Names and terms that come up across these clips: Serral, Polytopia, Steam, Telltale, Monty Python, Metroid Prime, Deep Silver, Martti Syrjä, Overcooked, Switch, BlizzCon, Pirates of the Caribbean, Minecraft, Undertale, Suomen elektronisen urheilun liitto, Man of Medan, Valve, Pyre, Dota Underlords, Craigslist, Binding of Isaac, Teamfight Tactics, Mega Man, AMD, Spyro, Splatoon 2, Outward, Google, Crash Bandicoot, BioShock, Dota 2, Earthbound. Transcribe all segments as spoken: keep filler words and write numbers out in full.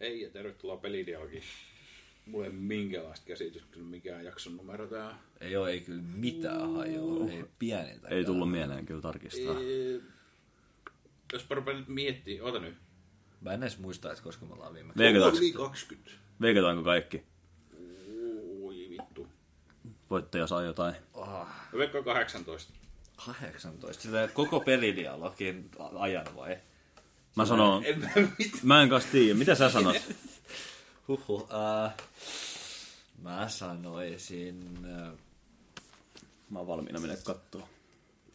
Hei ja tervetuloa Pelidialogiin. Mulla ei ole minkäänlaista käsitystä, kun mikään jakson numero tää. Ei oo, ei kyllä mitään hajoa, ei pieneltäkään. Ei tullut mieleen kyllä tarkistaa. Ei, jos mä rupean nyt miettimään, oota nyt. Mä en edes muista, että koska me ollaan viimeksi. kaksikymmentä Veikataanko kaikki? Oi vittu. Voitte jos ai jotain. Oh. Veikko kahdeksantoista kahdeksantoista Sitä koko Pelidialogin ajan vai? Mä sanon, en, en, mä en kanssa tiedä. Mitä sä sanot? Huhhuh, äh, mä sanoisin... Äh, mä oon valmiina mennä kattoon.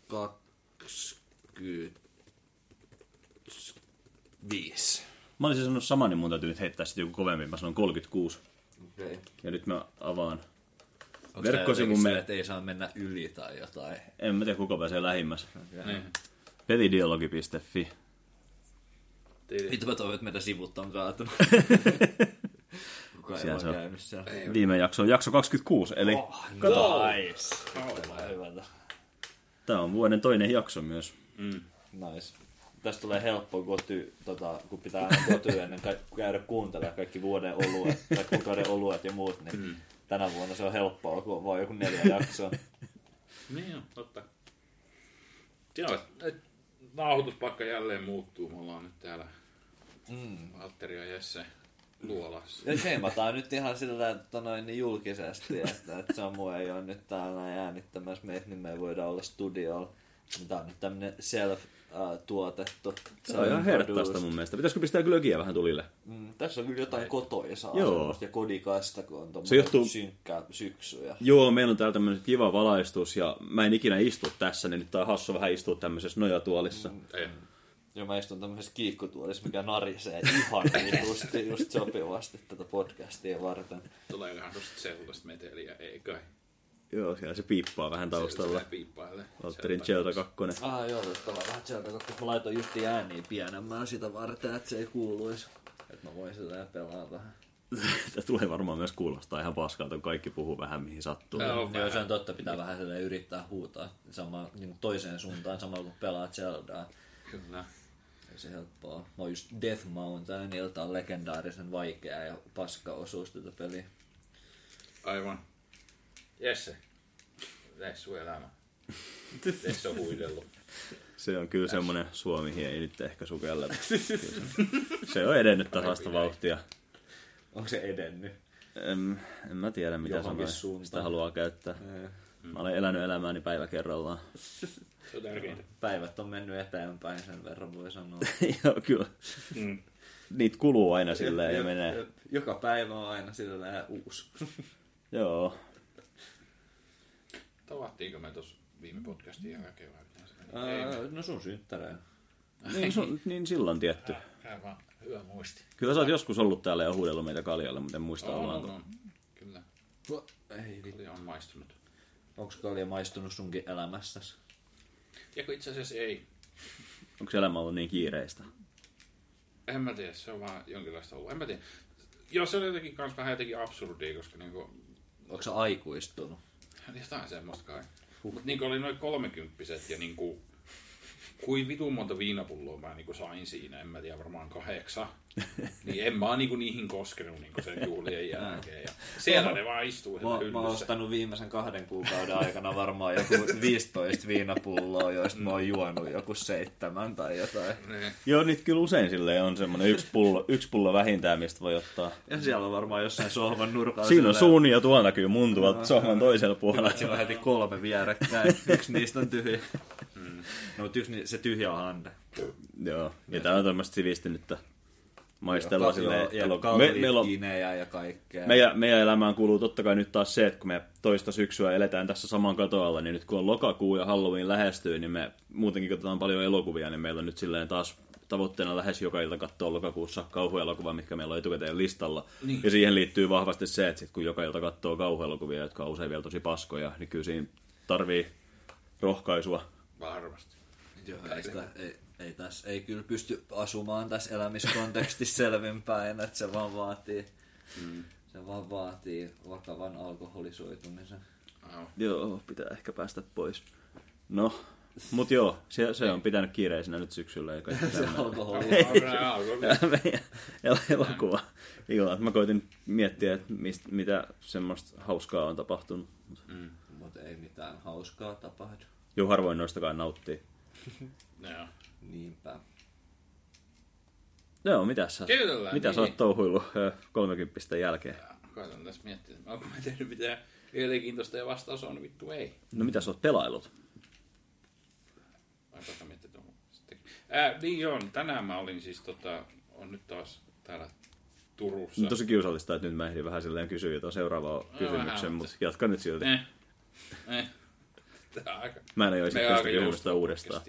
kaksikymmentäviisi Mä olisin sanonut saman, niin mun täytyy nyt heittää sitten joku kovempi. Mä sanon kolmekymmentäkuusi Okay. Ja nyt mä avaan. Onko tää jotenkin me... ei saa mennä yli tai jotain? En mä tiedä, kuka pääsee lähimmässä. Okay. Mm. Pelidialogi piste fi Vittu mä toivon, että meidän sivut on kaatunut. Kuka ei ole käynyt siellä. Viime jakso on jakso kaksikymmentäkuusi eli... Oh, nice! Oh, tämä on vuoden toinen jakso myös. Mm. Nice. Tästä tulee helppo, koty, tota, kun pitää aina kotyä ennen käydä kuuntelemaan kaikki vuoden oluet, tai kuukauden oluet ja muut, niin mm. tänä vuonna se on helppoa, kun on vaan joku neljä jaksoa. Niin on, totta. Siinä on, että nauhoituspaikka jälleen muuttuu, me ollaan nyt täällä Walter ja Jesse luolassa. Ja seimataan nyt ihan sillä että noin julkisesti, että, että Samu ei ole nyt täällä äänittämässä meitä, niin me ei voida olla studiolla. Tämä on nyt tämmöinen self-tuotettu. Se on ihan herttaista mun mielestä. Pitäisikö pistää glögiä vähän tulille? Mm, tässä on kyllä jotain kotoisaa ja kodikasta, kun on tommoinen johtuu... synkkää syksyä. Joo, meillä on täällä tämmöinen kiva valaistus ja mä en ikinä istu tässä, niin nyt tää on hassu vähän istua tämmöisessä nojatuolissa. Mm. Joo, mä istun tämmöisessä kiikkutuolissa, mikä narisee ihan just, just sopivasti tätä podcastia varten. Tulee ihan tuosta sellaista meteliä, ei kai. Joo, siellä se piippaa vähän taustalla. Walterin Zelda kakkonen. Ah joo, tuossa tavallaan vähän Zelda kakkonen. Mä laitoin justi ääniä pienemmään sitä varten, että se ei kuuluisi. Että mä voin sitä pelaa vähän. Tää tulee varmaan myös kuulostaa ihan paskalta, kun kaikki puhuu vähän mihin sattuu. Joo, joo se on totta. Pitää vähän silleen yrittää huutaa sama, niin toiseen suuntaan samalla kun pelaat Zeldaa. Kyllä. Ei se helppoa. Mä oon just Death Mountain, jolta on legendaarisen vaikea ja paska osuus tätä peliä. Aivan. Jesse, lähes sun elämä. Jesse on huidellut. Se on kyllä semmonen Suomi ei nyt ehkä sukelle. Se on edennyt tasasta vauhtia. Onko se edennyt? En, en mä tiedä mitä sanoa. Sitä haluaa käyttää. Mm. Mä olen elänyt elämääni päivä kerrallaan. Se on tärkeintä. Päivät on mennyt eteenpäin, sen verran voi sanoa. Joo, kyllä. Mm. Niitä kuluu aina silleen ja, ja menee. Joka päivä on aina silleen uusi. Joo. Tavattiinko me tuossa viime podcastin jälkeen vai mitään sitä? No sun synttäreen. Niin, sun, niin silloin tietty. Hyvä vaan, hyvä muisti. Kyllä sä oot joskus ollut täällä ja huudellut meitä kaljalle, mutta en muista oh, ollaanko. No, no. Kyllä. Oh, ei, kalja on maistunut. Onko kalja maistunut sunkin elämässäsi? Ja kun itse asiassa ei. Onko elämä ollut niin kiireistä? En mä tiedä, se on vaan jonkinlaista ollut. En mä tiedä. Joo, se on jotenkin kans vähän jotenkin absurdia, koska niinku... Onko sä aikuistunut? Jotain semmoista kai. Huh. Mutta niin oli noin kolmekymppiset ja niin kuin, kuin vitun monta viinapulloa mä niin sain siinä, en mä tiedä, varmaan kahdeksan. Niin en mä niin niihin koskenut niin sen juhlien jälkeen. Ja siellä ne vaan istuu mä, hyllyssä. Mä oon ostanut viimeisen kahden kuukauden aikana varmaan joku viisitoista viinapulloa, joista mä oon juonut joku seitsemän tai jotain. Ne. Joo, niitä kyllä usein silleen on semmoinen yksi pullo, yksi pullo vähintään, mistä voi ottaa. Ja siellä on varmaan jossain sohvan nurkalla. Siinä on suun ja tuona kyllä mun tuolta sohvan toisella puolella. Siellä on heti kolme vierekkäin, yksi niistä on tyhjä. Mm. No, mutta yksi, se tyhjä on hande. Joo, ja tää on tämmöistä sivistynyttä. Maistellaan silleen. Ja kalorikinejä ja kaikkea. Meidän, meidän elämään kuuluu totta kai nyt taas se, että kun me toista syksyä eletään tässä saman katoalla, niin nyt kun on lokakuu ja Halloween lähestyy, niin me muutenkin katsotaan paljon elokuvia, niin meillä on nyt silleen taas tavoitteena lähes joka ilta katsoa lokakuussa kauhuelokuvaa, mitkä meillä on etukäteen listalla. Niin. Ja siihen liittyy vahvasti se, että sit kun joka ilta katsoo kauhuelokuvia, jotka on usein vielä tosi paskoja, niin kyllä siinä tarvii rohkaisua. Varmasti. Joo, ei Ei, tässä, ei kyllä pysty asumaan tässä elämiskontekstissa selvinpäin, että se vaan vaatii, mm. se vaan vaatii vakavan alkoholisoitumisen. Oh. Joo, pitää ehkä päästä pois. No, Mut joo, se, se on pitänyt kiireisenä nyt syksyllä ja kaikki tämmöinen. Se alkoholi. Elokuva. Joo, mä koitin miettiä, että mist, mitä semmoista hauskaa on tapahtunut. Mm. Mut ei mitään hauskaa tapahdu. Joo, harvoin noistakaan nauttii. Joo. Niinpä. Joo, mitä sä, mitä sä oot touhuillut kolmekymppisten jälkeen? Koitan tässä miettiä, että onko mä tehnyt mitään mielenkiintoista ja vastaus on, vittu ei. No mitä sä oot pelailut? Mä koitan miettiä, että on äh, niin joo, tänään mä olin siis tota, on nyt taas täällä Turussa. Tosi kiusallista, että nyt mä ehdin vähän silleen kysyä jotain seuraavaa no, kysymyksen, mutta jatka nyt silti. Eh. Eh. Aika... Mä en olisi tästä kysymystä uudestaan.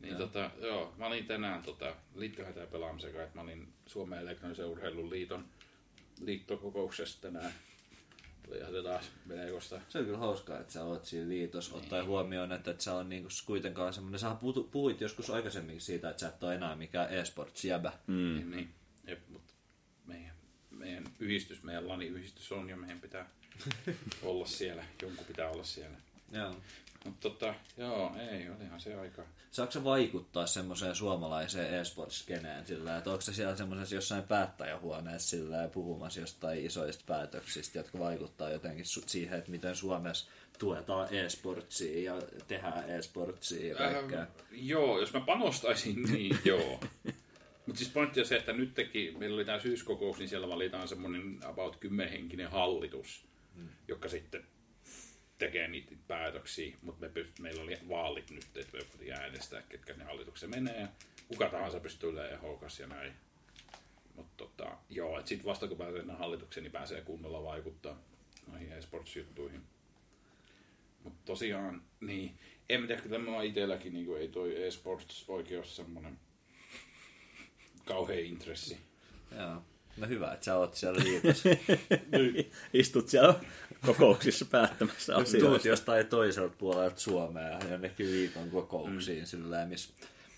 Niin, tota, joo, mä olin tänään tota, liittohätää pelaamisen kanssa, että mä olin Suomen elektronisen urheilun liiton liittokokouksessa tänään. Tuli ihan taas Venekosta. Se on kyllä hauskaa, että sä oot siinä liitos, niin. Ottaen huomioon, että, että sä on niinku kuitenkaan semmoinen, sähän puhuit joskus aikaisemmin siitä, että sä et ole enää mikään e-sports-jäbä. Mm. Niin, niin. Jep, mutta meidän, meidän yhdistys, meidän laniyhdistys on ja meidän pitää olla siellä, jonkun pitää olla siellä. Joo. Mutta tota, joo, ei, olihan se aika. Saatko se vaikuttaa semmoiseen suomalaiseen e-sports-skeneen sillä, että onko se siellä semmoisessa jossain päättäjähuoneessa sillä puhumassa jostain isoista päätöksistä, jotka vaikuttaa jotenkin siihen, että miten Suomessa tuetaan e-sportsia ja tehdään e-sportsia ja kaikkea? Ähm, joo, jos mä panostaisin, niin joo. Mutta siis pointti on se, että nyt teki, meillä oli tämä syyskokous, niin siellä valitaan semmoinen about kymmenhenkinen hallitus, hmm. joka sitten tekee niitä päätöksiä, mutta me pyst- meillä oli vaalit nyt, että me voitiin äänestää, ketkä ne hallituksen menee ja kuka tahansa pystyy yleensä houkas ja näin. Mutta tota, joo, että sitten vasta kun pääsee hallituksen, niin pääsee kunnolla vaikuttaa noihin e-sports-juttuihin. Mutta tosiaan, niin, en tiedä, kyllä minua itselläkin niin ei toi e-sports oikein ole semmoinen kauhean intressi. Joo. No hyvä, että sä oot siellä liitossa. Istut siellä kokouksissa päättämässä asioista. Tuut jostain toiselta puolelta Suomea jonnekin liiton kokouksiin, mm. sillä missä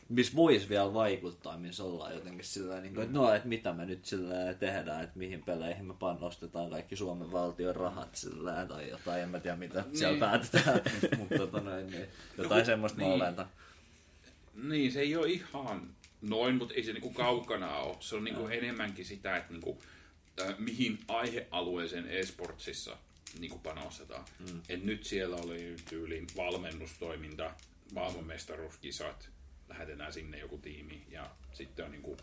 mis voisi vielä vaikuttaa, missä ollaan jotenkin sillä niin kuin, mm. että no, että mitä me nyt sillä tehdään, että mihin peleihin me panostetaan kaikki Suomen valtion rahat sillä tai jotain, en mä tiedä mitä niin. siellä päätetään, mutta tota noin, niin, jotain no, semmoista niin. Mä niin, se ei ole ihan... Noin, mutta ei se niinku kaukana ole. Se on niinku enemmänkin sitä, että niinku, äh, mihin aihealueeseen e-sportsissa niinku panostetaan. Mm. Et nyt siellä oli tyyliin valmennustoiminta, maailmanmestaruuskisat, lähetetään sinne joku tiimi ja sitten on niinku,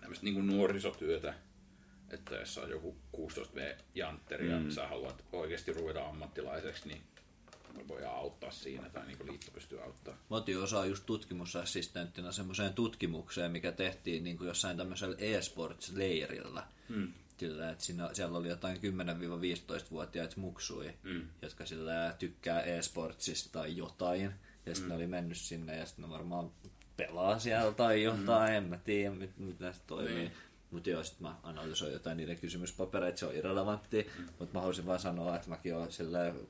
tämmöistä niinku nuorisotyötä, että jos on joku kuusitoista vuotias jantteri mm. ja sä haluat oikeasti ruveta ammattilaiseksi, niin me voidaan auttaa siinä, tai niin kuin liitto pystyy auttamaan. Mä otin osaa just tutkimusassistenttina semmoiseen tutkimukseen, mikä tehtiin niin kuin jossain tämmöisellä e-sports-leirillä. Mm. Sillä, että siinä, siellä oli jotain kymmenen viisitoista-vuotiaita muksui, mm. jotka sillä tykkää e-sportsista tai jotain. Ja sitten mm. ne oli mennyt sinne, ja sitten ne varmaan pelaa siellä tai jotain, mm. en mä tiedä, mit, mitä se toimii. Mm. Mutta joo, sit mä analysoin jotain niiden kysymyspapereita, se on irrelevanttia, mm. mutta mä haluaisin vaan sanoa, että mäkin oon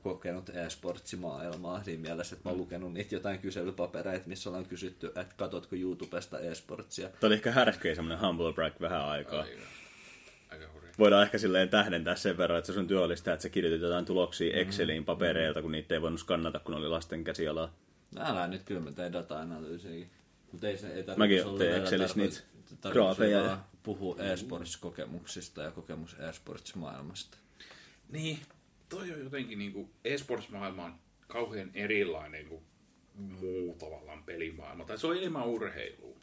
kokenut e-sportsimaailmaa siinä mielessä, että mä oon lukenut niitä jotain kyselypapereita, missä ollaan kysytty, että katsotko YouTubesta e-sportsia. Tämä oli ehkä härskei semmoinen humble brag vähän aikaa. Aika. Aika voidaan ehkä silleen tähdentää sen verran, että se sun työ oli sitä, että sä kirjoitit jotain tuloksia Exceliin papereilta, kun niitä ei voinut skannata, kun oli lasten käsialaa. Älä nyt, kyllä mä tein data-analyysiäkin. Mutta ei, ei mäkin tein Excelissä niitä graafeja. Puhuu e-sports-kokemuksista ja kokemus e-sports-maailmasta. Niin, toi on jotenkin niinku e-sports-maailma on kauhean erilainen kuin muu tavallaan pelimaailma. Tai se on enemmän urheilua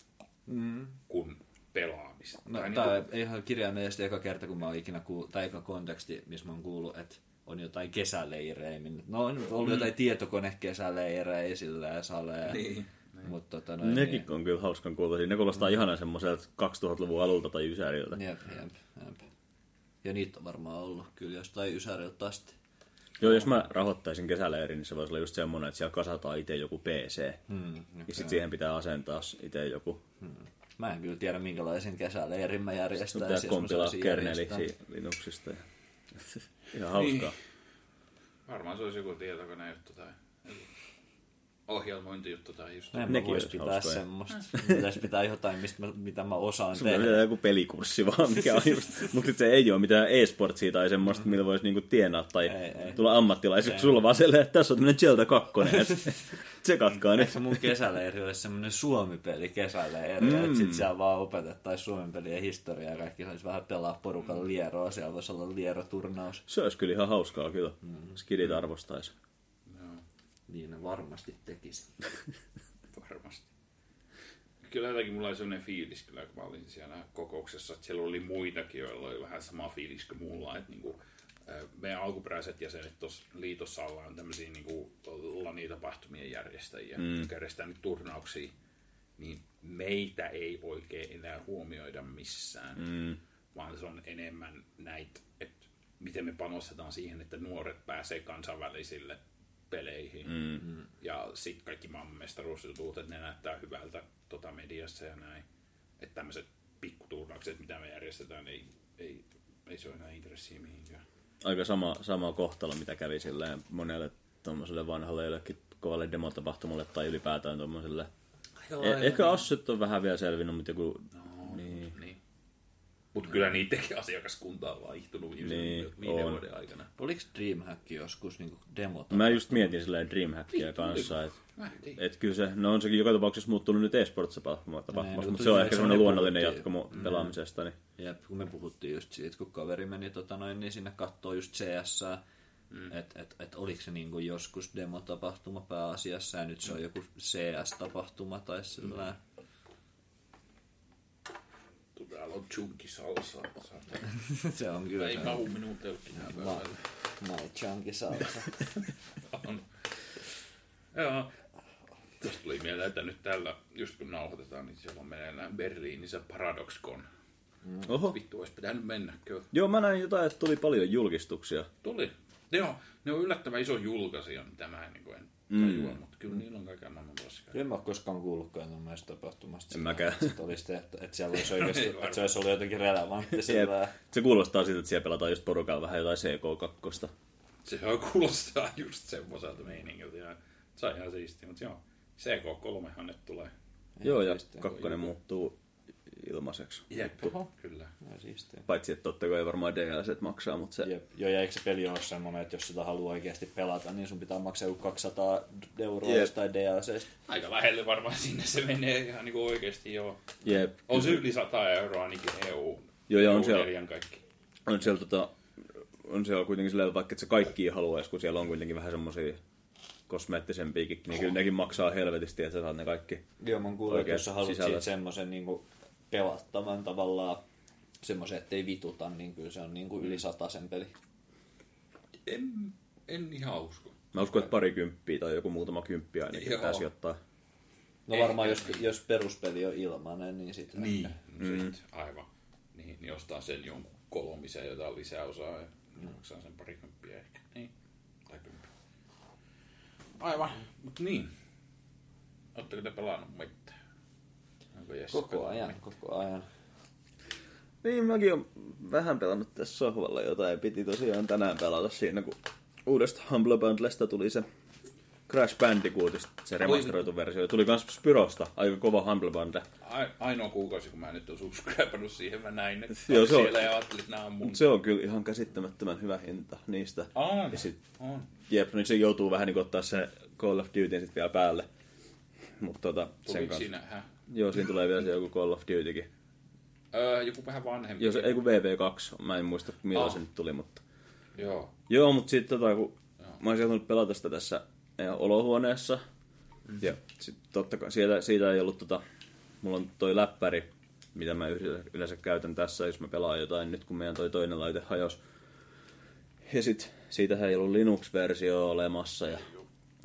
mm. kuin pelaamista. No, tai tämä niinku... ei ihan kirjaimellisesti eka kerta, kun mä oon ikinä kuullut, tai eka konteksti, missä mä oon kuullut, että on jotain kesäleirejä. No on ollut mm. jotain tietokonekesäleirejä sillä ja salee. Niin. Mut tota noin, nekin on kyllä hauskan kuulosia. Ne kuulostaa mm. ihanan semmoiselta kaksituhattaluvun alulta tai ysäriltä. Jep, jep, jep. Ja niitä on varmaan ollut kyllä jostain ysäriltä asti. Joo, jos mä rahoittaisin kesäleirin, niin se voisi olla just semmoinen, että siellä kasataan itse joku P C. Mm, okay. Ja sitten siihen pitää asentaa itse joku. Mm. Mä en kyllä tiedä, minkälaisen kesäleirin mä järjestän. Pitää kompilaa kerneliksi Linuxista. Ja... ihan hauskaa. Niin. Varmaan se olisi joku tietokone juttu tai... ohjelmointijuttu tai just. Mä en mä voisi pitää semmoista. Pitäisi pitää jotain, mistä mä, mitä mä osaan tehdä. Sulla pitää joku pelikurssi vaan, mikä on just. Mutta se ei ole mitään e-sportsia tai semmoista, millä voisi niinku tienaa tai ei, ei. Tulla ammattilaiseksi. Sulla vaan selleen, että tässä on tämmöinen Zelda kaksi. Tsekatkaa nyt. Eikö mun kesäleiri olisi semmoinen Suomi-peli kesäleiri? Mm. Että sit siellä vaan opetettaisiin Suomen pelien historiaa ja kaikki saisi vähän pelaa porukan lieroa. Siellä voisi olla lieroturnaus. Se olisi kyllä ihan hauskaa kyllä. Mm. Skidit arvostaisi. Niin varmasti tekisi. Varmasti. Kyllä jotenkin mulla oli sellainen fiilis, kyllä, kun mä olin siellä kokouksessa, että siellä oli muitakin, joilla oli vähän sama fiilis kuin mulla. Että niin kuin, meidän alkuperäiset jäsenet tuossa liitossa ollaan tämmöisiä niin lanitapahtumien järjestäjiä, mm. jotka järjestää nyt turnauksia, niin meitä ei oikein enää huomioida missään, mm. vaan se on enemmän näitä, että miten me panostetaan siihen, että nuoret pääsee kansainvälisille peleihin. Mm-hmm. Ja sitten kaikki maailmanmestaruusjutut, että ne näyttää hyvältä tota mediassa ja näin. Että tämmöiset pikkuturnaukset, mitä me järjestetään, ei, ei, ei se ole enää intressiä mihinkään. Aika sama, sama kohtalo, mitä kävi silleen monelle tuommoiselle vanhalle jollekin kovalle demotapahtumalle tai ylipäätään tuommoiselle. E- ehkä asset on vähän vielä selvinnyt, mutta joku... No, niin. niin. Mutta no. Kyllä niidenkin asiakaskunta on vaihtunut viiden vuoden aikana. Oliko Dreamhack joskus niinku demota? Mä just mietin silleen Dreamhackia kanssa. Että et kyllä se, no on sekin joka tapauksessa muuttunut nyt e-sports-tapahtumasta, mutta se on ehkä semmoinen luonnollinen jatko pelaamisesta. Niin. Jep, kun me puhuttiin just siitä, kun kaveri meni tota noin, niin sinne kattoo just C S:ää. Mm. Että et, et oliko se niinku joskus demotapahtuma pääasiassa ja nyt se on joku C S-tapahtuma tai sellainen. Mm. Täällä on chunky salsa. Se on kyllä. Ei mahu minun telkkinä päälle. My chunky salsa. On. Joo. Tuosta tuli mieleen, että nyt täällä, just kun nauhoitetaan, niin siellä on meneillään Berliinissä ParadoxCon. Mm. Oho. Vittu, olisi pitänyt mennä kyllä. Joo, mä näin jotain, että tuli paljon julkistuksia. Tuli. Joo, ne on yllättävän iso julkaisija, mitä mä en, niin en tajua, mm. mutta kyllä niillä on kaiken maailman paskaa. En mä ole koskaan kuullutkaan noista tapahtumasta. En mäkään. Että, olisi, että, että siellä olisi oikeasti, että se olisi ollut jotenkin relevantti sillä. Se kuulostaa siltä, että siellä pelataan just porukalla vähän jotain C K kaksi. Se kuulostaa just semmoiselta meiningiltä. Se on ihan siistiä, mutta joo, C K kolme nyt tulee. Ei, joo, ja siistiä. Kakkonen muuttuu ilmaiseksi. Jep, Oho. Kyllä. Siistiä. Paitsi, että totta kai ei varmaan D L C maksaa, mutta se... Jep. Joo, ja eikö se peli ole semmoinen, että jos sitä haluaa oikeasti pelata, niin sun pitää maksaa joku kaksisataa euroa tai D L C. Aika lähelle varmaan sinne se menee ihan niin kuin oikeasti, joo. Jep. On se yli sata euroa ainakin E U. Joo, ja on siellä... Kaikki. On siellä, tota, on siellä kuitenkin silleen, vaikka se kaikki haluaisi, kun siellä on kuitenkin vähän semmoisia... kosmeettisempiikin, niin kyllä nekin maksaa helvetisti, että sä saat ne kaikki. Joo, mä oon kuullut, että jos sä haluat siitä semmoisen niin pelattavan tavallaan semmoisen, ettei vituta, niin kyllä se on niin kuin yli satasen peli. En, en ihan usko. Mä uskon, että pari kymppiä tai joku muutama kymppiä ainakin pitää sijoittaa. No varmaan, jos, jos peruspeli on ilmainen, niin sitten... Niin, mm. sit, aivan. Niin, niin ostaa sen jonkun kolmisen jotain lisäosaa ja mm. maksaa sen pari kymppiä ehkä. Niin, tai kymppiä. Aivan, mutta niin. Oletteko te pelannut mitään? Koko ajan, mitään? koko ajan. Niin, mäkin olen vähän pelannut tässä sohvalla jotain. Piti tosiaan tänään pelata siinä, kun uudesta Humble Bundlesta tuli se Crash Bandicootista, se remasteroitu versio. Tuli kans Spyrosta, aika kova Humble Bundle. Ainoa kuukausi, kun mä nyt olen subscribannut siihen, mä näin, että on siellä ja ajattelin, että nämä on mun. Se on kyllä ihan käsittämättömän hyvä hinta niistä. On, sit, on. Jep, niin se joutuu vähän niin kuin ottaa se Call of Dutyn sitten vielä päälle. Mut tota, sen kanssa. Siinä, hä? Joo, siinä tulee vielä se joku Call of Dutykin. Öö, joku vähän vanhempi. Joo, se, ei kun V V kaksi, mä en muista milloin oh. se nyt tuli, mutta... Joo. Joo, mutta sitten tota, kun Joo. mä olisin joutunut pelata sitä tässä... Ja olohuoneessa. Mm. Ja sit totta kai siitä, siitä ei ollut tota... Mulla on toi läppäri, mitä mä yleensä käytän tässä, jos mä pelaan jotain nyt, kun meidän toi toinen laite hajos. Ja sit siitähän ei ollut Linux-versio olemassa. Ja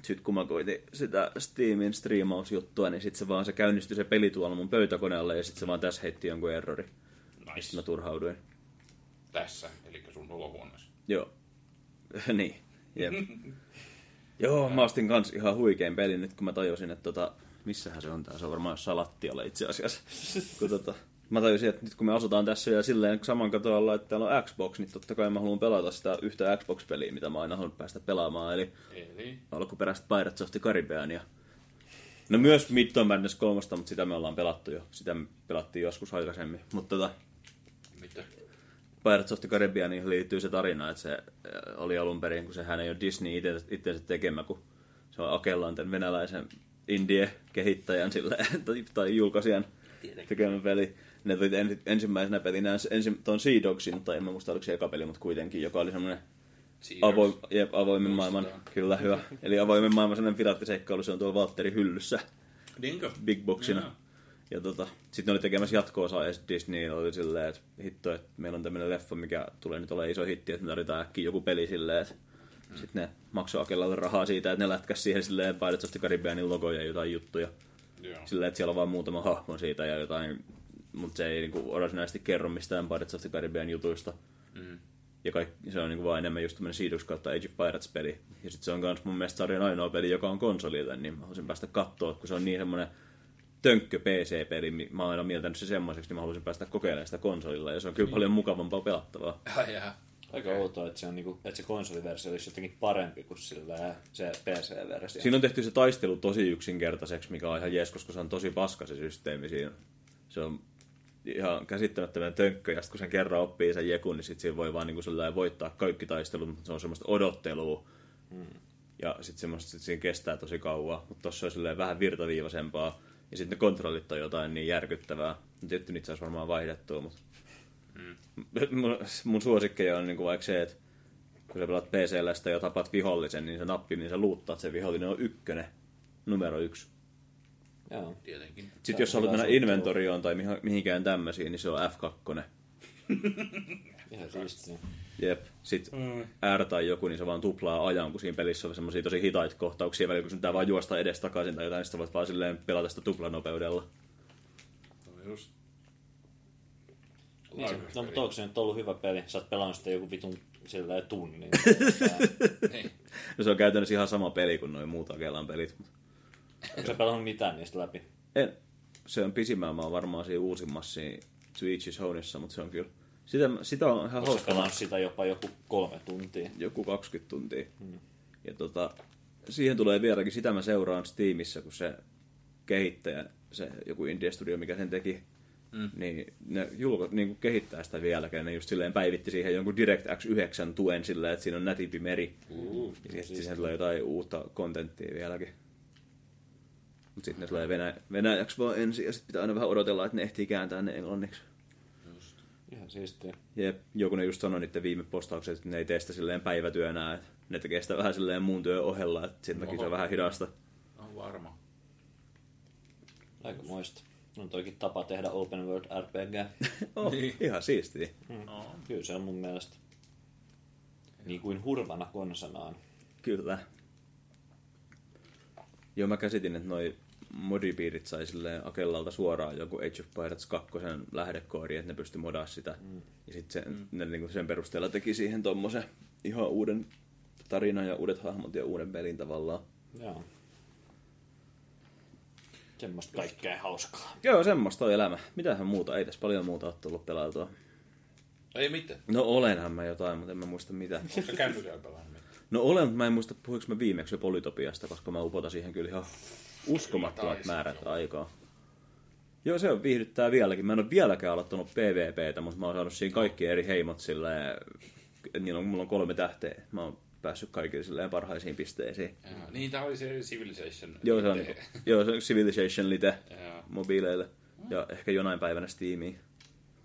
sit kun mä koitin sitä Steamin striimausjuttua, niin sit se vaan se käynnistyi se peli tuolla mun pöytäkoneella ja sit se vaan tässä heitti jonkun errori. Nice. Sitten mä turhauduin. Tässä, elikkä sun olohuoneessa. Joo. Niin, jep. Joo, mä ostin kans ihan huikein pelin nyt, kun mä tajusin, että tota, missähän se on tää, se on varmaan jossain lattialla itse asiassa. Kun tota, mä tajusin, että nyt kun me asutaan tässä ja silleen saman katoalla, että täällä on Xbox, niin totta kai mä haluan pelata sitä yhtä Xbox-peliä, mitä mä aina haluan päästä pelaamaan, eli, eli? alkuperäistä Pirates of the Caribbeania. No myös Midtoin Madness kolme, mutta sitä me ollaan pelattu jo. Sitä me pelattiin joskus aikaisemmin. Mutta tota... Mitä? Pirates of the Caribbeaniin liittyy se tarina, että se oli alun perin, kun sehän ei ole Disney itseensä tekemä, kun se on Akellaan tämän venäläisen indie-kehittäjän sillä, tai julkaisijan tekemä peli. Ne tuli ensimmäisenä pelinä ensin tuon Sea Dogsin, tai en mä muista oliko se eka peli, mutta kuitenkin, joka oli semmoinen avo, jep, avoimen maailman, kyllä hyvä, eli avoimen maailman semmoinen piraattiseikkailu, se on tuolla Walterin hyllyssä, Big Boxina. Yeah. Ja tota, sitten oli tekemässä jatko-osaa ja Disney oli silleen, että hitto, että meillä on tämmöinen leffa, mikä tulee nyt olemaan iso hitti, että me tarvitaan äkkiä joku peli silleen, että mm. sitten ne maksoi Akellalle rahaa siitä, että ne lätkäsi siihen silleen Pirates of the Caribbeanin logoja ja jotain juttuja. Yeah. Silleen, että siellä on vaan muutama hahmo siitä ja jotain, mutta se ei niinku orasinaisesti kerro mistään Pirates of the Caribbean jutuista. Mm. Ja kaikki, se on niinku vaan enemmän just tämmöinen Seedus kautta Age of Pirates-peli. Ja sitten se on kans mun mielestä sarjan ainoa peli, joka on konsolille, niin mä haluaisin päästä kattoo, kun se on niin semmoinen tönkkö P C-peli, mä oon aina mieltänyt se semmoiseksi, niin mä haluaisin päästä kokeilemaan sitä konsolilla, ja se on kyllä paljon mukavampaa pelattavaa. Ah, yeah. Aika outoa, että se, on niinku, että se konsoliversio olisi jotenkin parempi kuin sillä, se P C-versio. Siinä on tehty se taistelu tosi yksinkertaiseksi, mikä on ihan jees, koska se on tosi paska se systeemi siinä. Se on ihan käsittämättömän tönkkö, ja sitten kun sen kerran oppii sen jekun, niin sit siinä voi vaan niinku voittaa kaikki taistelut, mutta se on semmoista odottelua. Mm. Ja sit semmoista sit siinä kestää tosi kauan, mutta tossa on vähän virtaviivaisempaa. Ja sitten ne kontrollit on jotain niin järkyttävää. Tietty niitä saisi varmaan vaihdettua, mutta... Mm. Mun, mun suosikkeja on niinku vaikka se, että kun sä pelaat P C-lästä ja tapaat vihollisen, niin se nappi, niin sä luuttaat, se vihollinen on ykkönen. Numero yksi. Joo, tietenkin. Sitten jos sä haluat mennä inventorioon tai mihinkään tämmöisiin, niin se on F kaksi. Ihan siistiä. Jep. Sitten mm. R tai joku, niin se vaan tuplaa ajan, kun siinä pelissä on semmosia tosi hitaita kohtauksia välillä, kun sun pitää vaan juosta edes takaisin tai jotain, niin sä voit vaan silleen pelata sitä tuplanopeudella. No just. Niin, se, no mutta onko se nyt ollut hyvä peli? Sä oot pelannut sitä joku vitun silleen tunnin. Niin. No se on käytännössä ihan sama peli kuin noin muut Akelan pelit. Onko sä pelannut mitään niistä läpi? En. Se on pisimmään, mä oon varmaan siinä uusimmassa Switchissä Honissa, mutta se on kyllä... Sitä, sitä on ihan hauska. Pelannut sitä jopa joku kolme tuntia. Joku kaksikymmentä tuntia. Hmm. Ja tota, siihen tulee vieläkin, sitä mä seuraan Steamissa, kun se kehittäjä, se joku Indie Studio, mikä sen teki, hmm. niin ne julko, niin kehittää sitä vieläkin. Ne just silleen päivitti siihen jonkun DirectX yhdeksän tuen silleen, että siinä on nätimpi meri. Uh, ja sitten siis tulee jotain uutta kontenttia vieläkin. Mutta sitten ne tulee venä, venäjäksi vaan ensin ja sitten pitää aina vähän odotella, että ne ehtii kääntää ne englanniksi. Ihan siistiä. Jep, joku ne just sanoi niiden viime postaukset, että ne ei testa silleen päivätyönä. Ne tekee sitä vähän silleen muun työn ohella, että sen takia se on vähän hidasta. On varma. Aika moista. On toikin tapa tehdä open world R P G. Oh, niin. Ihan siistiä. Hmm. No. Kyllä se on mun mielestä. Niin kuin hurvana konsanaan. Kyllä. Joo, mä käsitin, että noi modipiirit sai silleen Akellalta suoraan joku Age of Pirates kaksi lähdekoodi, että ne pystyi modaamaan sitä. Mm. Ja sitten sen, mm. ne niinku sen perusteella teki siihen tommosen ihan uuden tarinan ja uudet hahmot ja uuden pelin tavallaan. Joo. Semmosta kaikkea hauskaa. Joo, semmoista on elämä. Mitähän muuta? Ei tässä paljon muuta ole tullut pelailtua. Ei mitään. No olenhan mä jotain, mutta en mä muista mitä. Oletko kännykällä pelannut mitään? No olen, mutta mä en muista puhuinko mä viimeksi Polytopiasta, koska mä upotan siihen kyllä ihan... Uskomattomat määrät aikaa. Joo, se on viihdyttää vieläkin. Mä en ole vieläkään aloittanut PvPtä, mutta mä oon saanut siinä kaikki eri heimot silleen... Niillä on, mulla on kolme tähteä. Mä oon päässyt kaikille silleen parhaisiin pisteisiin. Jaa, niin, tää oli se Civilization. Joo, se on, joo, se on Civilization Lite mobiileille. Ja ehkä jonain päivänä Steamiin.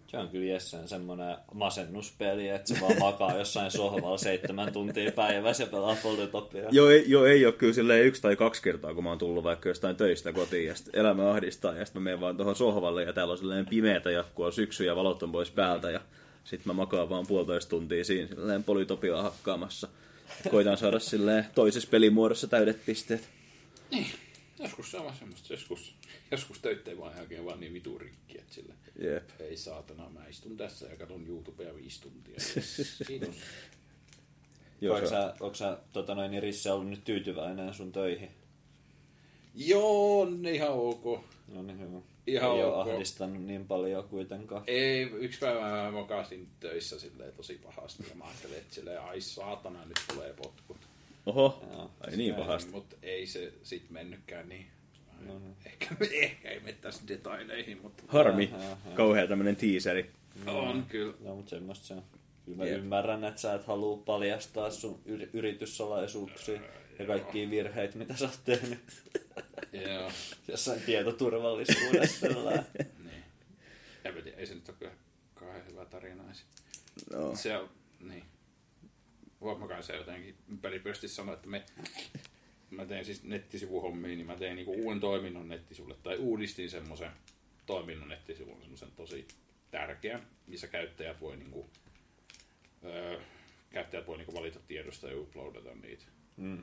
Se on kyllä jessään semmoinen masennuspeli, että se vaan makaa jossain sohvalla seitsemän tuntia päivässä ja pelaa Polytopia. Joo, ei, joo, ei ole kyllä silleen yksi tai kaksi kertaa, kun mä oon tullut vaikka jostain töistä kotiin ja sitten elämä ahdistaa ja sitten mä menen vaan tuohon sohvalle ja täällä on silleen pimeätä ja kun on syksy ja valot on pois päältä ja sitten mä makaan vaan puolitoista tuntia siinä silleen Polytopiaa hakkaamassa. Koitan saada silleen toisessa pelimuodossa täydet pisteet. Niin. Joskus se on vaan semmoista, joskus, joskus töitä ei vaan hakea vaan niin vitu rikki, että sille, jep. Ei saatana, mä istun tässä ja katson YouTubea viisi tuntia. Kiitos. Oletko sä tota noin, Risse ollut nyt tyytyväinen sun töihin? Joo, ihan ok. No niin hyvä. Ihan ei ok. Ole ahdistanut niin paljon kuitenkaan. Ei, yksi päivä mä mokasin töissä silleen tosi pahasti ja mä ajattelin, että silleen, ai saatana, nyt tulee potkut. Oho, jaa, ai niin pahasti. Mutta ei se sit mennytkään niin. Mm-hmm. Ehkä, ehkä ei mene tässä detaileihin, mutta... Harmi, kauhea tämmönen teaseri. No, on kyllä. No, mutta semmoista se on. Kyllä mä yep. ymmärrän, että sä et halua paljastaa sun yr- yrityssalaisuuksia ja kaikkia virheitä, mitä sä oot tehnyt. Joo. Jossain tietoturvallisuudessa. Niin. En mä tiedä, ei se nyt ole kyllä kauhean hyvä tarina. No. Se on, niin. Huomakaan se jotenkin pelipyösti sanoa, että me... Mä tein siis nettisivuhommiin, niin mä tein niinku uuden toiminnon nettisivulle, tai uudistin semmoisen toiminnon nettisivulle, semmoisen tosi tärkeän, missä käyttäjät voi, niinku, öö, käyttäjät voi niinku valita tiedosta ja uploadata niitä. Mm.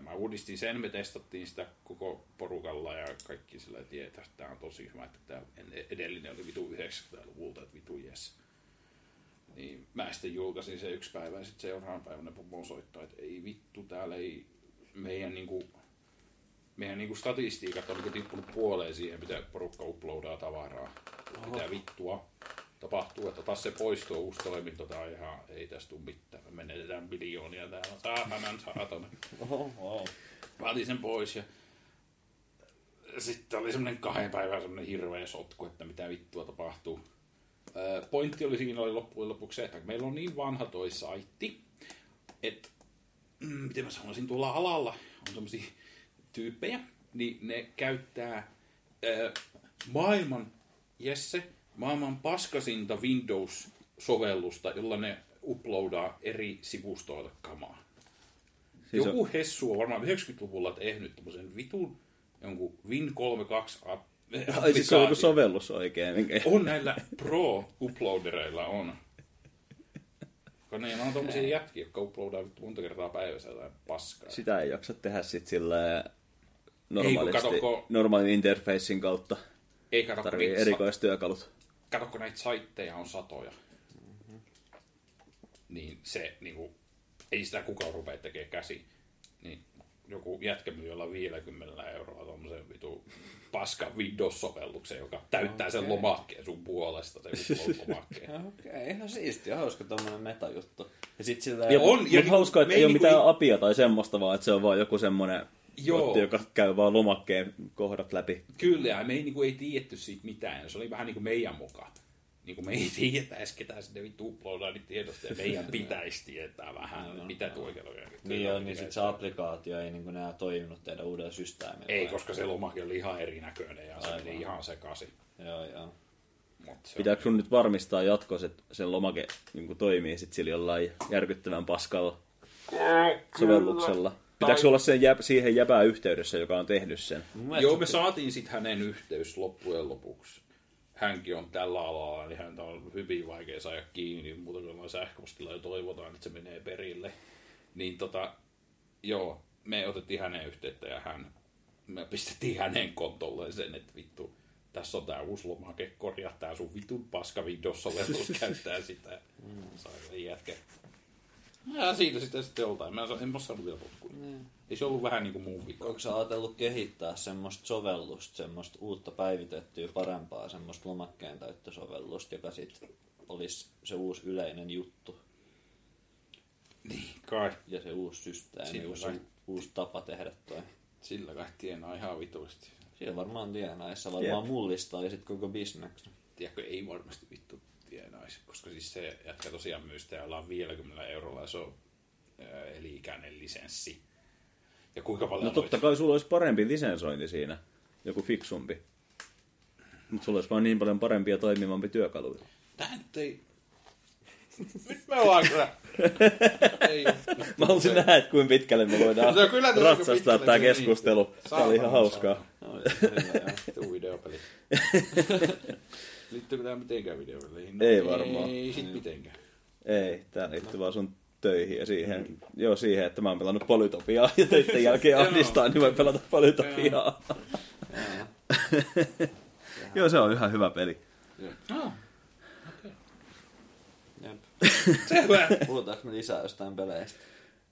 Mä uudistin sen, me testattiin sitä koko porukalla ja kaikki sillä tietää, että tää on tosi hyvä, että tää edellinen oli vitu yhdeksänkymmentäluvulta, että vitu jes. Niin mä sitten julkaisin se yksi päivä ja sitten seuraavan päivänä pomon soittaa, että ei vittu, täällä ei... Meidän, niinku, meidän niinku statistiikat on niinku tippunut puoleen siihen, mitä porukka uploadaa tavaraa. Oho. Mitä vittua tapahtuu, että taas se poistuu uusi toiminto, tää ihan, ei tästä tuu mitään, me menetetään biljoonia täällä, saatanan saatana. Mä otin sen pois ja sitten oli semmonen kahden päivän semmonen hirveä sotku, että mitä vittua tapahtuu. Pointti oli siinä oli loppujen lopuksi se, että meillä on niin vanha toi saitti, että miten mä sanoisin, tuolla alalla on semmosia tyyppejä, niin ne käyttää ää, maailman, jesse, maailman paskasinta Windows-sovellusta, jolla ne uploadaa eri sivustoilta kamaa. Siis joku on... hessu on varmaan yhdeksänkymmentäluvulla tehnyt tommosen vitun jonkun Win kolmekymmentäkaksi Ai siis se on joku sovellus oikein. On näillä pro-uploadereilla on. Niin, mä oon tommosia jätkiä, jotka uploadaa monta kertaa päivässä jotain paskaa. Sitä ei jaksa tehdä sit sillä normaalisti, ei, katokko, normaalin interfacein kautta. Ei katokko tarvii niitä erikoistyökalut. Katokko näitä saitteja on satoja. Mm-hmm. Niin se, niinku, ei sitä kukaan rupea tekemään käsin. Niin joku jätkä myy jollain viisikymmentä euroa tommosen vitu paskan Windows-sovelluksen, joka täyttää okay. sen lomakkeen sun puolesta, se upload-lomakkeen. Okei, okay, ihan siistiä, hauska tommonen meta-juttu. Ja sit sillä... Ja on, ja... Mut hauskaa, että ei ole mitään in... apia tai semmoista, vaan että se on vaan joku semmonen botti, joka käy vaan lomakkeen kohdat läpi. Kyllä, ja me ei, niinku, ei tiedetty siitä mitään, se oli vähän niinku meidän mukaan. Niinku me ei tietäis ketään sinne vittu uploadaa niitä tiedosta ja meidän pitäisi tietää vähän, no, mitä tuo oikein on. Niin on, niin sit se applikaatio ei niinku nää toiminut teidän uudella systeemillä. Ei, koska se lomake oli ihan erinäköinen ja se meni ihan sekaisin. Joo, joo. Pitääkö sun nyt varmistaa jatkossa, että sen lomake niinku toimii sit sillä jollain järkyttävän paskalla sovelluksella? Pitääkö olla sen jä, siihen jäpää yhteydessä, joka on tehnyt sen? Joo, me saatiin sit hänen yhteys loppujen lopuksi. Hänkin on tällä alalla, niin häntä on hyvin vaikea saada kiinni, mutta kun ollaan sähköpostilla ja toivotaan, että se menee perille. Niin tota, joo, me otettiin hänen yhteyttä ja hän, me pistettiin hänen kontolleen sen, että vittu, tässä on tää uusi lomake, korjaa tää sun vitun paska Windows-sovellus, käyttää sitä. Sain jätkä. Ja siitä sitä sitten joltain, mä en mä saanut vielä potkuja. Ei se ollut vähän niin kuin muu vika. Onko sä ajatellut kehittää semmoista sovellusta, semmoista uutta päivitettyä, parempaa semmoista lomakkeen täyttösovellusta, joka sitten olisi se uusi yleinen juttu? Niin kai. Ja se uusi systeemi, uusi, uusi tapa tehdä toi. Sillä kai tienaa ihan vitusti. Siellä varmaan tienaisi, se varmaan Jep. mullistaa ja sitten koko bisneksen. Tiedätkö, ei varmasti vittu tienaisi, koska siis se jätkä tosiaan myy sitä ollaan viidelläkymmenellä eurolla ja se on eli-ikäinen lisenssi. Ja kuinka paljon no totta kai sulla olisi parempi lisensointi siinä, joku fiksumpi. Mutta sulla olisi vaan niin paljon parempia toimivampi työkaluja. Tää nyt ei... Nyt me ollaan kyllä... ei, mä haluaisin nähdä, että kuinka pitkälle me voidaan ratsastaa tää keskustelu. Niin. Tää oli ihan hauskaa. No, tuu videopeli. Liittyykö tää mitenkään videopeleihin? Ei varmaan. Ei sit mitenkään. Ei, tää liittyy vaan sun... töihin ja siihen, mm. joo, siihen, että mä oon pelannut Polytopiaa ja töiden jälkeen ahdistaa, niin mä pelata Polytopiaa. Joo, se on ihan hyvä peli. Joo. Puhutaanko me lisää jostain peleistä?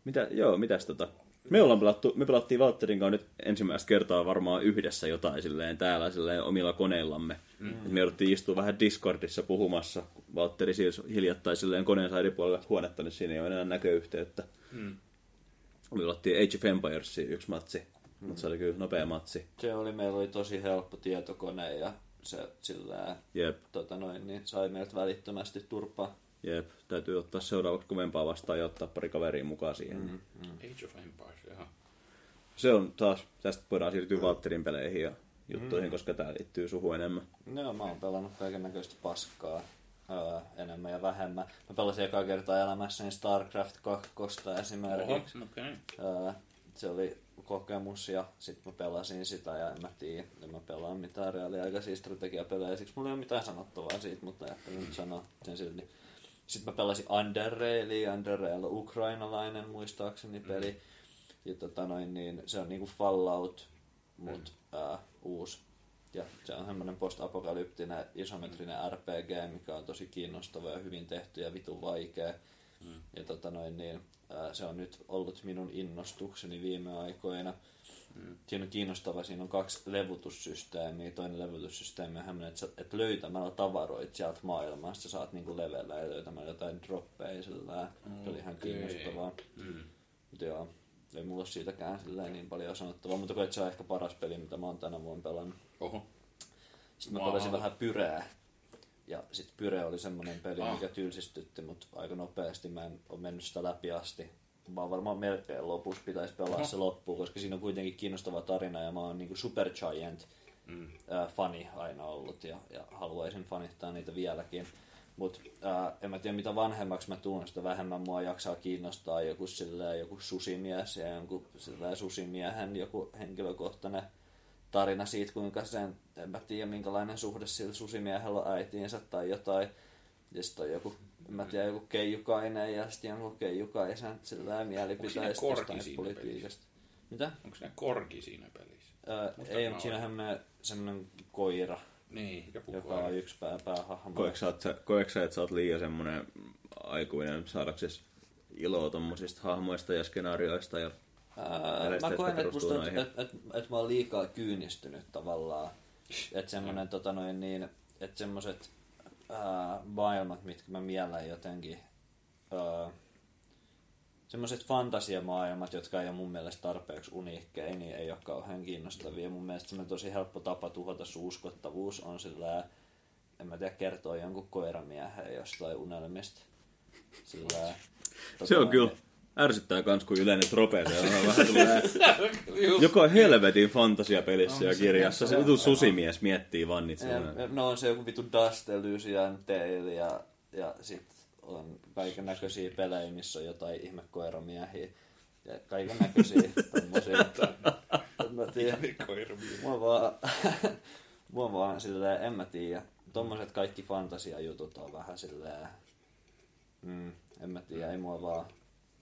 Mitä, joo, mitäs tota? Me ollaan pelattu, me pelattiin Walterin kanssa nyt ensimmäistä kertaa varmaan yhdessä jotain silleen täällä silleen omilla koneillamme. Mm. Me jouduttiin istua vähän Discordissa puhumassa. Walteri siis hiljattain silleen koneensa eri puolella huonetta, niin siinä ei ole enää näköyhteyttä. Mm. Me pelattiin Age of Empiresiin yksi matsi. mm. mutta se oli kyllä nopea matsi. Se oli, meillä oli tosi helppo tietokone ja se sillä tota noin, niin sai meiltä välittömästi turpaa. Jep, täytyy ottaa seuraavaksi kovempaa vastaan ja ottaa pari kaveria mukaan siihen. Mm, mm. Age of Empires, jaha. Se on taas, tästä voidaan siirtyä Walterin peleihin ja juttuihin, mm. koska tää liittyy suhu enemmän. No, mä oon pelannut kaiken näköistä paskaa öö, enemmän ja vähemmän. Mä pelasin ekaa kertaa elämässäni StarCraft kaksi esimerkiksi. Oho, okay. öö, se oli kokemus ja sit mä pelasin sitä ja en mä tiedä, en mä pelaa mitään reaaliaikaisia strategiapelejä. Siksi mulla ei ole mitään sanottavaa siitä, mutta ajattelin nyt sanoa sen silti. Sitten mä pelasin Underrailia, Underrail on ukrainalainen muistaakseni peli. Mm. Ja tota noin, niin se on niinku Fallout, mut mm. ää, uusi. Ja se on semmonen post-apokalyptinen isometrinen mm. R P G, mikä on tosi kiinnostava ja hyvin tehty ja vitun vaikea. Mm. Ja tota noin, niin ää, se on nyt ollut minun innostukseni viime aikoina. Mm. Siinä on kiinnostava, siinä on kaksi levytyssysteemiä. Toinen levytyssysteemi on hämmöinen, että et löytämällä tavaroit sieltä maailmasta saat niinku levellä ja löytämällä jotain droppeja sillä. Okay. Se oli ihan kiinnostavaa. Mm. Mut joo, ei mulla ole siitäkään silleen niin paljon sanottavaa, mutta koet se on ehkä paras peli, mitä mä oon tänä vuonna pelannut. Oho. Sitten mä pelasin vähän Pyreä. Ja sit Pyre oli semmonen peli, ah. mikä tylsistytti mut aika nopeasti. Mä en oo mennyt sitä läpi asti. Vaan varmaan melkein lopussa pitäisi pelaa Aha. se loppuun, koska siinä on kuitenkin kiinnostava tarina ja mä oon niinku Supergiant mm. äh, fani aina ollut ja, ja haluaisin fanittaa niitä vieläkin. Mut äh, en mä tiedä mitä vanhemmaksi mä tuun, sitä vähemmän mua jaksaa kiinnostaa joku, silleen, joku susimies ja joku silleen, susimiehen joku henkilökohtainen tarina siitä, kuinka sen, en mä tiedä minkälainen suhde sillä susimiehellä on äitiinsä tai jotain. Ja sitten on joku, mä tiedän, joku keijukainen ja sitten joku keijukaisen sillä mielipiteistä jostain politiikasta. Mitä? Onko siinä korki siinä pelissä? Öö, ei, mutta siinähän menee semmoinen koira, niin, joka koira. On yksi pää, päähahmo. Koetko sä, että sä oot liian semmoinen aikuinen saadaksesi iloa tommosista hahmoista ja skenaarioista? Ja öö, mä koen, että musta, et, et, et, et mä oon liikaa kyynistynyt tavallaan. Että semmoinen, tota noin niin, että semmoiset Uh, maailmat, mitkä mä miellän jotenkin. Uh, Semmoiset fantasiamaailmat, jotka ei ole mun mielestä tarpeeksi uniikkeja, niin ei ole kauhean kiinnostavia. Mun mielestä semmoinen tosi helppo tapa tuhota sun uskottavuus on sillä, en mä tiedä, kertoa jonkun koiramiehen jostain unelmista. Sillä, se on kyllä. Ärsyttää kans, kun yleinen trope se on vähän tulee. Joka helvetin fantasiapelissä no, ja kirjassa. Se vitu susimies miettii vaan niitä. No on se joku vitu Dust Elysian Tale ja, ja sit on kaiken näköisiä pelejä, missä on jotain ihmekoiramiehiä. Ja kaiken näköisiä tommosia. Mä tiedän. Mua vaan, mua vaan silleen, en mä tiedä. Tommoset kaikki fantasiajutut on vähän silleen, mm, en mä tiedä, ei mua vaan.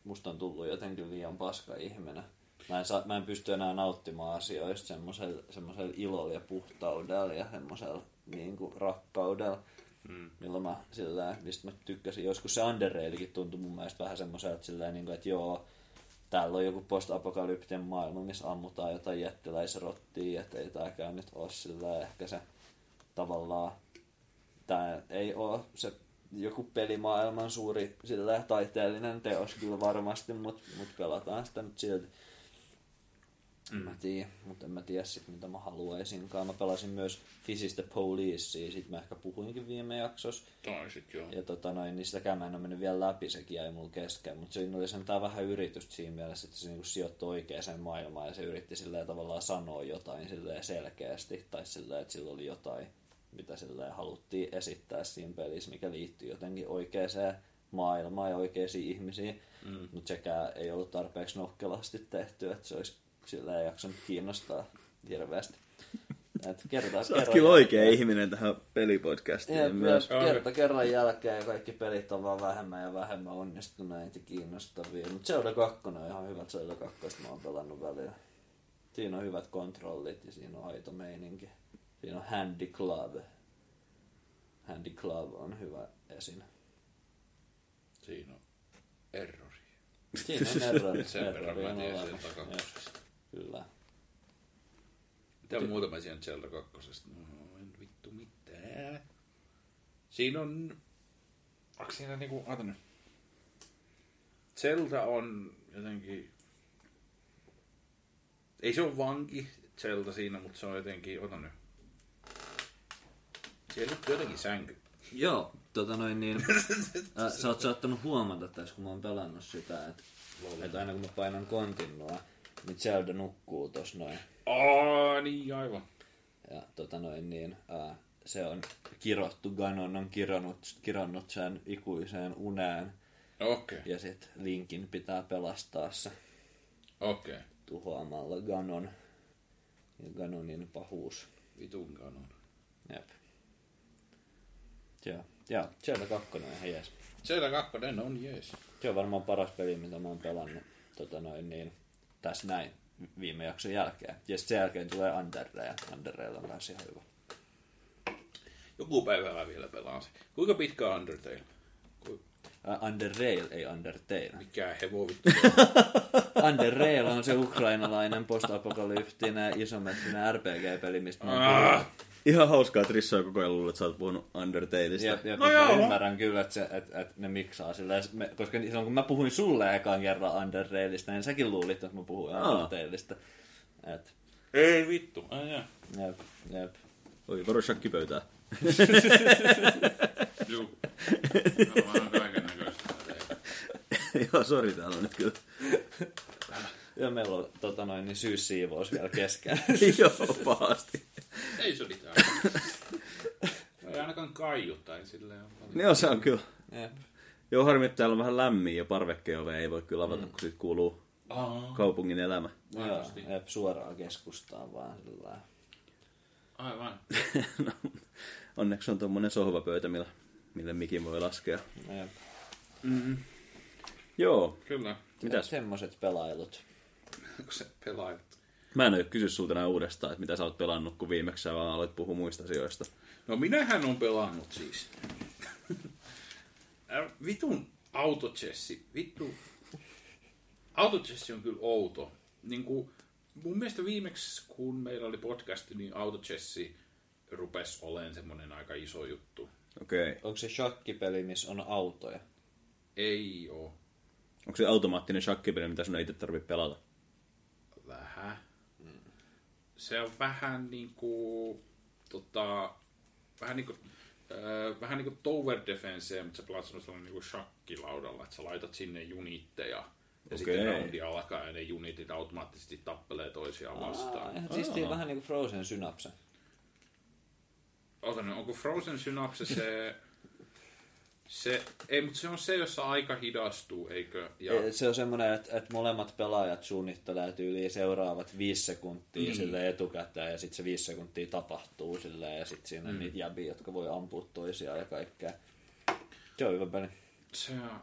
Musta on tullut jotenkin liian paska ihminen. Mä en, saa, mä en pysty enää nauttimaan asioista semmoisella ilolla ja puhtaudella ja semmoisella niin kuin rakkaudella, mm. milloin mä, sillä, mistä mä tykkäsin. Joskus se Underrailikin tuntui mun mielestä vähän semmoiselta, niin että joo, täällä on joku post-apokalyptinen maailma, missä ammutaan jotain jättiläisrottia, että ei tääkään nyt ole sillä ehkä se tavallaan, tää ei ole se joku pelimaailman suuri sillä taiteellinen teos kyllä varmasti, mutta mut pelataan sitä nyt silti. En mä tiedä, mutta en mä tiedä sit mitä mä haluaisinkaan. Mä pelasin myös This is the Policea, sit mä ehkä puhuinkin viime jaksossa. Taisit joo. Ja tota noin, niin sitäkään mä en oo mennyt vielä läpi, sekin jäi mulla kesken. Mut siinä oli sentään vähän yritystä siinä mielessä, että se niinku sijoittui oikeaan maailmaan ja se yritti silleen tavallaan sanoa jotain silleen selkeästi tai silleen, että sillä oli jotain, mitä silleen haluttiin esittää siinä pelissä, mikä liittyy jotenkin oikeaan maailmaan ja oikeisiin ihmisiin. Mm. Mutta sekään ei ollut tarpeeksi nokkelasti tehty, että se olisi silleen jaksanut kiinnostaa hirveästi. Et kertaa, sä oot kyllä oikea ihminen tähän pelipodcastiin. Ja myös. Kerta kerran jälkeen kaikki pelit on vaan vähemmän ja vähemmän onnistuneita ja kiinnostavia. Mutta Zelda kaksi on ihan hyvät, Zelda kaksi mä oon pelannut välillä. Siinä on hyvät kontrollit ja siinä on aito meininki. Siinä on Handy Club. Handy Club on hyvä esine. Siinä on errori. Siinä on errori. Sen verran mä tiedän sieltä kakkosesta. Kyllä. Mitä on muuta mä sieltä sieltä kakkosesta? No en vittu mitään. Siinä on. Onko siinä niinku, aata nyt. Zelda on jotenkin. Ei se ole vanki Zelda siinä, mutta se on jotenkin, ota nyt. Siellä on jotenkin sänky. Joo, tota noin niin, ä, sä oot saattanut huomata tässä, kun mä oon pelannut sitä, että et aina kun mä painan continuaa, niin Zelda nukkuu tossa noin. Aa, niin aivan. Ja tota noin niin, ä, se on kirottu, Ganon on kirannut, kirannut sen ikuiseen uneen. Okei. Okay. Ja sit Linkin pitää pelastaa se. Okei. Okay. Tuhoamalla Ganon. Ja Ganonin pahuus. Vitun Ganon. Jep. Joo, joo, Zelda kaksi on ihan jees. Zelda kaksi on jees. Se on varmaan paras peli, mitä mä oon pelannut tota noin, niin, tässä näin viime jakson jälkeen. Ja sitten sen jälkeen tulee Underrail. Underrail on taas ihan hyvä. Joku päivä mä vielä pelaan. Kuinka pitkä on Undertale? Ku... Uh, Underrail, ei Undertale. Mikä hevovittu. Underrail on se ukrainalainen postapokalyptinen isometrinen R P G-peli, mistä mä oon ah! Ihan hauskaa trissoa koko ajan luulet, että sä oot puhunut Undertaleista. Ja, ja no joo, ymmärrän kyllä, että, se, että, että ne miksaa sillä. Koska silloin kun mä puhuin sulle ekaan kerran Undertaleista, niin säkin luulit, että mä puhuin Aa. Undertaleista. Et. Ei vittu. Ah, jep, jep, jep. Oi, varo shakkipöytää. Juu. Mä oon kaiken näköistä. Joo, sori, täällä on nyt kyllä. Ja meillä on tota noin, niin syyssiivous vielä kesken. Joo, pahasti. Ei se mitään. Ei ainakaan kaiu tai silleen. Joo, se on kyllä. Jep. Joo, harmi, että täällä on vähän lämmin ja parvekkeovea ei voi kyllä avata, mm. kun siitä kuuluu Aha. kaupungin elämä. Joo, jep, suoraan keskustaan vaan sillä. Aivan. No, onneksi on tommonen sohvapöytä, millä, millä mikin voi laskea. Jep. Mm-hmm. Joo. Kyllä. Mitäs? Semmoset pelailut. Onko se pelailut? Mä en ole kysy sulta nää uudestaan, että mitä sä oot pelannut, kun viimeksi sä vaan aloit puhua muista asioista. No minähän on pelannut siis. Vitun autochessi. Vittu. Autochessi on kyllä outo. Niin kuin, mun mielestä viimeksi, kun meillä oli podcasti, niin autochessi rupesi olemaan semmonen aika iso juttu. Okei. Okay. Onko se shakkipeli, missä on autoja? Ei oo. Onko se automaattinen shakkipeli, mitä sun ei itse tarvitse pelata? Vähän. Mm. Se on vähän niinku tota vähän niinku äh, vähän niinku tower defense, mutta se pelataan sellainen niinku shakkilaudalla, että sä laitat sinne unitteja ja okay. sitten roundi alkaa ja ne unitit automaattisesti tappelee toisiaan vastaan. Aa, siis tii vähän niinku Frozen Synapse. Otan, onko Frozen Synapse se Se, ei, mutta se on se, jossa aika hidastuu, eikö? Ja... Se on semmoinen, että, että molemmat pelaajat suunnittelee tyyliin seuraavat viisi sekuntia mm. sille etukäteen ja sitten se viisi sekuntia tapahtuu sille ja sitten siinä on mm. niitä jäbiä, jotka voi ampua toisiaan ja kaikkea. Se on hyvä peli. Se on...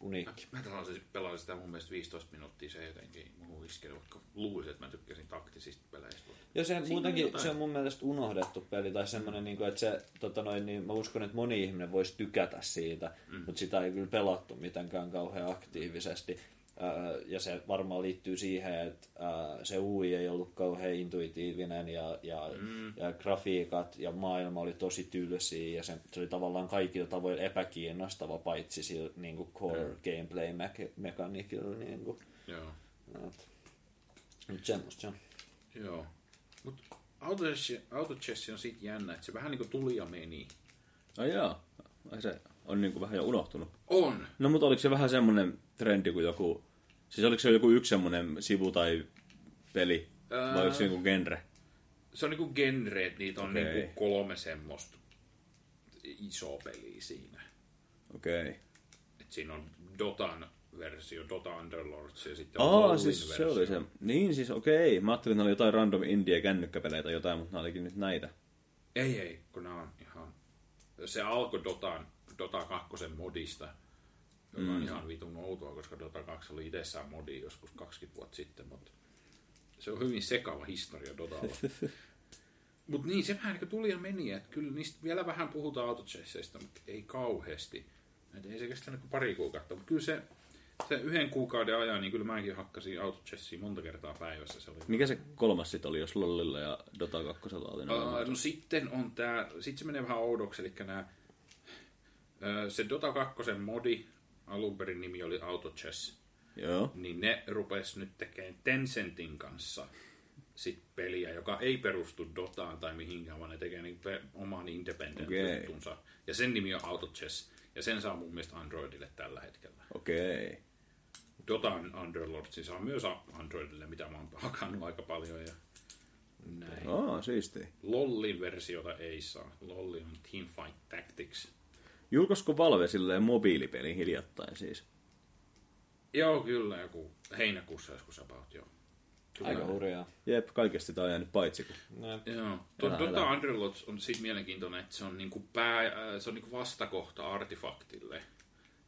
Uniikki. Mä, mä pelasin sitä mun mielestä viisitoista minuuttia, se jotenkin mun iskeli, vaikka luulisin, että mä tykkäsin taktisista peleistä. Joo, se, muutenkin, se on mun mielestä unohdettu peli, tai semmoinen, niin kuin, että se, tota noin, niin mä uskon, että moni ihminen voisi tykätä siitä, mm. mutta sitä ei kyllä pelattu mitenkään kauhean aktiivisesti. Ja se varmaan liittyy siihen, että se U I ei ollut kauhean intuitiivinen ja, ja, mm. ja grafiikat ja maailma oli tosi tylsiä ja se, se oli tavallaan kaikilla tavoin epäkiinnostava paitsi sillä niin kuin core mm. gameplay-mekaniikilla. Niin kuin. Joo. Mutta semmoista se on. Joo. Mutta autochessi on siitä jännä, että se vähän niin kuin tuli ja meni. Ai jaa. Ai se on niin kuin vähän jo unohtunut. On. No mutta oliko se vähän semmoinen trendi kuin joku... Siis oliko se joku yksi semmoinen sivu tai peli? Ää... Vai oliko se niinku genre? Se on niinku genre, että niitä on okay. niinku kolme semmoista isoa peliä siinä. Okei. Okay. Että siinä on Dotan versio, Dota Underlords ja sitten on Aa, siis versio. Se oli se. Niin siis okei. Okay. Mä ajattelin, että ne oli jotain random indie-kännykkäpelejä tai jotain, mutta ne olikin nyt näitä. Ei ei, kun nämä on ihan... Se alkoi Dotan, Dota kakkosen modista. Joka on mm. ihan vitun outoa, koska Dota kaksi oli itsessään modi joskus kaksikymmentä vuotta sitten, mutta se on hyvin sekava historia Dotalla. Mut niin, se vähän niin tuli ja meni, että kyllä niistä vielä vähän puhutaan autochesseista, mutta ei kauheasti. Et ei se kestä niin pari kuukautta, mutta kyllä se, se yhden kuukauden ajan, niin kyllä mäkin hakkasin autochessia monta kertaa päivässä. Se oli. Mikä se kolmas sitten oli, jos Lollilla ja Dota kaksi oli? Uh, no sitten on tää, sit se menee vähän oudoksi, eli nää, se Dota kaksi modi, alun perin nimi oli Autochess. Joo. Niin ne rupes nyt tekemään Tencentin kanssa sit peliä, joka ei perustu Dotaan tai mihinkään, vaan ne tekee niin oman independent-juttunsa. Okay. Ja sen nimi on Autochess. Ja sen saa mun mielestä Androidille tällä hetkellä. Okei. Okay. Dota Underlordsin saa myös Androidille, mitä mä oon hakannut aika paljon ja näin. Aa, siistiä. Lollin versiota ei saa. Lolli on Teamfight Tactics. Julkaisko Valve silleen mobiilipeli hiljattain siis? Joo, kyllä joku heinäkuussa joskus about, joo. Kyllä. Aika hurjaa. Jep, kaikesta sitä on jäänyt paitsi. No. Joo. Dota Underlords on siitä mielenkiintoinen, että se on, niinku pää, se on niinku vastakohta artefaktille.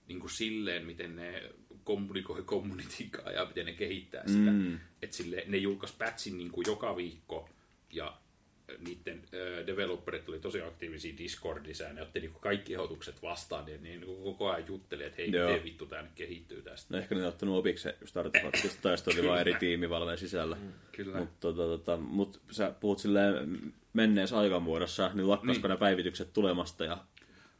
Niinku silleen, miten ne kommunikoi communitykaan ja miten ne kehittää sitä. Mm. Että ne julkaisi patchin niinku joka viikko ja niiden äh, developerit oli tosi aktiivisia Discordissa ja ne otti niinku kaikki ehdotukset vastaan ja ne niinku koko ajan jutteli, että hei, miten vittu tää nyt kehittyy tästä. No ehkä ne on ottanut opikse startupaktista tai sitten oli vaan eri tiimi Valveen sisällä. Mm, kyllä. Mutta tota, tota, mut sä puhut silleen menneessä aikamuodossa, niin lakkaisiko niin. Nämä päivitykset tulemasta? Ja...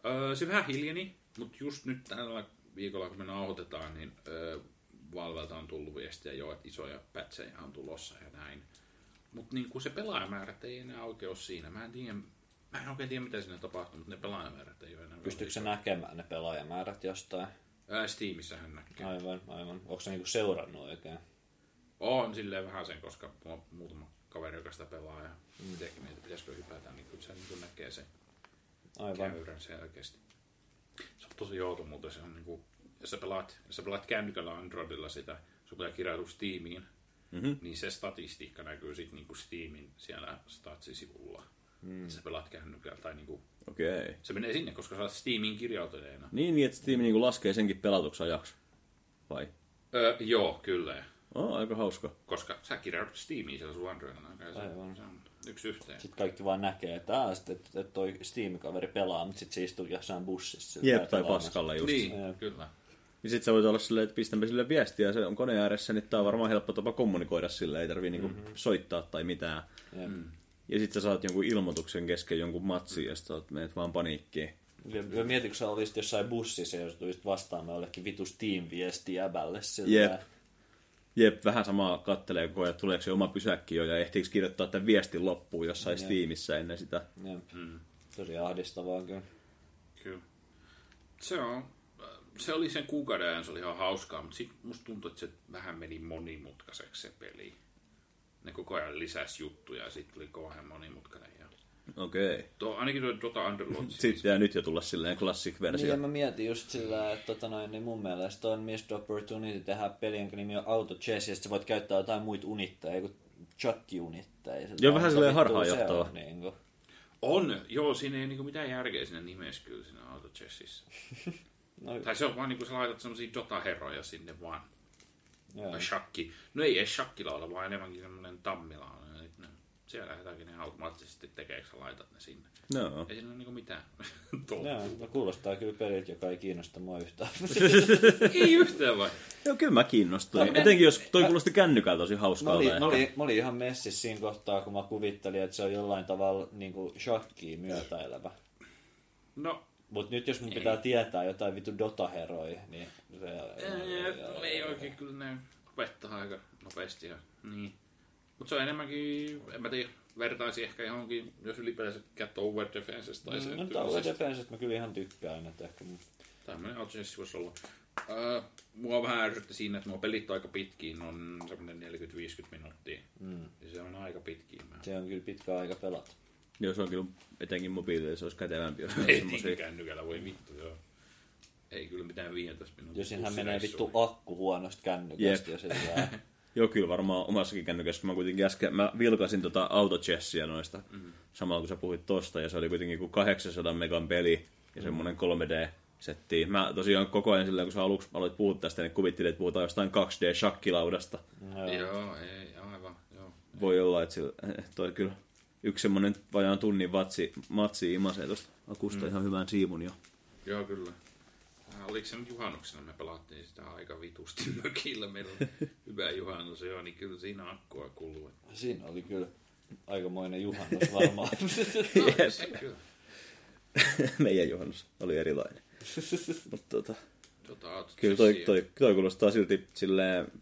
Öö, se vähän hiljeni, mutta just nyt tällä viikolla kun me nauhoitetaan, niin öö, Valvelta on tullut viestiä jo, että isoja pätsejä on tulossa ja näin. Mutta niinku se pelaajamäärät ei enää oikein ole siinä. Mä en, tiedä, mä en oikein tiedä, mitä siinä tapahtuu, mutta ne pelaajamäärät ei ole enää. Pystyykö se näkemään ne pelaajamäärät jostain? Ää, Steamissähän näkee. Aivan, aivan. Onko se niinku seurannut oikein? On silleen vähän sen, koska on muutama kaveri, joka sitä pelaa. Ja mm. Mitenkin niitä pitäisikö hypätä, niin kyllä se niinku näkee sen käyrän selkeästi. Se on tosi joutu muuten. Se on niinku, jos sä pelaat, jos sä pelaat kännykällä Androidilla sitä, sun pitää kirjautua Steamiin. Mm-hmm. Niin se statistiikka näkyy sitten niinku Steamin siellä statsisivulla. Mm. Sä pelaat kännykällä tai niinku... Okei. Okay. Se menee sinne, koska sä olet Steamin kirjautuneena. Niin, niin että Steam niinku laskee senkin pelatuksen ajaksi. Vai? Öö, joo, kyllä. Oh, aika hauska. Koska sä kirjaudut Steamiin siellä sun Androidilla. Aivan. Se on yksi yhteen. Sitten kaikki vaan näkee, että aah, sit, et, et toi Steam-kaveri pelaa, mutta sit se istuu jossain bussissa. Jep, tai paskalla just. Niin, Jep. kyllä. Ja sit sä voit olla silleen, että pistämme sille viestiä ja se on koneen ääressä, niin tää on varmaan helppo tapa kommunikoida sille, ei tarvii niinku mm-hmm. soittaa tai mitään. Mm. Ja sit sä saat jonkun ilmoituksen kesken jonkun matsin ja sit menet vaan paniikkiin. Ja, ja mieti, kun sä olisit jossain bussissa ja jos tulisit vastaamaan jollekin vitus Steam-viesti jäbälle sillä. Jep. Jep, vähän samaa kattelee koko ajan, tuleeko se oma pysäkki jo ja ehtiikö kirjoittaa tämän viestin loppuun jossain Jep. Steamissä ennen sitä. Jep. Mm. Tosi ahdistavaa kyllä. Kyllä. Se on. Se oli sen kuukauden ajan, se oli ihan hauskaa, mutta sitten musta tuntui, että se vähän meni monimutkaiseksi se peli. Ne koko ajan lisäsi juttuja ja sitten tuli kauhean monimutkainen. Ja... Okei. Okay. Tuo, ainakin tuo Dota Underlords. Sitten jää nyt jo tulla silleen classic-versio. Niin, mä mietin just sillä, että tota noin, niin mun mielestä on missed opportunity tehdä peli, jonka nimi on Autochess, ja sitten voit käyttää jotain muita unitteja, kuin Chuck-unitteja. Joo, vähän silleen harhaanjohtava. On, niin kuin... on, joo, siinä ei niinku mitään järkeä siinä nimessä kyllä siinä Autochessissä. No, tai se on vaan niin kuin sä laitat semmosia Dota-heroja sinne vaan. Tai shakki. No ei edes shakkila ole, vaan enemmänkin semmonen tammila. No, siellä lähdetäänkin ne automaattisesti tekee, kun sä laitat ne sinne. No. Ei siinä ole niinku mitään. No, no kuulostaa kyllä pelit, joka ei kiinnosta mua yhtään. Ei yhtään vai? Joo, kyllä mä kiinnostuin. No, etenkin jos toi kuulosti kännykään tosi hauskalta. Mä, mä olin ihan messissä siinä kohtaa, kun mä kuvittelin, että se on jollain tavalla niin kuin shakkiä myötäilevä. No. Mut nyt jos mun pitää ei. tietää jotain vittu Dota-heroja, niin se... Ei, ei, ei oikein kyllä ne opettaa aika nopeasti ja niin. Mut se on enemmänkin, en mä tiedä, vertaisi ehkä johonkin, jos ylipäänsä käyttää Over Defenses tai sen no, tyylisestä. Over Defenses mä kyllä ihan tykkään näitä ehkä. Tämmönen Autochess voisi olla. Äh, mua on vähän ärsytti siinä, että mua pelit on aika pitkiä, ne on semmonen neljäkymmentä viisikymmentä minuuttia. Mm. Se on aika pitkiä. Mä... Se on kyllä pitkä aika pelata. Joo, se on kyllä etenkin mobiilille, se olisi kätevämpi. Jos ei semmosia... kännykällä, voi vittu, joo. Ei kyllä mitään viientoista minuuttia. Jos siinähän menee vittu akku huonosta kännykästä. Joo, kyllä varmaan omassakin kännykässä, kun mä kuitenkin äsken, mä vilkasin tota Autochessia noista, mm-hmm. samalla kun sä puhuit tosta, ja se oli kuitenkin kuin kahdeksansadan megan peli, ja semmonen kolme D-setti. Mä tosiaan koko ajan silleen, kun sä aluksi aloit puhua tästä, niin kuvittelin, että puhutaan jostain kaksi D-shakkilaudasta. No. Joo, ei, aivan, joo. Voi olla, että sillä, toi kyllä... Yksi semmonen vajaan tunnin vatsi, matsi imasee tosta akusta mm. ihan hyvän siivun jo. Joo, kyllä. Oliko se nyt juhannuksena? Me pelattiin sitä aika vitusti mökillä. Meillä on hyvä juhannus jo, niin kyllä siinä akkua kuluu. Siinä oli kyllä aikamoinen juhannus varmaan. No, se kyllä. Meidän juhannus oli erilainen. Mutta tota... tota Outset. Kyllä toi, toi, toi kuulostaa silti silleen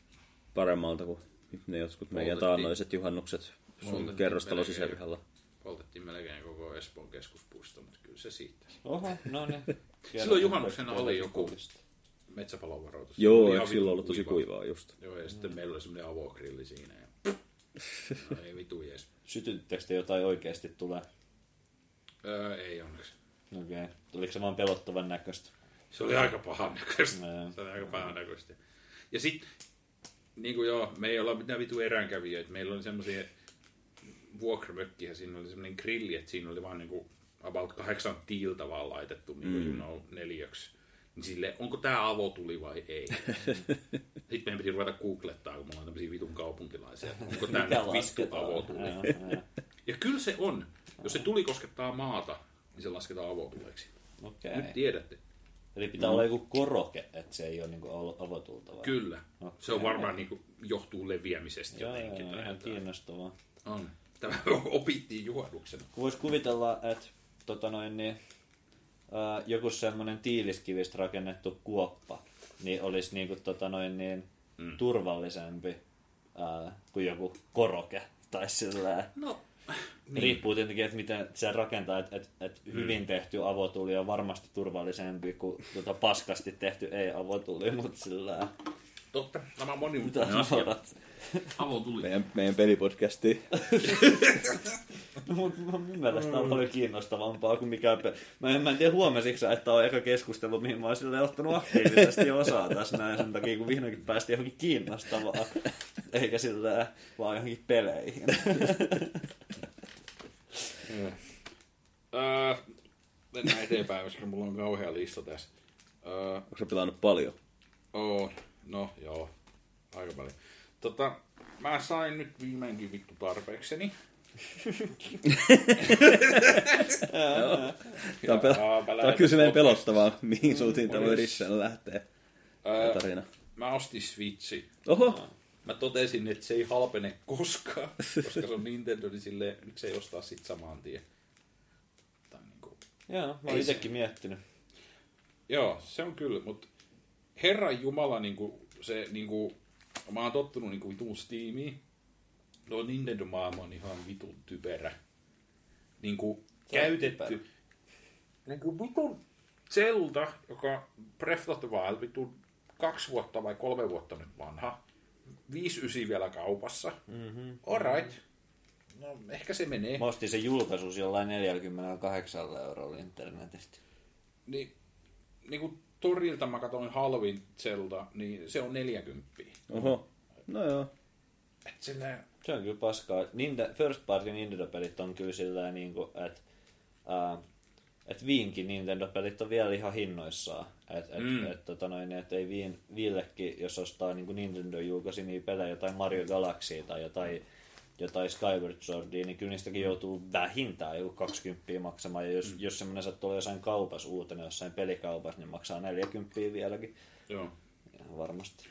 paremmalta kuin ne jotkut meidän taannoiset juhannukset sun kerrostalosi sisäpihalla. Poltettiin melkein koko Espoon keskuspuisto, mutta kyllä se siitä. Oho, no niin. Silloin juhannuksena oli joku metsäpalovaroitus. Joo, eikö silloin ollut tosi kuivaa just? Joo, ja sitten mm. meillä oli semmoinen avogrilli siinä. Ja... No ei vitu jees. Sytyttekö te jotain oikeasti tulee? Öö, ei onneksi. Okei. Okay. Tuliko se vaan pelottavan näköistä? Se oli aika pahan näköistä. No. Se oli aika pahan näköistä. Ja sitten, niin kuin joo, me ei olla mitään vitu eränkävijöitä. Meillä oli semmoisia vuokramökkiä, siinä oli semmoinen grilli, että siinä oli vaan niinku about kahdeksan tiiltä vaan laitettu niin kuin mm. you know, neljöksi. Niin silleen, onko tää avotuli vai ei? Sitten meidän piti ruveta googlettaa, kun me ollaan tämmöisiä vitun kaupunkilaisia. Onko tää nyt vittu avotuli? Ja kyllä se on. Jos se tuli koskettaa maata, niin se lasketaan avotuleeksi. Okay. Nyt tiedätte. Eli pitää mm. olla joku koroke, että se ei ole niin avotulta vai? Kyllä. Okay. Se on varmaan niin kuin, johtuu leviämisestä joo, jotenkin. Joo, ihan kiinnostavaa. On. Tämä opittiin juhannuksena. Voisi kuvitella, että tota noin, niin, ää, joku semmoinen tiiliskivistä rakennettu kuoppa niin olisi niin kuin, tota noin, niin, mm. turvallisempi ää, kuin joku koroke. Tai sillä... No. Niin. Riippuu tietenkin, että miten sä rakentaa, että et, et hyvin tehty avotuli on varmasti turvallisempi kuin tuota paskasti tehty ei-avotuli, mutta sillä... Totta, nämä on monimutkainen asia. Avotuli. Meidän, meidän pelipodcastiin. No, mutta mun mielestä tämä on paljon kiinnostavampaa kuin mikään peli. Mä en, mä en tiedä huomasiksi, että on eka keskustelu, mihin mä oon silleen ottanut aktiivisesti osaa tässä näin sen takia, kun vihdoinkin päästiin johonkin kiinnostavaa, eikä silleen vaan johonkin peleihin. Mm. Öö, mennään eteenpäin, koska mulla on kauhea lista tässä. Öö, Onko sä pelannut paljon? Oo, no joo, aika paljon. Tota, mä sain nyt viimeinkin vittu tarpeekseni. Tää on, pel- Tää on kyllä silleen pelottavaa, mihin suuntiin tämä edissään lähtee. Öö, tarina. Mä ostin Switchi. Oho! Mä totesin, että se ei halpene koskaan, koska se on Nintendo, niin silleen, nyt se ei ostaa sit samaan tien. Tai niinku... Joo, mä oon itekin se... miettinyt. Joo, se on kyllä, mutta Herran Jumala, niinku, se niinku... Mä oon tottunut niinku vitun Steamiin. No Nintendo-maailma on ihan vitun typerä. Niinku käytetty... Typerä. Niinku vitun Zelda, joka Breath of the Wild, vitun kaksi vuotta vai kolme vuotta nyt vanha. viisi yhdeksän vielä kaupassa. Mm-hmm. All right. No ehkä se menee. Mä ostin sen julkaisuus jollain neljäkymmentäkahdeksan eurolla internetistä. Niin, niin kuin torilta mä katsoin halvin Zelda, niin se on neljäkymmentä. Oho, no joo. Et sillä... Se on kyllä paskaa. Ninda, first party Nintendo-pelit on kyllä sillä niin kuin, että uh, et viinkin Nintendo-pelit on vielä ihan hinnoissaan. Että et, mm. et, tota et ei viin, viillekin, jos ostaa niin Nintendo-julkaisimia pelejä, jotain Mario Galaxia tai jotain, jotain Skyward Swordia, niin kyllä niistäkin joutuu vähintään joku kaksikymmentä maksamaan. Ja jos, mm. jos semmoinen sattuu jossain kaupassa uutena, jossain pelikaupassa, niin maksaa neljäkymmentä vieläkin. Joo. Ja varmasti.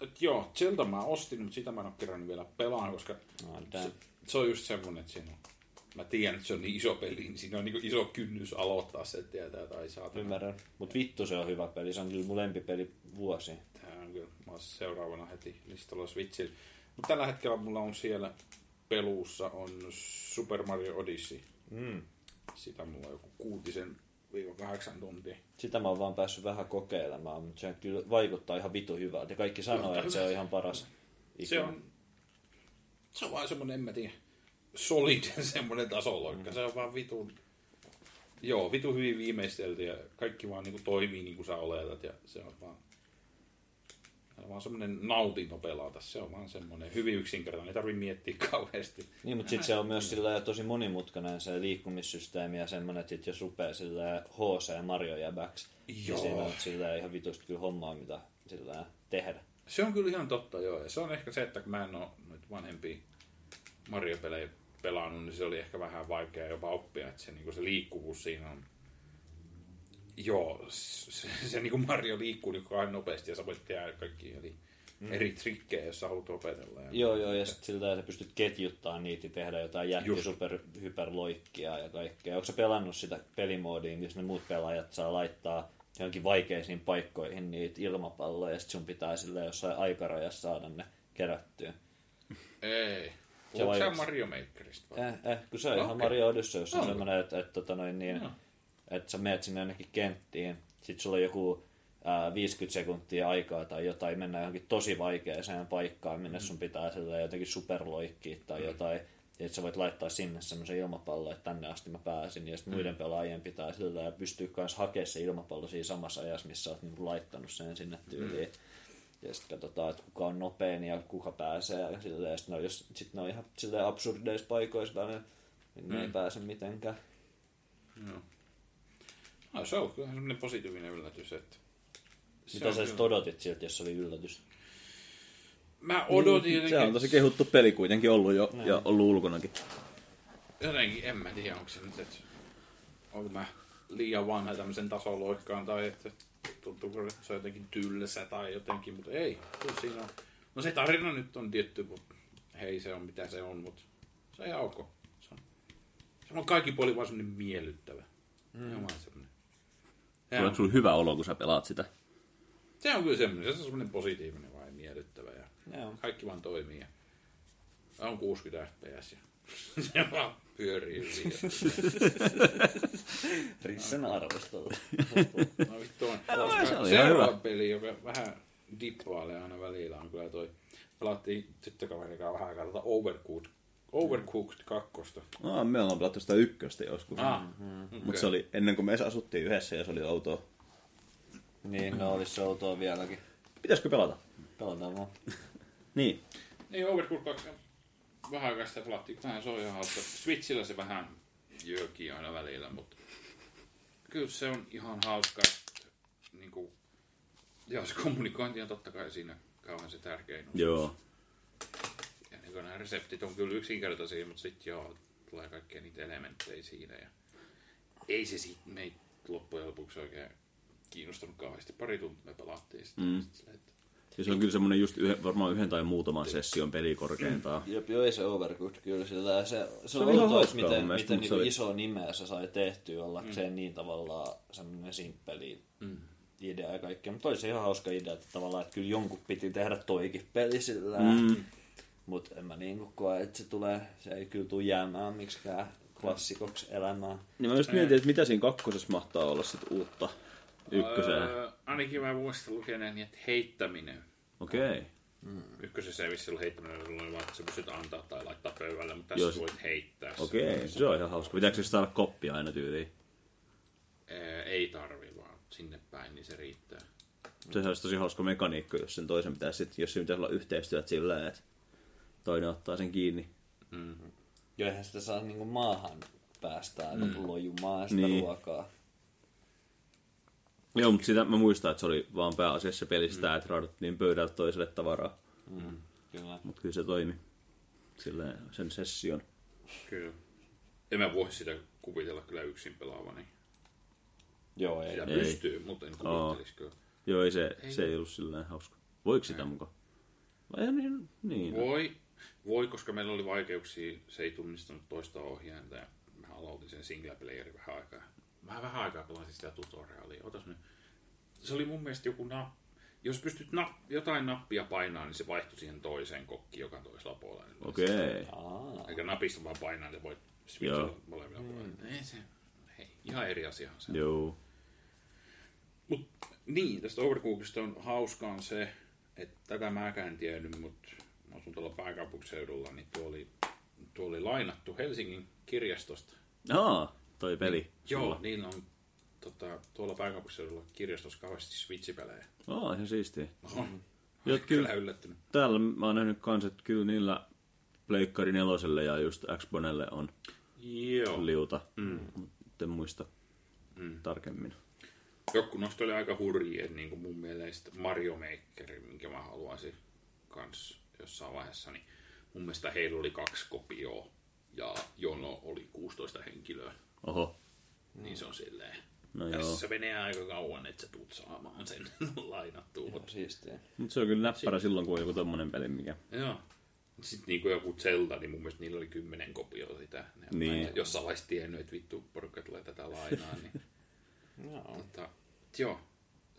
Et joo, Zelda mä ostin, mutta sitä mä en ole kerran vielä pelaan, koska no, se, se on just semmoinen, että siinä on. Mä tiedän, että se on niin iso peli, niin siinä on niin iso kynnys aloittaa se, että tietää tai saatana. Ymmärrän, mutta vittu se on hyvä peli, se on kyllä mun lempipeli vuosiin. Tää on kyllä, mä oon seuraavana heti listalla Switchillä. Mutta tällä hetkellä mulla on siellä peluussa on Super Mario Odyssey. Mm. Sitä mulla on joku kuutisen viikon kahdeksan tuntia. Sitä mä oon vaan päässyt vähän kokeilemaan, mutta se kyllä vaikuttaa ihan vitu hyvältä. Kaikki sanoo, että se on ihan paras ikinä. Se on, se on vaan semmonen, en mä tiedä. Solid semmoinen tasoloikka. Mm. Se on vaan vitun... Joo, vitun hyvin viimeistelty ja kaikki vaan niinku toimii niin kuin sä oletat ja se on vaan... Se on vaan semmoinen nautinto pelata. Se on vaan semmoinen hyvin yksinkertainen. Ei tarvi miettiä kauheasti. Niin, mutta sit se on myös sillä tosi monimutkainen se liikkumissysteemi ja semmoinen, että sit jos rupeaa sillä H C Mario jäbäksi, niin siinä on sillä ihan vitusti kyllä hommaa, mitä sillä tehdä. Se on kyllä ihan totta, joo. Ja se on ehkä se, että kun mä en oo nyt vanhempi Mario-pelejä pelannut, niin se oli ehkä vähän vaikea jopa oppia, että se, niin se liikkuvuus siinä on... Joo, se, se, se niin Mario liikkuu niin aina nopeasti ja sä voit tehdä kaikki eli mm. eri trikkejä, jos sä haluat opetella. Ja joo, joo, ja sitten siltä sä pystyt ketjuttamaan niitä ja tehdä jotain jätti-superhyperloikkia ja kaikkea. Onko sä pelannut sitä pelimoodia, missä ne muut pelaajat saa laittaa johonkin vaikeisiin paikkoihin niitä ilmapalloja, ja sit sun pitää sille jossain aikarajassa saada ne kerättyä. Ei. Puhutko sä Mario Makerista vai? Eh, eh, kun se on no, ihan okay. Mario Odyssey, jossa on no, semmoinen, että et, tota niin, no. et sä menet sinne jonnekin kenttiin, sit sulla on joku ää, viisikymmentä sekuntia aikaa tai jotain, mennään johonkin tosi vaikeaseen paikkaan, minne mm. sun pitää silleen jotenkin superloikkiä tai mm. jotain. Että sä voit laittaa sinne semmoisen ilmapallon, että tänne asti mä pääsin. Ja sitten mm. muiden pelaajien pitää sillä ja pystyy myös hakemaan se ilmapallo siinä samassa ajassa, missä sä oot niinku laittanut sen sinne tyyliin. Mm. Ja sitten katsotaan, että kuka on nopein ja kuka pääsee. Ja sitten ne, sit ne on ihan silleen absurdeissa paikoissa, niin mm. ne ei pääse mitenkään. Joo. No, se on kyllä semmoinen positiivinen yllätys. Että se mitä sä sitten odotit sieltä, jos se oli yllätys? Mä odotin jotenkin... Se on tosi kehuttu peli kuitenkin ollut jo näin. Ja ollut ulkonakin. Jotenkin en mä tiedä, onko se nyt, että onko mä liian vanha tämmöisen tasoloikkaan tai että tuntuuko se jotenkin tylsä tai jotenkin, mutta ei. Siinä on. No se tarina nyt on tietty, mutta hei se on mitä se on, mutta se on ihan ok. Se on, se on kaikki puoli vaan semmoinen miellyttävä. Mm. Jumala semmoinen. Tuleeko sulla hyvä olo, kun sä pelaat sitä? Se on kyllä semmoinen, se on semmoinen positiivinen vai miellyttävä ja... Joo. Kaikki vaan toimii. On kuusikymmentä äf pee äs ja se vaan pyörii yli. Rissen arvostolla. No vittu on. Seuraava peli, joka vähän dippailee aina välillä, on kyllä toi. Pelattiin tyttökaverikaan vähän aikaa tuota Overcooked. Overcooked kakkosta. Aa, me ollaan pelattu sitä ykköstä joskus. Ah, okay. Mutta se oli ennen kuin me asuttiin yhdessä ja se oli outoa. Niin, no olisi outoa vieläkin. Pitäisikö pelata? Pelataan vaan. Niin. Niin, Overcooked kaksi vähän aikaa sitä pelattiin, vähän se on ihan hauska. Switchillä se vähän jöökii aina välillä, mutta kyllä se on ihan hauska. Niin kuin, ja se kommunikointi on totta kai siinä kauhean se tärkein osuus. Joo. Ja niin kuin nämä reseptit on kyllä yksinkertaisia, mutta sitten joo, tulee kaikkia niitä elementtejä siinä. Ja ei se sit meitä loppujen lopuksi oikein kiinnostanut kauheasti. Pari tuntia me pelattiin sitä. Mm. Ja se on kyllä semmoinen just yhden, varmaan yhden tai muutaman session peli korkeintaan. Jep, joo, ei se Overcooked kyllä sillä. Se, se, se on ollut miten, mielestä, miten niin iso nimeä se sai tehtyä ollakseen mm. niin tavallaan semmoinen simppeli mm. idea ja kaikkea. Mutta oli se ihan hauska idea, että tavallaan, että kyllä jonkun piti tehdä toikin peli sillä. Mm. Mutta en mä niin kuin koe, että se tulee, se ei kyllä tule jäämään miksikään klassikoksi elämään. Niin mä just mietin, että mitä siinä kakkosessa mahtaa olla sitten uutta. Ykköseen. Öö, ainakin mä muistan lukeneen, että heittäminen. Okei. Okay. Mm. Ykkösessä ei vissi ollut heittäminen, jolloin vaan se pystyt antaa tai laittaa pöydälle, mutta tässä Jos... voit heittää. Okei, okay. Se on ihan hauska. Pitääkö se saada koppia aina tyyliin? Öö, ei tarvi vaan sinne päin, niin se riittää. Sehän olisi tosi hauska mekaniikka, jos sen toisen pitäisi, jos siinä pitäisi olla yhteistyöt sillä, että toinen ottaa sen kiinni. Mm-hmm. Jo eihän sitä saa niinku maahan päästään mm. lojumaan sitä niin. ruokaa. Joo, mutta sitä mä muistan, että se oli vaan pääasiassa pelistä, mm. että raudattiin pöydältä toiselle tavaraa. Mm, kyllä. Mutta kyllä se toimi. Silleen sen session. Kyllä. En mä voi sitä kuvitella kyllä yksin pelaavani. Joo, ei. Sitä ei. Pystyy, mutta en kuvittelisi kyllä. Joo, ei se, ei. Se ei ollut silleen hauska. Voiko sitä mukaan? Vai niin? niin. Voi. Voi, koska meillä oli vaikeuksia. Se ei tunnistanut toista ohjainta ja mä aloitin sen single playerin vähän aikaa. Mä vähän aikaa pelasin sitä tutorialia. Otas nyt. Se oli mun mielestä joku na... Jos pystyt na... jotain nappia painaa, niin se vaihtui siihen toiseen kokkiin, joka on toisella puolella. Okei. Okay. Eikä napista vaan painaa, niin voit switchata molemmilla mm. puolella. Ei se... Hei, ihan eri asiahan se. Joo. Mut niin, tästä Overcookista on hauskaan se, että tätä mäkään en tiennyt, mutta mä asun tuolla pääkaupunkiseudulla, niin tuo oli, tuo oli lainattu Helsingin kirjastosta. Aa. Toi peli. Niin, joo, niillä on tota, tuolla pääkaupunkiseudulla kirjastossa kauheasti Switch-pelejä. Aa, ihan siistiä. On. Jot, kyllä yllättynyt. Täällä mä oon nähnyt kans, että kyllä niillä Pleikkari neloselle ja just Xbonelle on joo. liuta. Mm. Mutta en muista mm. tarkemmin. Joku noista oli aika hurjia, että niin kuin mun mielestä Mario Maker, minkä mä haluaisin kans jossain vaiheessa, niin mun mielestä heillä oli kaksi kopioa ja jono oli kuusitoista henkilöä. Oho. Niin se on silleen. No tässä joo. menee aika kauan, että sä tulet saamaan sen lainattua. Joo, siistiä. Mut se on kyllä läppärä sitten. Silloin, kun on joku tommonen peli, mikä... Joo. Sitten niinku joku Zelda, niin mun mielestä niillä oli kymmenen kopioa sitä. Niin. Jos sä olis tiennyt, että vittu porukka tulee tätä lainaa, niin... Joo. Mutta Joo,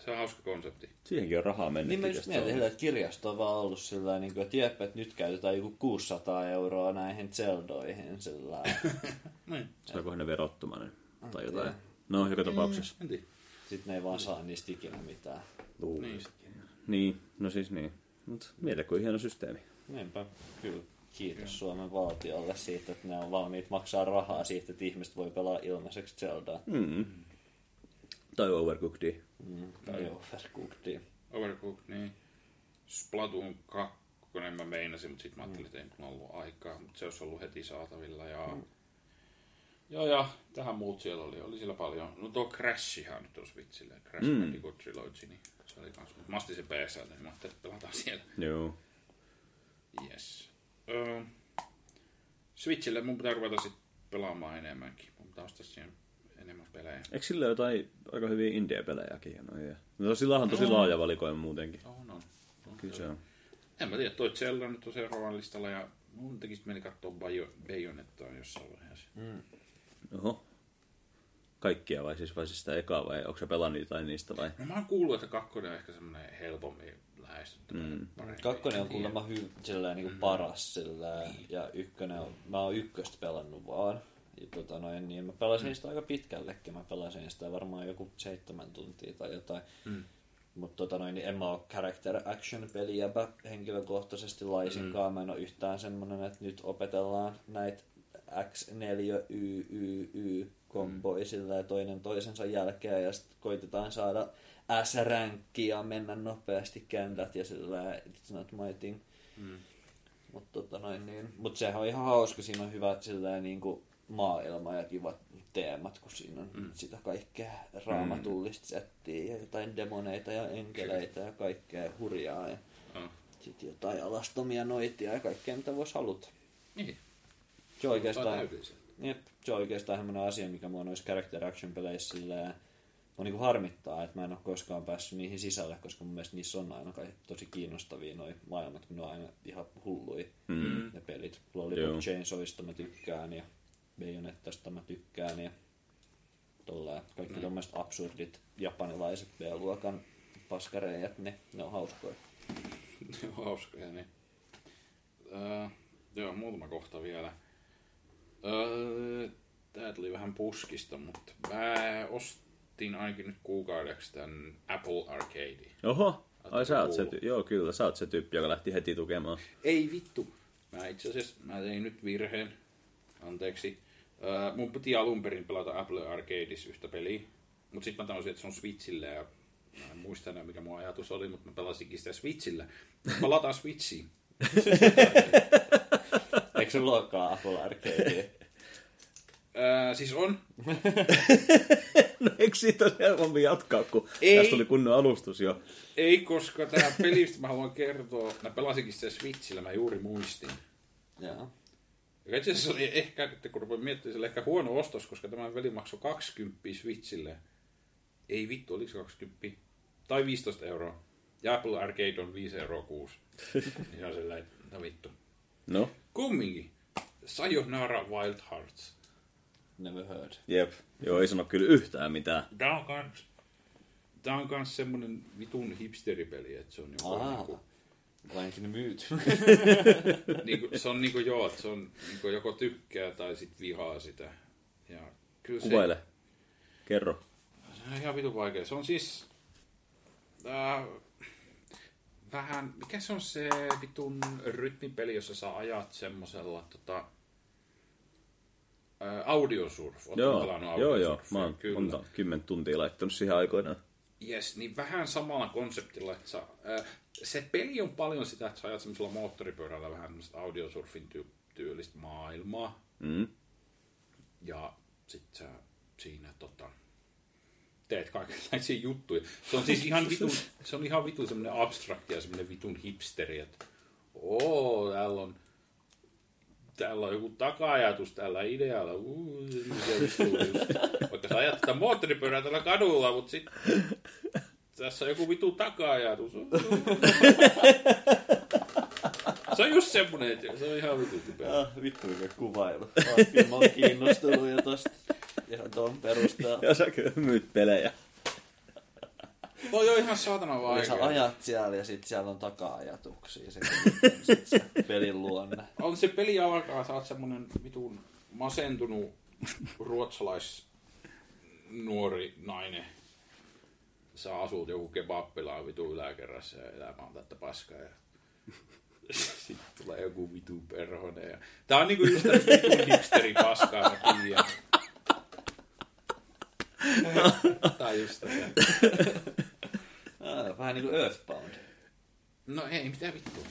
se on hauska konsepti. Siihenkin on rahaa mennyt. Niin mä just mietin, että kirjasto on vaan ollut sillä niin että tiedäpä, että nyt käytetään joku kuusisataa euroa näihin Zeldoihin sillä niin. Saako ne verottumaan tai jotain? Tiedä. No, joka tapauksessa. Mm, sitten ne ei vaan saa niistä ikinä mitään. Niin. niin, no siis niin. Mut miele kuin hieno systeemi. Niinpä, kyllä. Kiitos kyllä. Suomen valtiolle siitä, että ne on valmiit maksaa rahaa siitä, että ihmiset voi pelaa ilmaiseksi Zeldaa. Mm. Tai Overcookedia. Mm, tai Overcookedia. Overcooked, niin. Splatoon kaksi mä meinasin, mutta sit mä ajattelin, että ei mulla ollut aikaa, mutta se olisi ollut heti saatavilla. Ja... Mm. Joo, ja tähän muut siellä oli. Oli siellä paljon. No tuo Crashihan nyt on Switchillä. Crash mm. Bandicoot Trilogy, niin se oli kans. Mä astin se P S A, niin mä ajattelin, että pelataan siellä. Joo. Yes. Öö, Switchillä mun pitää ruveta sit pelaamaan enemmänkin. Mun pitää ostaa siihen enemmän pelejä. Eikö sillä ole jotain aika hyviä indie-pelejäkin? No sillähän on tosi no. laaja valikoima muutenkin. Oh, no. On, kyllä se on. En mä tiedä, toi Zelda nyt on seuraavan listalla ja mun tekisi mieli katsoa Bayonettaa jossain vaiheessa. Mm. Oho. Kaikkia vai siis, vai siis sitä ekaa vai onko sä pelannut jotain niistä vai? No mä oon kuullut, että kakkonen on ehkä semmonen helpommin lähestyttävä. Mm. Kakkonen on kuulemma hy- silleen niinku mm. paras silleen niin. Ja ykkönen on, mä oon ykköstä pelannut vaan. Ja tota noin niin, mä pelasin mm. sitä aika pitkällekin, mä pelasin sitä varmaan joku seitsemän tuntia tai jotain. Mm. Mutta tota noin, niin en mä oo character action pelijäpä henkilökohtaisesti laisinkaan, mm. mä en oo yhtään semmonen, että nyt opetellaan näitä X neljä Y Y Y-komboja sillä toinen toisensa jälkeen ja sitten koitetaan saada S-ränkkiä ja mennä nopeasti kentät ja sillä it's not my thing. Mm. Mutta tota noin niin. Mut sehän on ihan hauska, siinä on hyvät sillä niinku maailma ja kivat teemat, kun siinä on mm. sitä kaikkea raamatullista settiä ja jotain demoneita ja enkeleitä ja kaikkea hurjaa ja oh. sitten jotain alastomia noitia ja kaikkea mitä voisi haluta. Niin. Se on oikeastaan, jep, se on oikeastaan semmoinen asia, mikä mua noissa character action peleissä silleen, mua niinku harmittaa, että mä en ole koskaan päässyt niihin sisälle, koska mun mielestä niissä on aina tosi kiinnostavia noi maailmat, kun ne on aina ihan hulluja mm. ne pelit. Lollipop Chainsawista mä tykkään ja Bayonettasta mä tykkään ja tolleen. Kaikki mm. tommoiset absurdit japanilaiset B-luokan paskareijat, ne, ne on hauskoja. Ne on hauskoja, niin. Uh, joo, muutama kohta vielä. Öö, tää tuli vähän puskista, mutta mä ostin ainakin nyt kuukaudeksi tän Apple Arcade. Oho, ai sä oot se tyyppi, joo kyllä, sä oot se tyyppi, joka lähti heti tukemaan. Ei vittu, mä itse asiassa, mä tein nyt virheen, anteeksi. Öö, mun piti alun perin pelata Apple Arcadeis yhtä peliä, mut sit mä tajusin, että se on Switchillä ja mä en muista enää mikä mun ajatus oli, mut mä pelasinkin sitä Switchillä. Mä lataan Switchiin. Eikö se luokkaa Apple Arcadea? Öö, siis on. No eikö siitä ole helpompi jatkaa, kun ei, tästä tuli kunnon alustus jo? Ei, koska tämä pelistä mä haluan kertoa. Mä pelasinkin sitä Switchillä, mä juuri muistin. Joo. Ja itse asiassa oli ehkä, kun rupein miettimään, se oli ehkä huono ostos, koska tämä veli maksoi kaksikymmentä Switchille. Ei vittu, oliko se kaksikymmentä? Tai viisitoista euroa. Ja Apple Arcade on viisi euroa kuusi. Niin on sellainen, että vittu. No? Kumminkin. Sayonara Wild Hearts. Never heard. Jep. Joo, ei sano kyllä yhtään mitään. Tää on kans, tää on kans semmonen vitun hipsteripeli, että se on joku... Ahaa. Niinku... Lainkin myyty. Niinku, se on niinku joo, että se on niinku joko tykkää tai sit vihaa sitä. Ja kyllä se... Kuvaile. Kerro. Se on ihan vitun vaikea. Se on siis... Tää... Vähän, mikä se on se vitun rytmipeli, jossa sä ajat semmosella tota, audiosurf? Oot joo, audiosurf? Joo, joo. Mä oon monta kymmentä tuntia laittanut siihen aikoinaan. Jes, niin vähän samalla konseptilla, että sä, ää, se peli on paljon sitä, että sä ajat semmosella moottoripyörällä vähän semmoista audiosurfin ty- tyylistä maailmaa. Mm. Ja sit sä siinä tota... teet kaikenlaisia juttuja. Se on siis ihan vitun, se on ihan vitun semmoinen abstrakti ja semmoinen vitun hipsteri, että ooo, täällä on, täällä on joku taka-ajatus tällä idealla, uuu, vaikka sä ajat sitä moottoripyörää tällä kadulla, mutta sit tässä on joku vitun taka-ajatus. Se on just semmoinen, että se on ihan vitun typerä. Ah, vittu mikä kuvailu. Mä oon kiinnostunut jo tosta. Ja tuon perustaa. Ja sä kyllä myyt pelejä. Toi on ihan saatana vaikea. Sä ajat siellä ja sit siellä on taka-ajatuksia. Sit, sit se pelin luonne. Onko se peli alkaa, sä oot semmonen vitun masentunut ruotsalais nuori nainen. Sä asut joku kebappilaan vitun yläkerrassa ja elämä on täyttä paskaa ja... Sitten tulee joku vitu perhonen ja... Tää on niinku just tämmöstä vitun hipsteri paskaa, mä tiiän. Tää on just tätä. Ah, vähän niinku Earthbound. No ei, mitä vittua.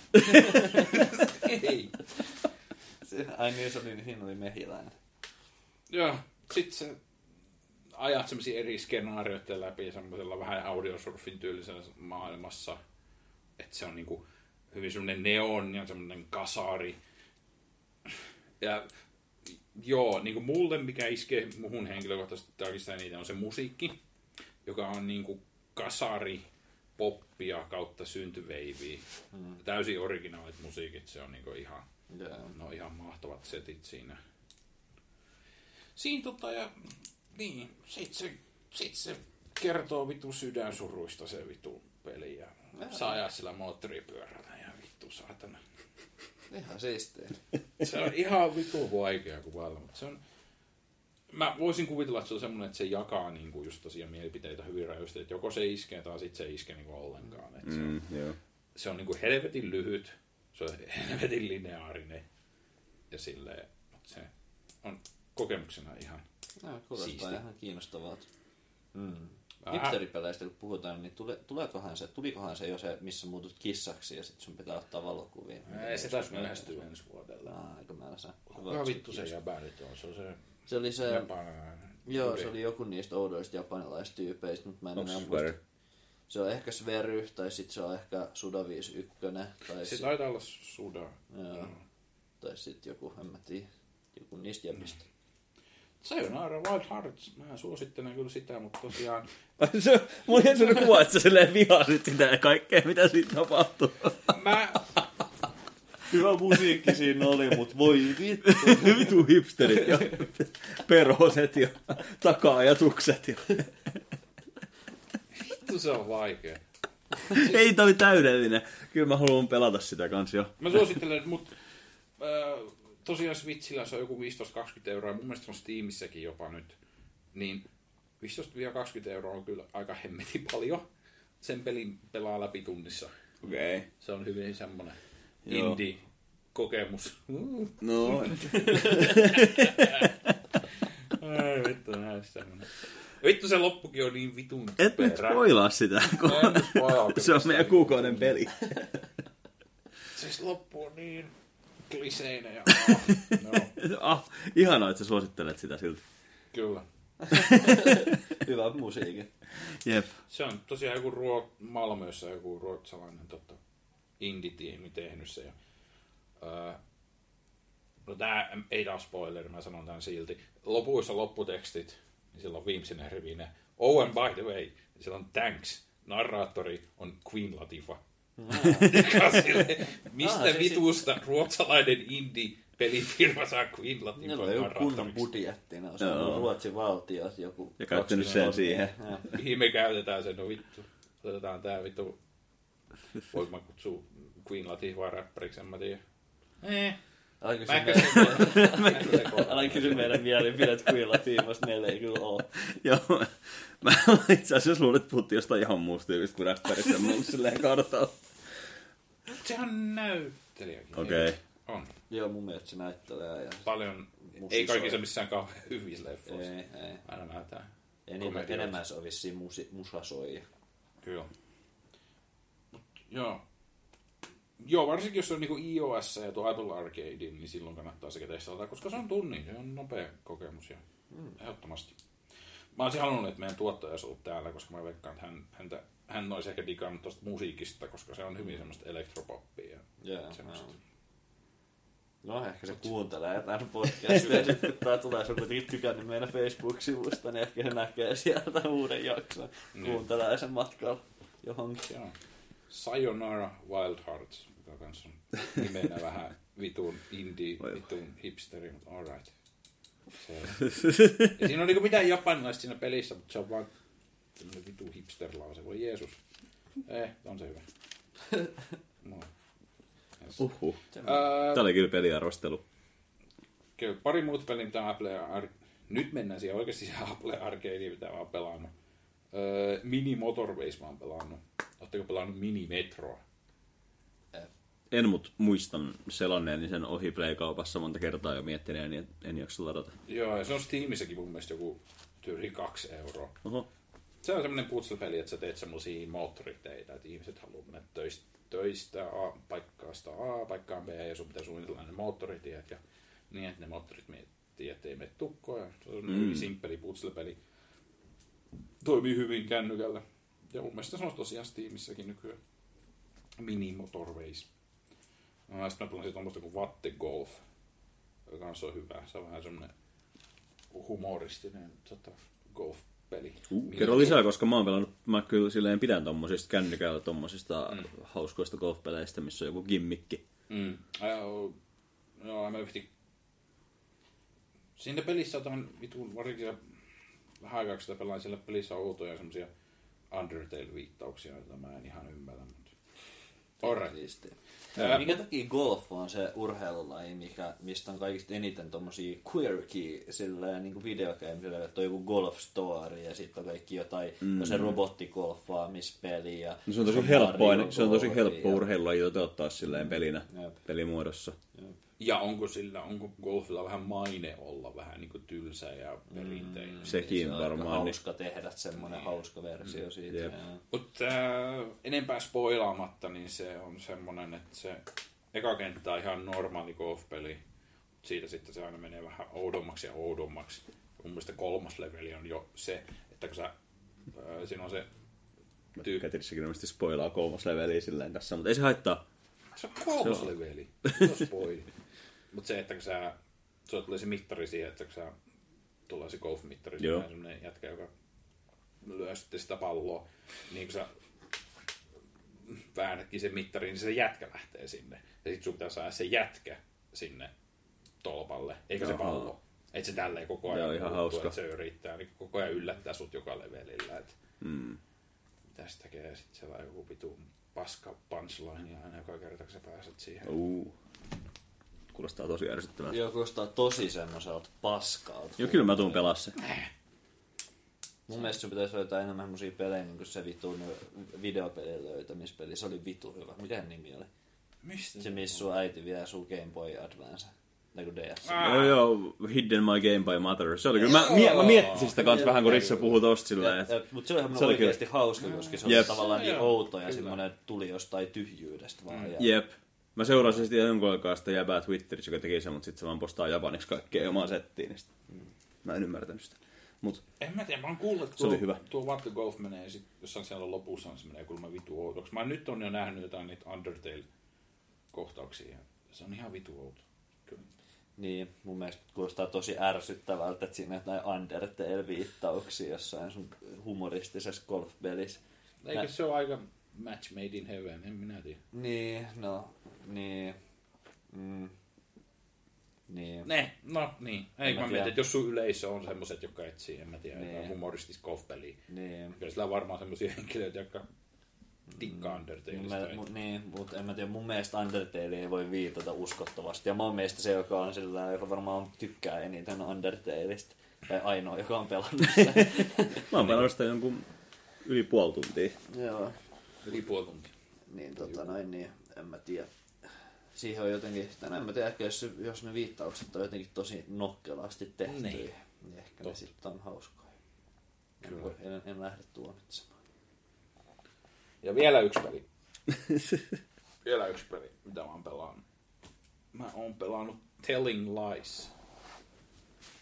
Ei. Ai niin, se oli, siinä oli mehiläinen. Joo, sit se... Ajat semmosia eri skenaarioita läpi semmoisella vähän audiosurfin tyylisellä maailmassa. Että se on niinku... Hyvin semmoinen neon ja semmoinen kasari. Ja joo, niinku mulle mikä iskee muhun henkilökohtaisesti tarkistaa niitä on se musiikki, joka on niinku kasari poppia kautta synthwavea. Hmm. Täysin originaalit musiikit, se on niinku ihan, yeah. No ihan mahtavat setit siinä. Siinä tota ja niin, sit se, sit se kertoo vitu sydänsuruista se vitu peli ja saa ajaa sillä moottoripyörällä ja vittu saatana. Ihan siistiä. Se on ihan vittu vaikea kuvailla, mutta se on... Mä voisin kuvitella, että se on semmoinen, että se jakaa niinku just tosiaan mielipiteitä hyvin rajusti, että joko se iskee tai sit se iskee niinku ollenkaan. Et se on, mm, se on niinku helvetin lyhyt, se on helvetin lineaarinen ja silleen, mutta se on kokemuksena ihan no, kuulostaa ihan kiinnostavalta. Mm. Hipsteripeleistä kun puhutaan, niin tule, tuleekohan se, tulikohan se jo se, missä muutut kissaksi ja sitten sun pitää ottaa valokuvia. Ei se taisi myöhästyä ensi vuodella. Aa, eikö mä saa. Kuka vittu se jäbärit on? Se on se, se oli se, japanilainen. Joo, se oli joku niistä oudoista japanilaistyypeistä, mutta mä en enää muista. Se on ehkä Svery, tai sitten se on ehkä Suda viisikymmentäyksi. Tai se sit... taitaa olla Suda. Joo. Mm. Tai sitten joku, en mä tiedä, joku niistä jäbistä. Mm. Sayonara Wild Hearts, mä suosittelen kyllä sitä, mutta tosiaan... Mun ei sellainen kuva, että sä silleen vihasit sitä ja kaikkea, mitä siitä tapahtuu. Mä... Hyvä musiikki siinä oli, mutta voi vittu. Vitu hipsterit ja perhoset ja taka-ajatukset. Ja... Vittu se on vaikea. Ei, tää oli täydellinen. Kyllä mä haluan pelata sitä kans jo. Mä suosittelen, mutta... Äh... Tosiaan Switchillä se on joku viisitoista kaksikymmentä euroa, mun mielestä on Steamissäkin jopa nyt, niin viisitoista kaksikymmentä euroa on kyllä aika hemmetin paljon. Sen pelin pelaa läpi tunnissa. Okei. Okay. Se on hyvin semmoinen indie-kokemus. No. Ai vittu, näistä semmoinen. Vittu se loppukin on niin vitun perä. Et nyt spoilaa sitä, kun se on meidän kuukauden peli. Siis loppu on niin... Kliseinen ja ah, no. ah, ihanaa, että sä suosittelet sitä silti. Kyllä. Hyvä musiikin. Jep. Se on tosiaan joku Ruo- Malmössä joku ruotsalainen totta, indie-tiimi tehnyt se. Ja, ää, no tää ei taas spoileri, mä sanon tän silti. Lopuissa lopputekstit, niin sillä on viimeinen rivinen. Oh, and by the way, niin sillä on thanks. Narraattori on Queen Latifah. Sille, mistä ah, vitusta sit... ruotsalainen indie-pelifirma saa Queen Latifah? Niillä on joku kunnan budjettina, se on no. Ruotsin valtio. Joku ja käyttänyt sen valtio. Siihen. Ja. Mihin me käytetään sen, no vittu. Otetaan tää vittu. Voinko mä kutsua Queen Latifah räppäriksi, en mä tiedä. Eh. Älä kysy, meidän... Älä kysy meidän mielipidet Queen Latifasta, meillä ei kyllä ole. Joo, mä itse asiassa luulen, että puhuttiin jostain ihan muusta tyypistä kuin räppäristä, mä oon silleen kartalla. Sehän näyttelijäkin. Okei. Okay. On. Joo, mun mielestä se näyttelee. Ja... Paljon, musisoja. Ei kaikissa missään kauhean hyvissä leffoissa. Ei, ei. Aina näytään. Enemmän, enemmän se on vissiin musi- musasoija. Kyllä. Mut, joo. Joo, varsinkin jos on niinku iOS ja tuo Apple Arcade, niin silloin kannattaa sekä testata, koska se on tunnin, se on nopea kokemus ja mm. ehdottomasti. Mä olisin halunnut, että meidän tuottaja olisi ollut täällä, koska mä veikkaan, että hän, häntä, hän olisi ehkä digannut tuosta musiikista, koska se on hyvin semmoista elektropoppia ja yeah, semmoista. No ehkä se kuuntelee tämän podcastin ja sitten kun tää tulee, se on kuitenkin tykännyt meidän Facebook-sivusta, niin ehkä se näkee sieltä uuden jakson. Mm. Kuuntelee sen matkalla johonkin. Joo. Sayonara Wild Hearts, joka kans on nimenä vähän vitun indie, vitun hipsteri, mutta all right. Se. Ja siinä on niinku mitään japanilaista siinä pelissä, mutta se on vaan Tällainen vitu hipsterlause, voi Jeesus. Eh, on se hyvä. No. Yes. Uhuh. Ää... Tämä oli kyllä peliarvostelu. Kyllä, pari muuta peliä, mitä Apple Arcade... Nyt mennään siihen oikeasti siihen Apple Arcadeen, mitä mä oon pelannut. Öö, Mini Motorways mä oon pelannut. Oletteko pelannut Mini Metroa? En, mut muistan selanneeni sen ohi Play-kaupassa monta kertaa jo miettineeni, niin että en jaksa ladata. Joo, ja se on Steamissäkin mun mielestä joku tyyli kaksi euroa. Oho. Se on semmoinen puzzle-peli, että sä teet semmosia moottoriteitä, että ihmiset haluaa mennä töistä, töistä A, paikkaasta A paikkaan B, ja sun pitää suunnitella ne moottoritiet, ja niin, että ne moottorit miettii, ettei mene tukkoon. Se on mm. hyvin simppeli puzzle-peli. Toimii hyvin kännykällä. Ja mun mielestä se on tosiaan Steamissäkin nykyään. Mini Motorways. No, sitten mä pelasin tuommoista kuin Watte Golf, joka kanssa on hyvä. Se on vähän semmoinen humoristinen tota, golf-peli. Uh, kerro lisää, koska mä oon pelannut, mä kyllä silleen pidän tommosista kännykällä tommosista mm. hauskoista golf-peleistä, missä on joku gimmikki. Mm. Joo, no, mä yhti... Siinä pelissä on tämmönen vitun, varsinkin siellä, vähän aikaa kun sitä pelaan, siellä pelissä on outoja semmosia Undertale-viittauksia, joita mä en ihan ymmärrä. Orratisti. Minkä takia golf on se urheilulaji, mikä, mistä on kaikista eniten tommosia quirky silleen, niin kuin videokeimillä, että on joku golf story ja sitten on kaikki jotain mm. se robottigolfaamispeli. Ja no se on tosi helppo, niin, se on tosi helppo urheilulaji toteuttaa silleen pelinä, Jep. pelimuodossa. Jep. Ja onko sillä, onko golfilla vähän maine olla vähän niin kuin tylsä ja perinteinen? Mm, sekin se varmaan. On hauska niin. tehdä semmoinen hauska versio mm, siitä. Yep. Mutta äh, enempää spoilaamatta, niin se on semmoinen, että se eka kenttä on ihan normaali golfpeli. Siitä sitten se aina menee vähän oudommaksi ja oudommaksi. Mun mielestä kolmas leveli on jo se, että kun sä, äh, siinä on se... Tyy... Kätilssäkin ilmeisesti spoilaa kolmas leveliä silleen tässä, mutta ei se haittaa. Se on kolmas leveli. Mut se, että kun sä, sulla tulee se mittari siihen, että kun sä, tulee se golf-mittari, niin on semmonen jätkä, joka lyö sitten sitä palloa, niin kun sä väännätkin sen mittariin, niin se jätkä lähtee sinne. Ja sit sun pitää saada se jätkä sinne tolpalle, eikä Jaha. se pallo. Et se tälleen koko ajan muuttuu, että se yrittää, niin koko ajan yllättää sut joka levelillä. Et mm. Mitä se tekee, ja sit se vaan joku pituu paska punchline ja aina joka kerta, kun sä pääset siihen. Uu. Kuulostaa tosi ärsyttävältä. Joo, kuulostaa tosi semmoiselta paskalta. Joo, kyllä mä tuun pelaa se. Mun mielestä sun pitäisi löytää enemmän semmosia pelejä, niin kuin se vitun videopelin löytämispeli. Se oli vitu hyvä. Mitähän nimi oli? Mistä? Se, missä sun äiti vie sun Game Boy Advance. Näkö D S. Ah. Joo, joo, Hidden My Game by Mother. Se oli kyllä. Mä, mie, mä miettisin sitä kanssa vähän, kun Rissa puhui tosta silleen. Mutta se oli ihan oikeasti hauska, koska se oli tavallaan niin outo ja semmoinen tuli jostain tyhjyydestä vaan. Jep. Mä seurasin sitten jonkun aikaa sitä jäbää Twitterissä, joka teki sen, mutta sitten se vaan postaa japaniksi kaikkea omaan settiin. Niin sit... Mä en ymmärtänyt sitä. Mut... En mä tiedä, mä oon kuullut, että tuo, tuo, tuo What the Golf menee, ja sit jossain siellä lopussa se menee kulma vitu outoksi. Mä nyt on jo nähnyt jotain niitä Undertale-kohtauksia. Se on ihan vitu outo. Kyllä. Niin, mun mielestä kuulostaa tosi ärsyttävältä, että siinä on jotain Undertale-viittauksia jossain sun humoristisessa golfpelissä. Eikö Nä... se ole aika... Match made in heaven, en minä tiedä. Niin, no, niin, mm, niin. Ne, no, niin. Ei, mä mietin, että jos sun yleisö on semmoset, jotka etsii, en mä tiedä, niin. jotain humoristista golfpeliä. Niin. Kyllä sillä on varmaan semmosia henkilöitä, jotka tikkaa Undertaleista. Mu, niin, mutta en mä tiedä, mun mielestä Undertale ei voi viitata uskottavasti. Ja mä oon meistä se, joka on sillä, joka varmaan tykkää eniten Undertaleista. Tai ainoa, joka on pelannut sitä. Mä oon pelannut sitä jonkun yli puoli tuntia. Joo. Lipuotunkin. Niin, tota noin, niin en mä tiedä. Siihen on jotenkin, en mä tiedä, jos, jos ne viittaukset on jotenkin tosi nokkelasti tehty, niin, niin ehkä Totta. ne sitten on hauskoja. En, voi, en, en lähde tuomitsemaan. Ja vielä yksi peli. vielä yksi peli, mitä mä oon pelannut. Mä oon pelannut Telling Lies.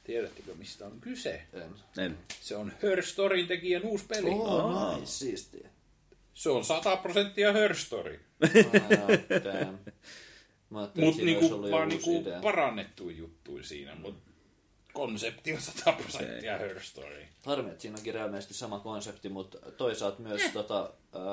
Tiedättekö, mistä on kyse? En. en. Se on Her Storyn tekijän uusi peli. Oh, nice, siistiä. Se on sata prosenttia Her Story. Mutta niinku, vaan niinku parannettu juttu siinä. Mut konsepti on sata prosenttia Her Story. Harmi, että siinä onkin realmeisesti sama konsepti, mutta toisaalta myös eh. tota,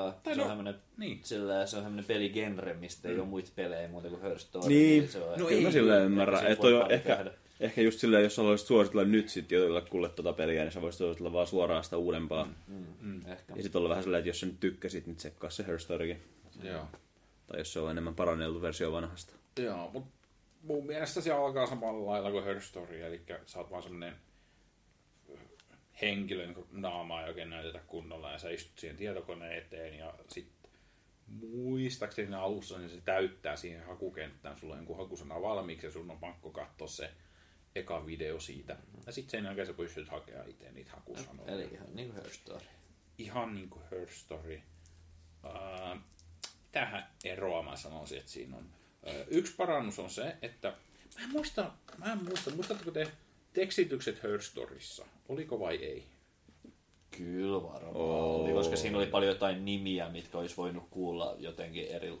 äh, se, no, on niin. sillä, se on hämmöinen peligenre, mistä mm. ei ole muita pelejä muuta kuin Her Story. Niin, niin no ei mä silleen ymmärrä. Ehkä, ehkä just silleen, jos sä voisit suositella nyt sitten joilla kuule tota peliä, niin sä voisit suositella vaan suoraan sitä uudempaa. Mm. Mm. Ja sit olla vähän silleen, että jos sä nyt tykkäsit, niin tsekkaa se Her Storykin. Joo. Tai jos se on enemmän paranneltu versio vanhasta. Joo, mut mun mielestä se alkaa samalla lailla kuin Her Story, eli sä oot vaan semmonen henkilön naamaa ei oikein näytetä kunnolla, ja sä istut siihen tietokoneen eteen, ja sit muistaakseni siinä alussa niin se täyttää siihen hakukenttään, sulla on jonkun hakusana valmiiksi, ja sun on pakko katsoa se eka video siitä, ja sit sen jälkeen sä pystyt hakemaan itse niitä hakusanoja. Eli ihan niin kuin Her Story. Ihan niin kuin Her Story. Uh, tähän eroa mä sanoisin, että siinä on. Yksi parannus on se, että mä en muista, mä en muista, muistatteko te tekstitykset Her Storyssa? Oliko vai ei? Kyllä varmaan oh. oli, koska siinä oli paljon jotain nimiä, mitkä olisi voinut kuulla jotenkin eri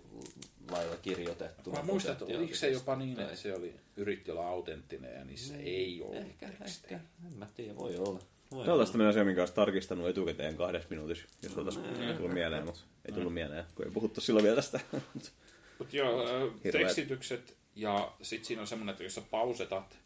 lailla kirjoitettuna. Mä muistan, että oliko se jopa niin, tai... että se oli, yritti olla autenttinen ja niissä mm. ei ollut ehkä, tekstejä. Ehkä. En mä tiedä, voi olla. Tällaista meidän asia, minkä olisi tarkistanut etukäteen kahdessa minuutissa, jos oltaisiin tullut mieleen, mutta ei tullut mieleen, kun ei puhuttu silloin vielä tästä. Mutta joo, tekstitykset ja sitten siinä on semmoinen, että jos sä pausetat,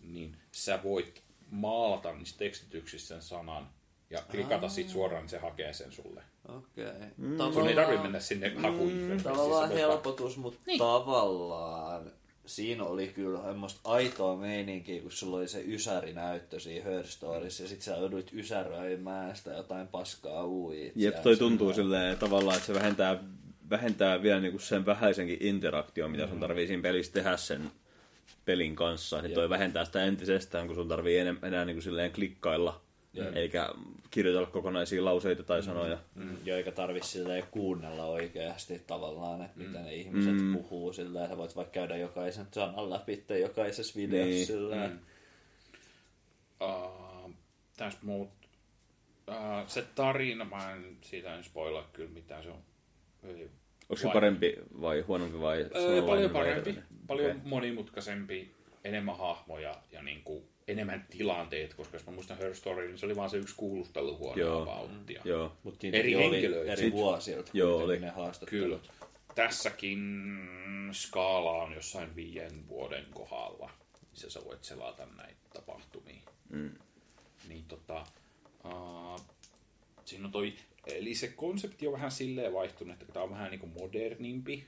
niin sä voit maalata niissä tekstityksissä sen sanan ja klikata ah. sitten suoraan, niin se hakee sen sulle. Okei. Okay. Mm. Tavallaan... Sun ei tarvitse mennä sinne hakuinfernessiin. Tavallaan helpotus, mutta niin. tavallaan... Siinä oli kyllä semmoista aitoa meininkiä, kun sulla oli se ysärinäyttö siinä Her Storyssa, ja sit sä joudut ysäröimään sitä jotain paskaa uui. Jep, toi tuntuu silleen tavallaan, että se vähentää, vähentää vielä niinku sen vähäisenkin interaktion, mitä mm-hmm. sun tarvii siinä pelissä tehdä sen pelin kanssa. Niin toi vähentää sitä entisestään, kun sun tarvii enemmän, enää niinku silleen klikkailla. Mm. Eikä kirjoitella kokonaisia lauseita tai sanoja. Mm. Ja eikä tarvitse silleen kuunnella oikeasti tavallaan, että mm. mitä ne ihmiset mm. puhuu sillä. Sä voit vaikka käydä jokaisen sanan läpi tai jokaisessa videossa niin. sillä. Mm. Uh, täs muut. Uh, se tarina, mä en siitä en spoilaa kyllä mitään. Se on. Onko se parempi vai huonompi vai? Öö, paljon parempi, vai... paljon okay. monimutkaisempi, enemmän hahmoja ja niinku... enemmän tilanteet, koska jos mä muistan Her Story, niin se oli vaan se yksi kuulusteluhuoneen pauttia. Mutta eri henkilöitä. Eri vuosilta. Joo, oli. Ne kyllä. Tässäkin skaala on jossain viiden vuoden kohdalla, missä sä voit selata näitä tapahtumia. Mm. Niin tota, uh, siinä on toi, eli se konsepti on vähän silleen vaihtunut, että kun tää on vähän niin kuin modernimpi,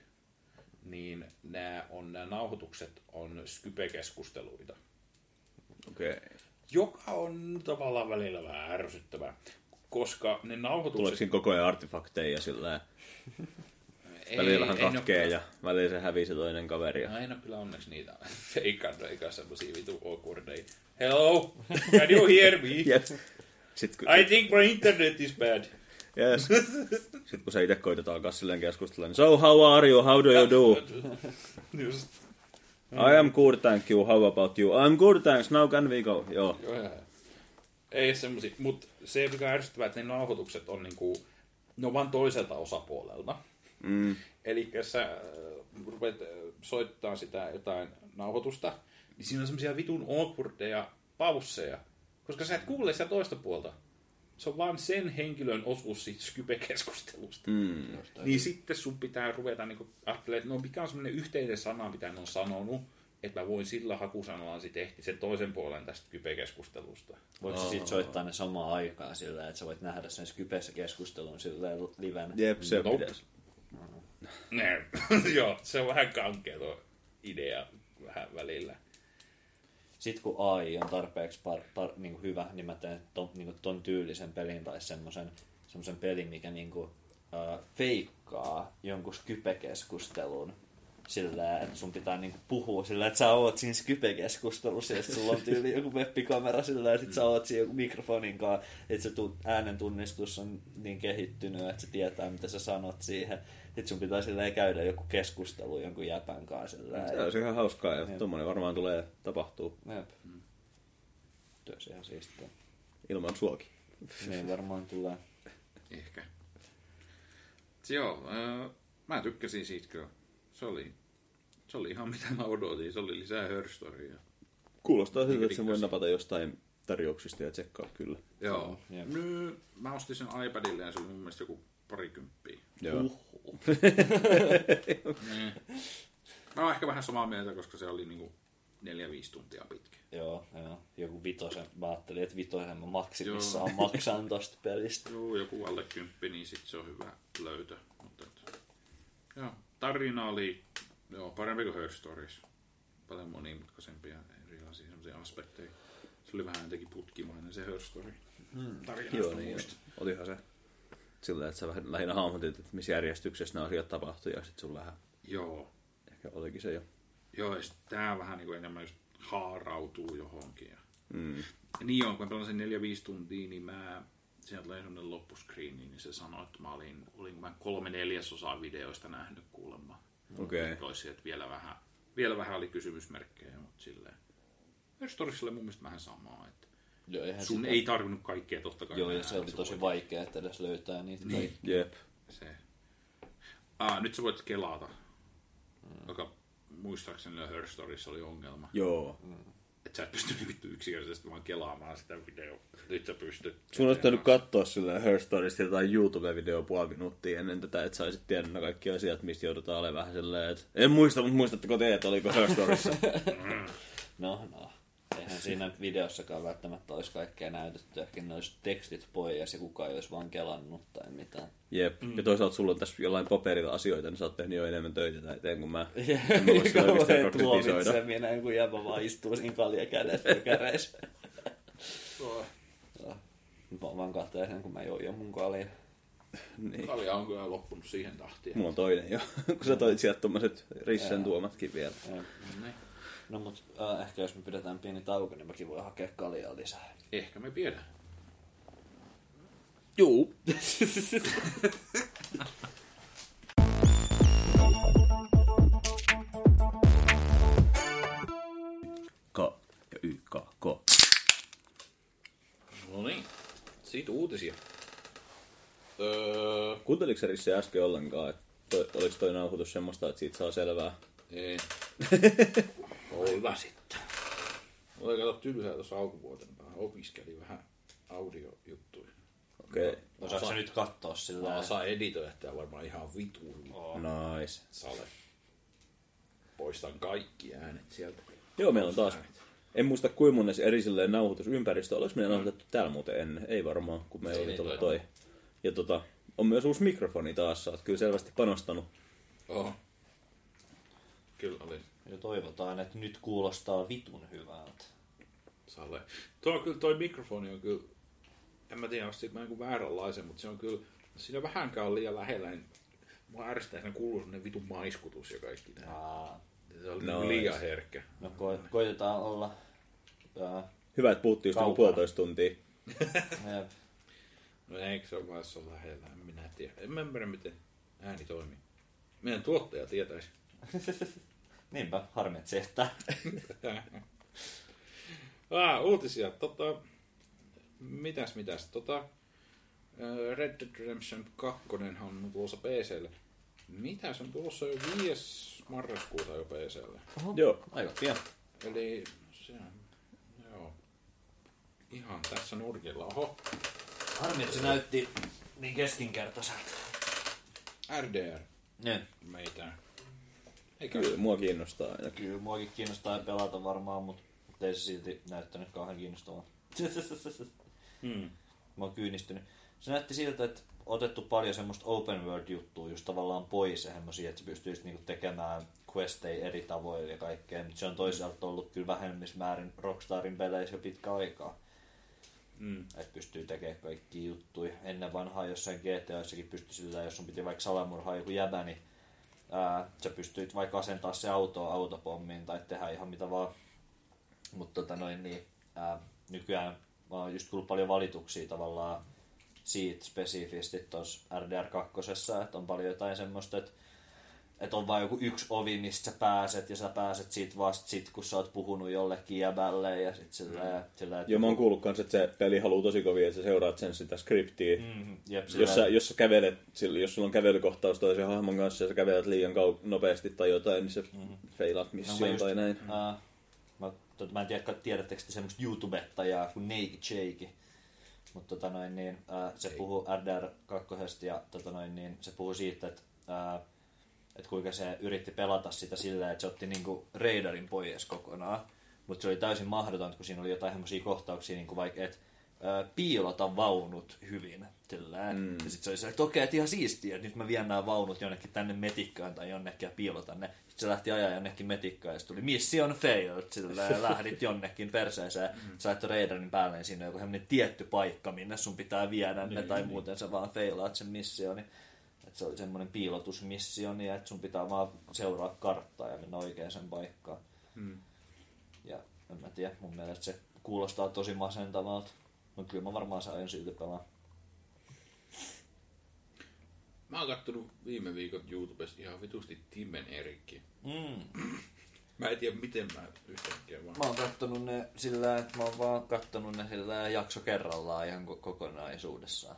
niin nämä on, nämä nauhoitukset on Skype-keskusteluita. Okay. Joka on tavallaan välillä vähän ärsyttävää, koska ne nauhoitukset... Tuleeko siinä koko ajan artefakteja sillä välillähän katkee ja välillä se hävii se toinen kaveri. No, en ole kyllä onneksi niitä feikannut, eikä semmosia vitu awkwardeja. Hello, can you hear me? Yes. Kun... I think my internet is bad. Yes. Sitten kun sä itse koitat alkaa silleen keskustella, niin so how are you, how do you do? Just... I am good, thank you. How about you? I'm good, thanks. Now can we go? Joo. Joo. Ei semmosia. Mutta se, mikä on ärsyttävää, että ne nauhoitukset on niinku... Ne on vaan toiselta osapuolelta. Mm. Elikkä sä rupeat soittaa sitä jotain nauhoitusta, niin siinä on semmosia vitun awkwardeja pausseja. Koska sä et kuule sitä toista puolta. Se on vaan sen henkilön osuus siitä Skype-keskustelusta. Mm. Niin sitten sun pitää ruveta niinku ajattelemaan, että no mikä on semmoinen yhteinen sana, mitä ne on sanonut, että mä voin sillä hakusanalla sitten ehtiä sen toisen puolen tästä Skype-keskustelusta. Voiko oh. sitten soittaa ne samaan aikaan sillä, että sä voit nähdä sen Skypessä keskustelun sillä livenä? Jep, se nope. pitäisi. Joo, se on vähän kankea tuo idea vähän välillä. Sitten kun A I on tarpeeksi par, par, niin kuin hyvä, niin mä teen ton, niin kuin ton tyylisen pelin tai semmoisen semmoisen pelin, mikä niin kuin, äh, feikkaa jonkun Skype-keskustelun sillä, että sun pitää niin kuin puhua sillä, että sä oot siinä Skype-keskustelussa ja sulla on tyyli joku webbikamera sillä, että sä oot siinä joku mikrofonin kanssa, että se äänentunnistus on niin kehittynyt, että se tietää, mitä sä sanot siihen. Sitten sun pitää silleen käydä joku keskustelu jonkun jäpän kanssa. Se olisi ihan hauskaa ja tuommoinen varmaan tulee tapahtuu. Jep. Mm. Töisi ihan siistiä. Ilman suokin. Niin varmaan tulee. Ehkä. Joo, äh, mä tykkäsin siitä kyllä. Se oli, se oli ihan mitä mä odotin. Se oli lisää Her Storya. Kuulostaa hyvältä, että sen voi napata jostain tarjouksista ja tsekkaa kyllä. Joo. Jep. Nyt mä ostin sen iPadille ja se oli mun mielestä joku parikymppiä. Joo. Uhuh. Mä oon ehkä vähän samaa mieltä, koska se oli niinku neljä viisi tuntia pitkä. Joo, joo. Joku vitosen. Mä ajattelin, että vitosen mä maksimissaan joo. maksan tosta pelistä. Joo, joku alle kymppi, niin sit se on hyvä löytö. Mutta et... joo, tarina oli joo, parempi kuin Her Stories. Paljon monimutkaisempia erilaisia semmoisia aspekteja. Se oli vähän jotenkin putkimainen se Her Story. Hmm. Tarina joo, niin muista. Olihan se sillä, että sä vähän lähinnä hahmotit, että missä järjestyksessä nämä asiat tapahtui ja sit sun lähde. Joo. Ehkä olikin se jo. Joo, ja sitten tää vähän niin kuin enemmän just haarautuu johonkin. Ja... Mm. ja niin on, kun mä pelasin neljä viisi tuntia, niin mä, siinä tulee semmonen loppuskriini, niin se sanoi, että mä olin, olin mä kolme neljäsosaa videoista nähnyt kuulemma. Okei. Okay. Että vielä vähän, vielä vähän oli kysymysmerkkejä, mutta silleen. Storykselle mun mielestä vähän samaa, että joo, sun sitä... ei tarvinnut kaikkea totta kai. Joo, ja se oli tosi vaikea, että edes löytää niitä niin. kaikkea. Jep. Se. Ah, nyt sä voit kelata. Mm. Joka... muistaakseni Her Storyssa oli ongelma. Joo. Että sä et pysty vittu yksinkertaisesti vaan kelaamaan sitä videoa. Nyt sä pystyt. Sun olisi tehnyt katsoa silleen Her Storysta jotain YouTube-videoa puoli minuuttia ennen tätä, että saisit tiedä kaikki asiat, mistä joudutaan olemaan vähän silleen, että en muista, mutta muistatteko te, että oliko Her Storyssa? no, no. Eihän siinä videossakaan välttämättä olisi kaikkea näytetty. Ehkä ne olisi tekstit pois ja kukaan ei olisi vaan kelannut tai mitään. Jep. Mm. Ja toisaalta sulla on tässä jollain paperilla asioita, niin sä oot tehnyt jo enemmän töitä tai eteen kuin mä. En mä voisi oikeastaan konkretisoida. Minä kun jäpä vaan istuu siinä kalja kädessä ja käreissä. Mä vaan katsoin sen, kun mä join jo mun kalja. Niin. Kalja on kyllä loppunut siihen tahtiin. Mulla on toinen jo, kun sä toit sieltä tommoset rissen tuomatkin vielä. No mut äh, ehkä jos me pidetään pieni tauko, niin mäkin voi hakea kaljaa lisää. Ehkä me pidetään. Juu. K ja Y, K, K. No niin, siitä uutisia. Öö... Kuunteliko se Risse äsken ollenkaan, että toi, oliko toi nauhoitus semmoista, että siitä saa selvää? Ei. Hyvä sitten. Oli kato tylsää tuossa alkuvuotena. Opiskeli vähän audiojuttuja. Okei. Okay. Osaatko sä nyt katsoa sillä? Mä osaan editoida tää varmaan ihan vituun. Oh. Nice. Sale. Poistan kaikki äänet sieltä. Joo, meillä on taas. En muista kuin monen eri silleen nauhoitusympäristö. Oliko meidän nauhoitettu täällä muuten ennen? Ei varmaan, kun meillä oli tuolla toi. Ja tota, on myös uusi mikrofoni taas. Sä oot kyllä selvästi panostanut. Oh. Kyllä oli. Ja toivotaan, että nyt kuulostaa vitun hyvältä. Sale. Tuo kyllä, toi mikrofoni on kyllä, en mä tiedä, mä en kuin vääränlaisen, mutta se on kyllä, siinä vähänkään on liian lähellä, niin mua ärsyttää, että kuuluu sellainen vitun maiskutus ja kaikki näin. Se oli no, liian herkkä. No ko- koitetaan olla... Äh, hyvä, että puhuttiin just puolitoista tuntia. No eikö se ole vaan, jos on lähellä, en minä tiedä. En mä ymmärrä, miten ääni toimii. Meidän tuottaja tietäisi. Niinpä, harmi, että se jättää. ah, uutisia. Tota, mitäs, mitäs. Tota, Red Dead Redemption kaksi on tulossa P C:lle. Mitäs on tulossa jo viides marraskuuta jo P C:lle? Oho. Joo, aika pian. Eli se joo. Ihan tässä nurkilla. Oho. Harmi, että se näytti niin keskinkertaiselta. R D R. Ne. Meitä. Eikä. Kyllä, mua kiinnostaa aina. Kyllä, muakin kiinnostaa ja pelata varmaan, mutta ei se silti näyttänyt kauhean kiinnostavaa. Hmm. Mä oon kyynistynyt. Se näytti siltä, että otettu paljon semmoista open world-juttua just tavallaan pois ja semmosia, että se pystyisi niinku tekemään questei eri tavoilla ja kaikkea. Mutta se on toisaalta ollut kyllä vähemmissä määrin Rockstarin peleissä jo pitkä aikaa. Mm. Että pystyy tekemään kaikkia juttuja. Ennen vanhaa jossain G T A:ssakin pystyi sillä, jos sun piti vaikka salamurhaa joku jäbä, niin Ää, sä pystyit vaikka asentaa se autoa autopommiin tai tehdä ihan mitä vaan. Mutta tota noin, niin, ää, nykyään on just tullut paljon valituksia tavallaan siitä spesifisti tuossa R D R kaksi, että on paljon jotain semmoista, että, että on vain joku yksi ovi, mistä sä pääset ja sä pääset siitä vasta sit, kun sä oot puhunut jollekin jäbälle ja sit sillä, mm. sillä että... Joo, mä oon kuullut kans, että se peli haluu tosi kovin, että sä seuraat sen sitä skriptiä. Mm-hmm. Jep, sillä... jos, sä, jos sä kävelet, jos sulla on kävelykohtaus toisen hahmon kanssa ja sä kävelet liian kau- nopeasti tai jotain, niin sä mm-hmm. feilaat mission no, just, tai näin. Uh, mä Mä en tiedä, tiedättekö te semmoista YouTubettajaa kuin Neiki Cheiki. Mutta tota noin, niin, ää, se puhuu R D R kaksi ja tota noin, niin, se puhuu siitä, että et kuinka se yritti pelata sitä sillä, että se otti niinku Raidarin pois kokonaan. Mutta se oli täysin mahdotonta, kun siinä oli jotain semmoisia kohtauksia, niinku vaikka et ää, piilota vaunut hyvin. Mm. Ja sit se oli se, että okei, et ihan siistiä, että nyt mä vien nämä vaunut jonnekin tänne metikkaan tai jonnekin ja piilotan ne. Sitten se lähti ajaa jonnekin metikkaan ja se tuli mission failed, sillä lähdit jonnekin perseeseen. Mm. Sä laittoi Raidarin päälle ja siinä on joku semmoinen tietty paikka, minne sun pitää viedä ne niin, tai niin. Muuten sä vaan failaat sen missioni. Että se oli semmoinen piilotusmissioni ja että sun pitää vaan seuraa karttaa ja mennä oikeaan sen paikkaan. Mm. Ja en mä tiedä, mun mielestä se kuulostaa tosi masentavalta, mutta kyllä mä varmaan saan silti pelaa. Mä oon kattonut viime viikot YouTubessa ihan vitusti Timmen Erikki. Mm. Mä en tiedä miten mä yhtäkkiä vaan. Mä oon kattonut ne sillä, että mä oon vaan kattonut ne sillä jakso kerrallaan ihan kokonaisuudessaan.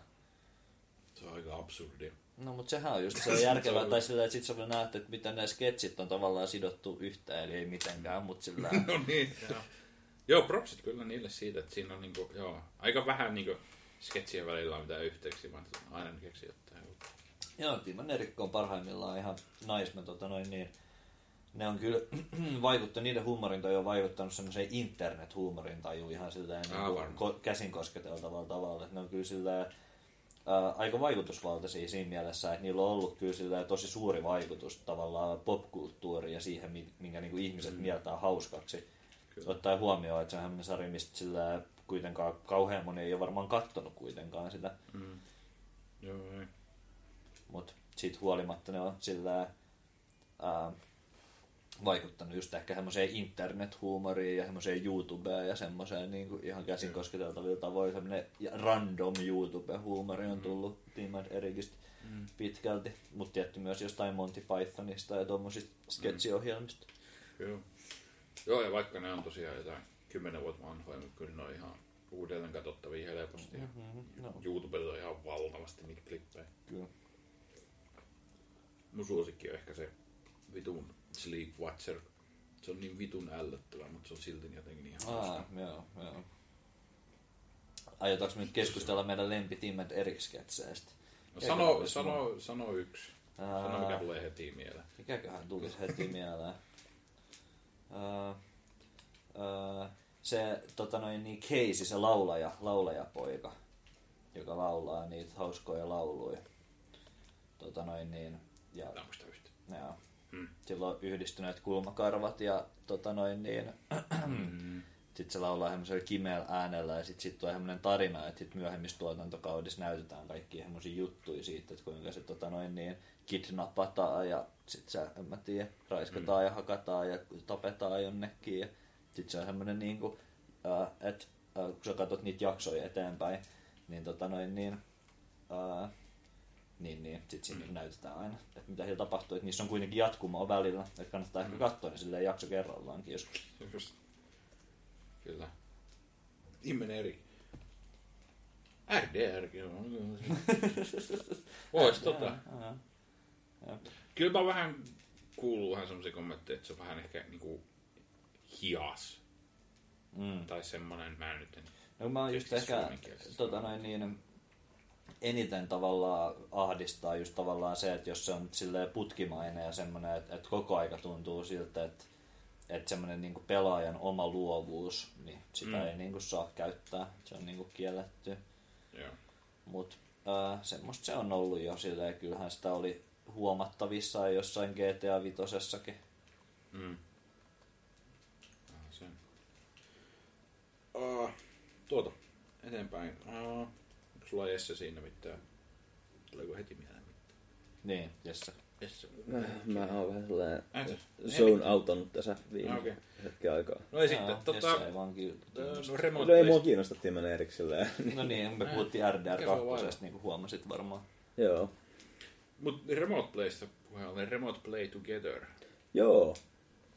Se on aika absurdi. No mut sehän on just se järkevää, tai sillä, että sit sä näet, että mitä nämä sketsit on tavallaan sidottu yhteen, eli ei mitenkään, mut sillä... No niin, joo. Joo, propsit kyllä niille siitä, että siinä on niinku, joo, aika vähän niinku sketsien välillä on mitään yhteyksiä, vaan aina ne keksii jotain. Joo, Timon Erikko on parhaimmillaan ihan naismen, tota noin niin, ne on kyllä vaikuttanut, niiden huumorintaju on vaikuttanut semmoiseen internet-huumorintajuun ihan sillä niin käsin kosketeltavalla tavalla, että ne on kyllä sillä Äh, aika vaikutusvaltaisia siinä mielessä, että niillä on ollut kyllä sillä tosi suuri vaikutus tavallaan popkulttuuriin ja siihen, minkä niin kuin ihmiset mm. mieltää hauskaksi. Kyllä. Ottaen huomioon, että se on sellainen sarja, mistä sillä kuitenkaan kauhean moni ei ole varmaan kattonut kuitenkaan sitä. Mm. Mutta siitä huolimatta ne on sillä äh, vaikuttanut just ehkä semmoiseen internet-huumoriin ja semmoiseen YouTubeen ja semmoiseen niin kuin ihan käsin kosketeltavilla tavoin. Semmoinen random YouTube-huumori on tullut Tim and Erikistä mm. pitkälti, mutta tietty myös jostain Monty Pythonista ja tuommoisista sketsiohjelmista. Joo. Joo, ja vaikka ne on tosiaan jotain kymmenen vuotta vanhoja, mutta kyllä ne on ihan uudelleen katsottavia helposti. Mm-hmm. No. YouTubella on ihan valtavasti niitä klippejä. Kyllä. Mun suosikki on ehkä se vitun Sleep Watcher. Se on niin vitun ällöttävä, mutta se on silti jotenkin ihan hauska. Joo, joo. Aiotaanko me nyt keskustella meidän lempi Tim and Erik-sketseistä? No sano, sano, sano yksi. Aa, sano mikä tulee heti mieleen. Mikäköhän tulisi heti mieleen? Uh, uh, se tota noin niin Casey, se laulaja, laulajapoika, joka laulaa niitä hauskoja lauluja. Tota noin niin. Ja, ja. Mm. Silloin on yhdistyneet kulmakarvat ja tota noin niin, mm. sitten se laulaa semmoisella kimeällä äänellä ja sitten sit tulee semmoinen tarina, että sit myöhemmissä tuotantokaudessa näytetään kaikkia semmoisia juttuja siitä, että kuinka se tota noin niin kidnapataan ja sitten se, en mä tiedä, raiskataan mm. ja hakataan ja tapetaan jonnekin ja sitten se on semmoinen niin kuin, että kun sä katsot niitä jaksoja eteenpäin, niin tota noin niin... Ää, Niin, niin. Sitten siinä mm. näytetään aina, että mitä siellä tapahtuu. Että niissä on kuitenkin jatkumaa välillä, että kannattaa mm. ehkä katsoa ne silleen jakso kerrallaankin joskus. Just. Kyllä. Timmen Erik. R D R. Ois tota. Ja, ja. Kyllä mä vähän kuuluu vähän semmosia kommentteja, että se on vähän ehkä niinku hias. Mm. Tai semmonen mä nyt en... No mä oon just ehkä tota noin niin... Eniten tavallaan ahdistaa just tavallaan se, että jos se on silleen putkimainen ja semmoinen, että, että koko aika tuntuu siltä, että, että semmoinen niin kuin pelaajan oma luovuus, niin sitä mm. ei niin kuin saa käyttää, se on niin kuin kielletty. Yeah. Mutta äh, semmoista se on ollut jo silleen, kyllähän sitä oli huomattavissa jossain G T A viitosessakin. Mm. Sen. Uh, tuota, eteenpäin. Uh. Sulla on Jesse siinä mitään. Tuleeko heti mieleen mitään? Niin, Jesse. Jesse. Mä oon vähän sellainen zone outanut tässä viime okay. hetken aikaa. No ei sitten. Tota, no, no ei mua kiinnosta Timmen Erik silleen. No niin, me puhuttiin R D R kaksi, niin kuin huomasit varmaan. Joo. Mut Remote Playsta puheen Remote Play Together. Joo.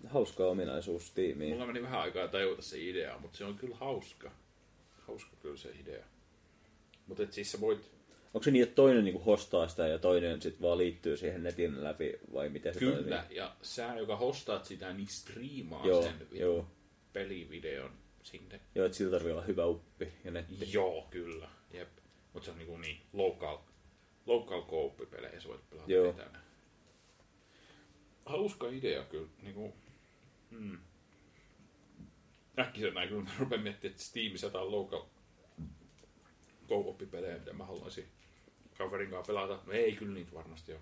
Hauska ominaisuus tiimiin. Mulla meni vähän aikaa tajuta se idea, mutta se on kyllä hauska. Hauska kyllä se idea. Mutta et siis sä voit... Onko se niin, että toinen niinku hostaa sitä ja toinen sit vaan liittyy siihen netin läpi vai miten se Kyllä, toimii? Ja sä, joka hostaat sitä, niin striimaa joo, sen joo. pelivideon sinne. Joo, että siltä tarvii olla hyvä uppi ja netti. Joo, kyllä. Jep. Mutta se on niinku niin local, local co-op-pelejä, sä voit pelata etänä. Hauska idea kyllä. Niinku, hmm. Äkkisenä kun rupean miettimään, että Steamissa tää on local co-op-pelejä, mitä mä haluaisin kaverin kanssa pelata. No ei kyllä niitä varmasti ole.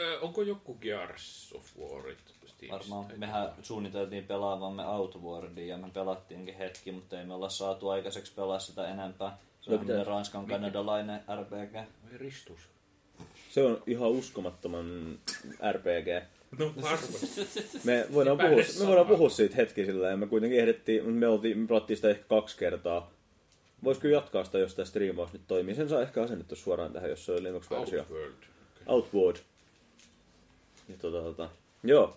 Öö, onko joku Gears of Warit? Varmaan mehän suunniteltiin pelaavamme Outwardia ja me pelattiinkin hetki, mutta ei me olla saatu aikaiseksi pelaa sitä enempää. Se on no, Ranskan kanadalainen R P G. Vai ristus. Se on ihan uskomattoman R P G. No varmasti. Me voidaan, puhua, me voidaan puhua siitä hetki sillä ja me kuitenkin ehdettiin, me, oltiin, me pelattiin sitä ehkä kaksi kertaa. Voisi kyllä jatkaa sitä, jos tämä striimaus nyt toimii. Sen saa ehkä asennettu suoraan tähän, jos se on Linux-versio. Outward. Okay. Outward. Ja tuota, tuota. Joo.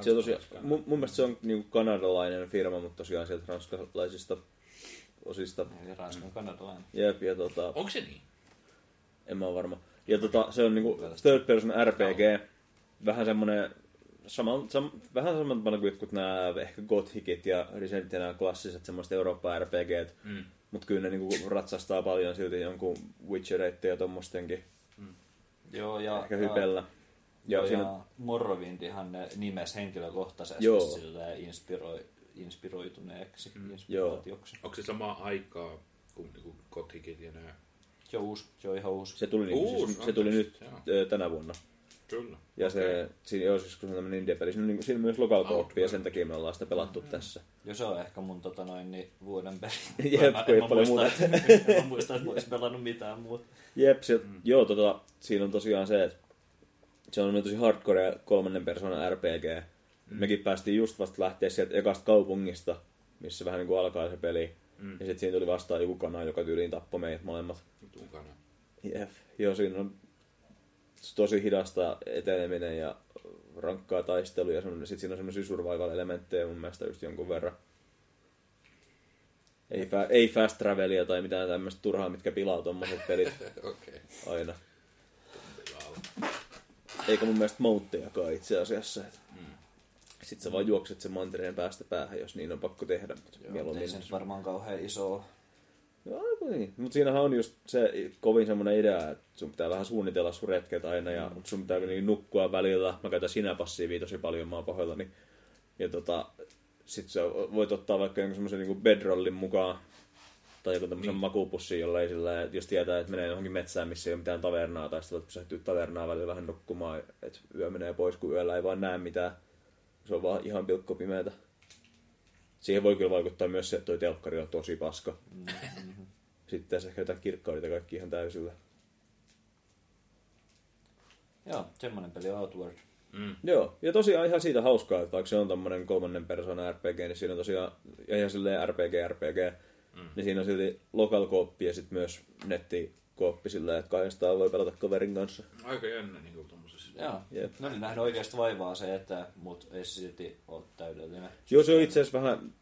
Se tosiaan, mun, mun mielestä se on niinku kanadalainen firma, mutta tosiaan sieltä ranskalaisista osista. Ja ranskan kanadalainen. Jep, ja tota... Onko se niin? En mä ole varma. Ja tota, se on niinku third person R P G. Vähän semmonen... Saman, sam, vähän samanlainen kuin jotkut nää ehkä gothikit ja Resident ja nää klassiset semmoiset Eurooppa R P G:t. Mm. Mut kyllä ne niinku ratsastaa paljon silti jonkun Witchereitteen ja tommostenkin. Mm. Joo, ja... Ehkä hypellä. Ja, ja siinä... Morrowindihan ne nimes henkilökohtaisesti silleen inspiroi, inspiroituneeksi, mm. inspiraatioksi. Onko se samaa aikaa kuin Gothicit ja nää? Se on uusi, se on ihan uusi. Se tuli, uusi, niin, siis, se tuli nyt jaa. tänä vuonna. Kyllä. Ja okay. se, siinä on siis tämmöinen indie-peli, siinä on, siinä on myös local co-op ja sen takia me ollaan sitä pelattu mm-hmm. tässä. Ja se on ehkä mun tota noin niin vuoden peli. Jep, kun ei paljon muuta. En mä muista, että mä olisin pelannut mitään muuta. Jep, se, mm. joo, tota, siinä on tosiaan se, että se on tosi hardcore kolmannen persoonan R P G. Mm. Mekin päästiin just vasta lähteä sieltä ekasta kaupungista, missä vähän niin kuin alkaa se peli. Mm. Ja sitten siinä tuli vastaan joku kana, joka tyyliin tappoi meidät molemmat. Tuun kana. Jep. Joo, siinä on tosi hidasta eteneminen ja rankkaa taisteluja. Sitten siinä on semmoisia survival-elementtejä mun mielestä just jonkun verran. Ei, fa- ei fast travelia tai mitään tämmöistä turhaa, mitkä pilaa tommoset pelit. Okay. Aina. Eikä mun mielestä mounttejakaan itse asiassa. Mm. Sitten sä vaan juokset sen mantereen päästä päähän, jos niin on pakko tehdä. Joo, ei se nyt varmaan kauhean isoa. Joo, niin. Mutta siinähän on just se kovin semmoinen idea, että sun pitää vähän suunnitella sun retket aina ja mm. sun pitää niin nukkua välillä. Mä käytän sinäpassiivia tosi paljon, mä oon pahoillani. Ja tota, sit sä voit ottaa vaikka jonkun semmoisen niin kuin bedrollin mukaan tai joku tämmöisen niin. makupussin, jolla ei sillä, että jos tietää, että menee johonkin metsään, missä ei ole mitään tavernaa, tai sitten voit pysähtyä tavernaa välillä vähän nukkumaan, että yö menee pois, kun yöllä ei vaan näe mitään. Se on vaan ihan pilkko pimeätä. Siihen voi kyllä vaikuttaa myös se, että toi telkkari on tosi paska. Mm-hmm. Sitten tässä ehkä jotain kirkkaudita kaikki ihan täysillä. Joo, semmonen peli Outward. Mm. Joo, ja tosiaan ihan siitä hauskaa, että vaikka se on tämmönen kolmannen persoonan R P G, niin siinä on tosiaan ihan silleen R P G R P G. Mm. Niin siinä on silti local co-op ja sitten myös nettikooppi sillä, että kahdestaan voi pelata kaverin kanssa. Aika jännä niin kuin tommosessa. Joo, yep. No niin nähdään oikeastaan vaivaa se, että mut ei silti ole täydellinen. Joo, se on itse asiassa vähän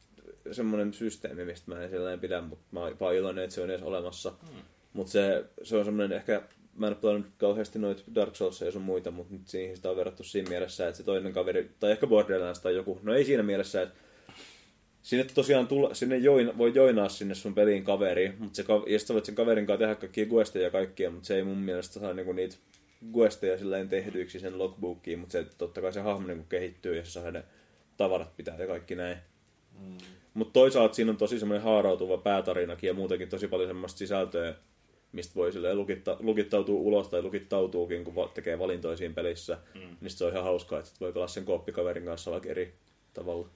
semmonen systeemi, mistä mä en silleen pidä, mutta mä oon vaan iloinen, että se on edes olemassa. Mm. Mut se, se on semmonen ehkä, mä en ole pelannut kauheasti noita Dark Soulsia ja sun muita, mut nyt siihen sitä on verrattu siinä mielessä, että se toinen kaveri, tai ehkä Borderlands tai joku, no ei siinä mielessä, että sinne tosiaan tulla, sinne joina, voi joinaa sinne sun peliin kaveri, mutta se, ja sä voit sen kaverin kanssa tehdä kaikkia questeja ja kaikkia, mutta se ei mun mielestä saa niinku niitä questeja silleen tehdyiksi sen logbookiin, mutta se, totta kai se hahmo niinku kehittyy ja se saa ne tavarat pitää ja kaikki näin. Mm. Mutta toisaalta siinä on tosi semmoinen haarautuva päätarinakin ja muutenkin tosi paljon semmoista sisältöä, mistä voi silleen lukitta, lukittautua ulos tai lukittautuukin, kun tekee valintoja siinä pelissä. Mm. Niin se on ihan hauskaa, että voi pelaa sen kooppikaverin kanssa vaikka eri tavalla.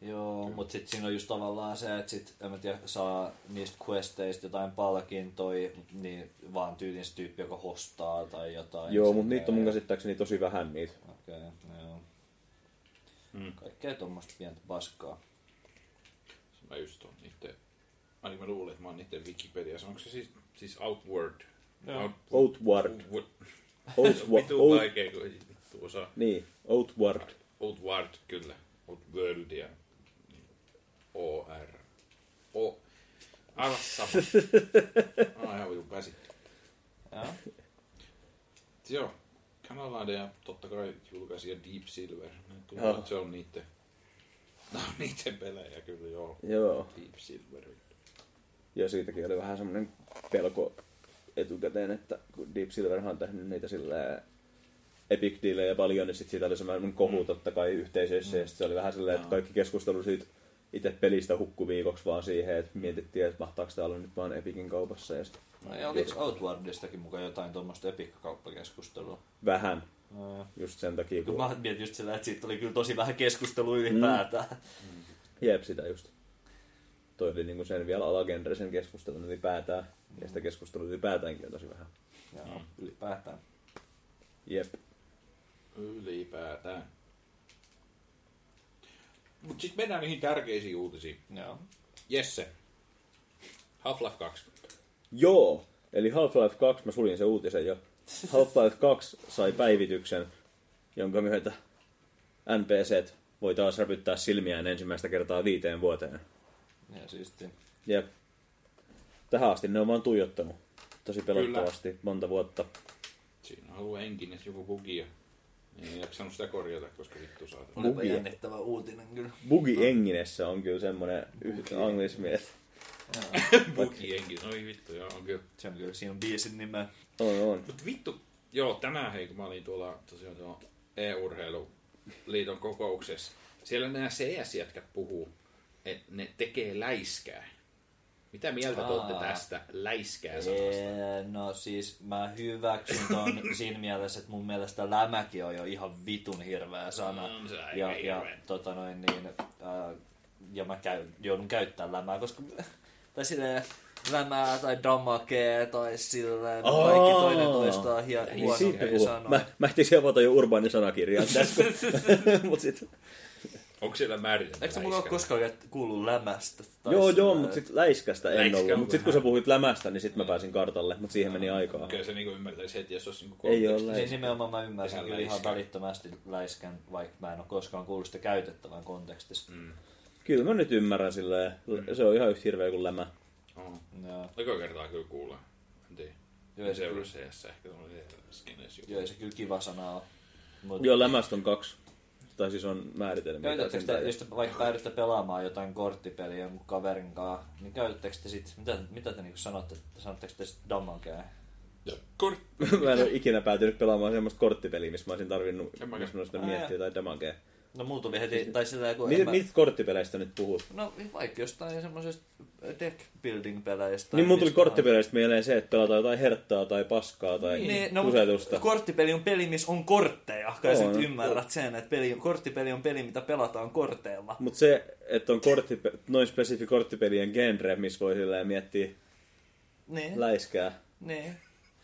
Joo, kyllä. Mutta sitten siinä on just tavallaan se, että sit, en mä tiedä, saa niistä questeista jotain palkintoja, niin vaan tyylin se tyyppi, joka hostaa tai jotain. Joo, mutta niitä on mun käsittääkseni tosi vähän niitä. Okei, okay, joo. Mm. Kaikkea tommoista pientä paskaa. Mä just oon niitten, ainakin mä luulen, että mä oon niitten Wikipediassa. Onko se siis, siis Outward? Joo. Outward. Outward. Outward. Vitu vaikea, kun ei vittu osaa. Niin, Outward. Outward, kyllä. Outward ja... O-R. O. Aivan sama. Aivan ihan vitun käsi. Joo. Joo. Kanalainen ja totta kai julkaisi ja Deep Silver. Tuntuu, että se on niitten No niiden pelejä kyllä joo. Joo. Deep Silverin. Ja siitäkin oli vähän semmoinen pelko etukäteen, että kun Deep Silverhan on tehnyt niitä silleen Epic Dealejä paljon, niin sit siitä oli semmoinen kohu totta kai yhteisöissä, mm. ja se oli vähän silleen, että kaikki keskustelu siitä itse pelistä hukkui viikoksi vaan siihen, että mietittiin, että mahtaako tää olla nyt vaan Epicin kaupassa. Ja no ja oliko Outwardistakin mukaan jotain tuommoista Epic-kauppakeskustelua? Vähän. No. Just sen takia, kun... Mä mietin just sillä, että siitä oli kyllä tosi vähän keskustelua ylipäätään. Mm. Mm. Jep, sitä just. Toi oli niin kuin sen vielä alagenre sen keskustelun ylipäätään. Mm. Ja sitä keskustelua ylipäätäänkin on tosi vähän. Joo, mm. ylipäätään. Jep. Ylipäätään. Mut sit mennään niihin tärkeisiin uutisiin. Joo. Jesse. Half-Life kaksi. Joo. Eli Half-Life kaksi, mä suljin sen uutisen jo. Half-Life kaksi sai päivityksen, jonka myötä N P C:t voi taas räpyttää silmiään ensimmäistä kertaa viiteen vuoteen. Ja siisti. Jep. Tähän asti ne on vaan tuijottanut tosi pelottavasti. Kyllä. Monta vuotta. Siinä on ollut henkinen joku bugia. Ei jaksanut sitä korjata, koska vittu saa. Olipa jännittävä uutinen kyllä. Bugi-enginessä on kyllä semmoinen yhtä anglismi, että... Bugi-engines, oi vittu, joo, on kyllä. Se on kyllä, siinä on biisin nimeä. On, on. Mut vittu, joo, tänään hei, kun mä olin tuolla tosiaan tuolla E-urheiluliiton kokouksessa. Siellä nämä C S-jätkät puhuu, että ne tekee läiskää. Mitä mieltä te olette tästä läiskää-sanasta? Eee, no siis mä hyväksyn ton siinä mielessä, että mun mielestä lämäkin on jo ihan vitun hirveä sana. Mm, se on ja, ja, tota noin, niin, äh, ja mä käy, joudun käyttämään lämää, koska... Tai silleen lämää tai damakee tai silleen oh! kaikki toinen toistaan hien huonoja sanoja. Mä, mä ehtisin avata jo urbaani sanakirjaan tässä. Mut sit... Onko siellä määritelmä läiskä? Eikö mulla ole koskaan kuullut lämästä? Joo, joo, mutta sitten läiskästä en läiskä ollut. Mutta sitten kun sä puhuit lämästä, niin sitten mä pääsin kartalle, mutta siihen no, meni aikaa. Kyllä se niinku ymmärtäisi heti, jos olisi niinku ei ole läiskä. Nimenomaan mä ymmärsin kyllä ihan välittömästi läiskän, vaikka mä en ole koskaan kuullut sitä käytettävän kontekstissa. Mm. Kyllä mä nyt ymmärrän silleen. Se on ihan yhtä hirveä kuin lämä. Oho. Joo. Joka kertaa kyllä kuulee. En tiedä. Joo, se kyllä. Se ehkä tommoinen skenes joku. Joo, se kyllä kiva sana on. Mut... Joo, lämästä on kaksi. Tai siis on määritelmiä. Käytättekö te, jos te vaikka päädytte pelaamaan jotain korttipeliä jonkun kaverin kanssa, niin käytättekö te sit, mitä, mitä te niinku sanotte, sanotteko te sit dammakää? Kort... mä en ole ikinä päätynyt pelaamaan semmoista korttipeliä, missä mä olisin tarvinnut semmoista miettiä tai dammakää. No muu tuli heti, tai sillä kun... Miten, mä... Mistä korttipeleistä nyt puhut? No vaikka jostain semmoisesta deck building peleistä. Niin muu tuli korttipeleistä mieleen se, että pelataan jotain herttaa tai paskaa tai niin, no, kusetusta. Korttipeli on peli, missä on kortteja. Kai sä nyt ymmärrät sen, että peli, korttipeli on peli, mitä pelataan korteilla. Mutta se, että on korttipe- noin spesifi korttipelien genre, missä voi silleen miettiä niin. läiskää. Niin.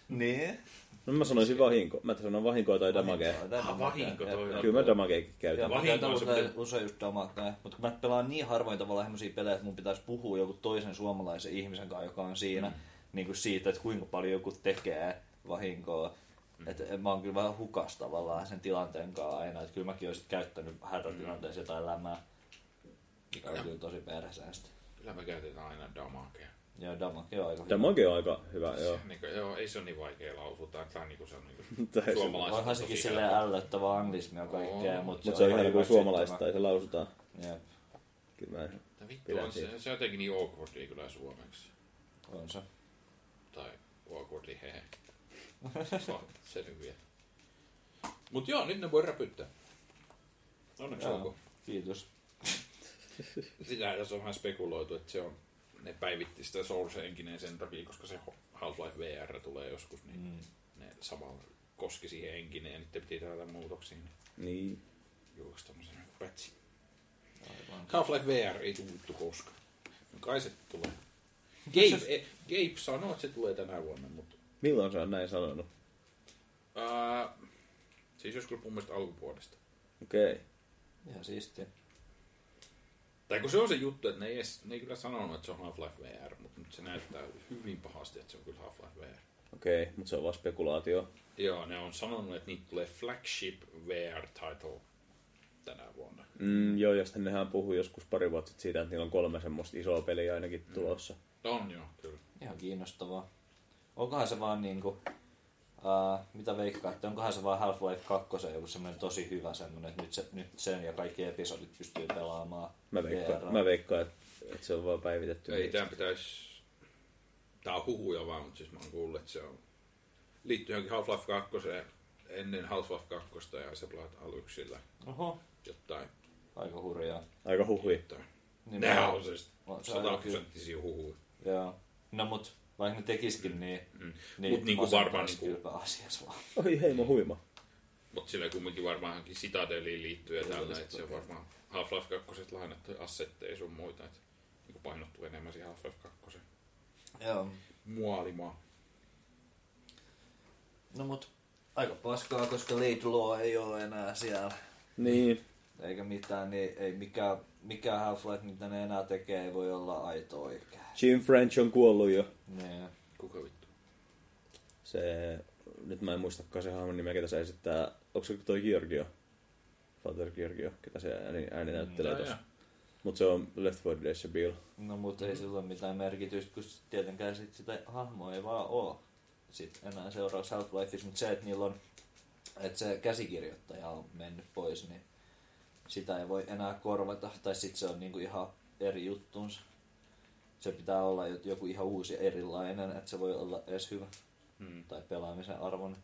Niin. No mä sanoisin vahinko. Mä sanon vahinkoa tai damagea. Ah, vahinko toi. Kyllä mä damageakin käytän. Vahinko on semmoinen... Usein just damagea. Mutta kun mä pelaan niin harvoin tavallaan semmosia pelejä, että mun pitäisi puhua joku toisen suomalaisen ihmisen kanssa, joka on siinä, mm. niin kuin siitä, että kuinka paljon joku tekee vahinkoa. Mm. Että mä oon kyllä vähän hukas tavallaan sen tilanteen kanssa aina. Että kyllä mäkin olisit käyttänyt hätätilanteessa jotain lämää. Mikä on kyllä tosi perseestä. Kyllä mä käytetään aina damagea. Joo, damage on aika hyvä. Damage on aika hyvä, joo. Niin kuin, joo, ei se ole niin vaikea lausutaan. Tämä on niin kuin se on niin kuin suomalaista. Onhan sekin silleen ällöttävä anglismia kaikkea. Mutta se, mut se on ihan niin kuin suomalaista tai se lausutaan. Jep. Kyllä mä pidän on se, se on jotenkin niin awkwardia kyllä suomeksi. On se. Tai awkwardi hehe. Se hyviä. Mut joo, nyt ne voi räpyttää. Onneksi olkoon. Kiitos. Sitä tässä on vähän spekuloitu, että se on... Ne päivitti sitä Source-engineen sen takia, koska se Half-Life V R tulee joskus, niin mm. ne samalla koski siihen engineen ja niiden piti tehdä muutoksia. Niin. Juoksi tämmöisen joku pätsi. Half-Life V R ei tullut koskaan. No kai se tulee. Gabe, se... Gabe sanoo, että se tulee tänä vuonna, mutta... Milloin sä oot näin sanonut? Uh, siis joskus mun mielestä alkuvuodesta. Okei. Okay. Ihan siistiä. Tai kun se on se juttu, että ne ei, edes, ne ei kyllä sanonut, että se on Half-Life V R, mutta nyt se näyttää hyvin pahasti, että se on kyllä Half-Life V R. Okei, okay, mutta se on vaan spekulaatio. Joo, ne on sanonut, että niitä tulee flagship V R-title tänä vuonna. Mm, joo, ja sitten nehän puhui joskus pari vuotta sitten siitä, että niillä on kolme semmoista isoa peliä ainakin tulossa. Mm. On joo, kyllä. Ihan kiinnostavaa. Onkohan se vaan niinku... Uh, mitä veikkaatte? Onkohan se vaan Half-Life kaksi joku semmoinen tosi hyvä semmoinen, että nyt, se, nyt sen ja kaikki episodit pystyy pelaamaan. Mä veikkaan, mä veikkaan että, että se on vaan päivitetty. Ei, tämän pitäisi... Tää on huhuja vaan, mutta siis mä oon kuullut, että se on... Liittyy johonkin Half-Life kaksi ennen Half-Life kaksi ja se pelaat aluksilla. Oho. Jotain. Aika hurjaa. Aika huhui. Niin nää on siis sataprosenttisia huhuja. Joo. No mut... Vaikka ne tekisikin, niin... Mm. niin Mutta niinku varmaan... Niinku... Oi hei, mä huima. Mutta sillä kumminkin varmaan hankin Citadeliin liittyy ja tällä, että se on varmaan Half-Life kaksi lainattu assetteja sun muita, että niinku painottuu enemmän siihen Half-Life kaksi. Joo. Muolimaa. No mut aika paskaa, koska Late Law ei oo enää siellä. Niin. Eikä mitään, niin ei mikään, mikään Half-Life, mitä ne enää tekee, ei voi olla aito oikein. Jim French on kuollut jo. Nee. Kuka vittu? Se, nyt mä en muistakaan se hahmon nimeä, ketä se esittää. Onko se toi Giorgio? Father Giorgio, ketä se ääni, ääni näyttelee no, tossa. Mut se on Left four Dead se Bill. No mut ei mm. sillä ole mitään merkitystä, kun tietenkään sit sitä hahmoa ei vaan oo. Sit enää seuraa Half-Lifeissa, mut se, että niillä on, että se käsikirjoittaja on mennyt pois, niin sitä ei voi enää korvata, tai sit se on niinku ihan eri juttunsa. Se pitää olla joku ihan uusi erilainen, että se voi olla edes hyvä hmm. tai pelaamisen arvoinen.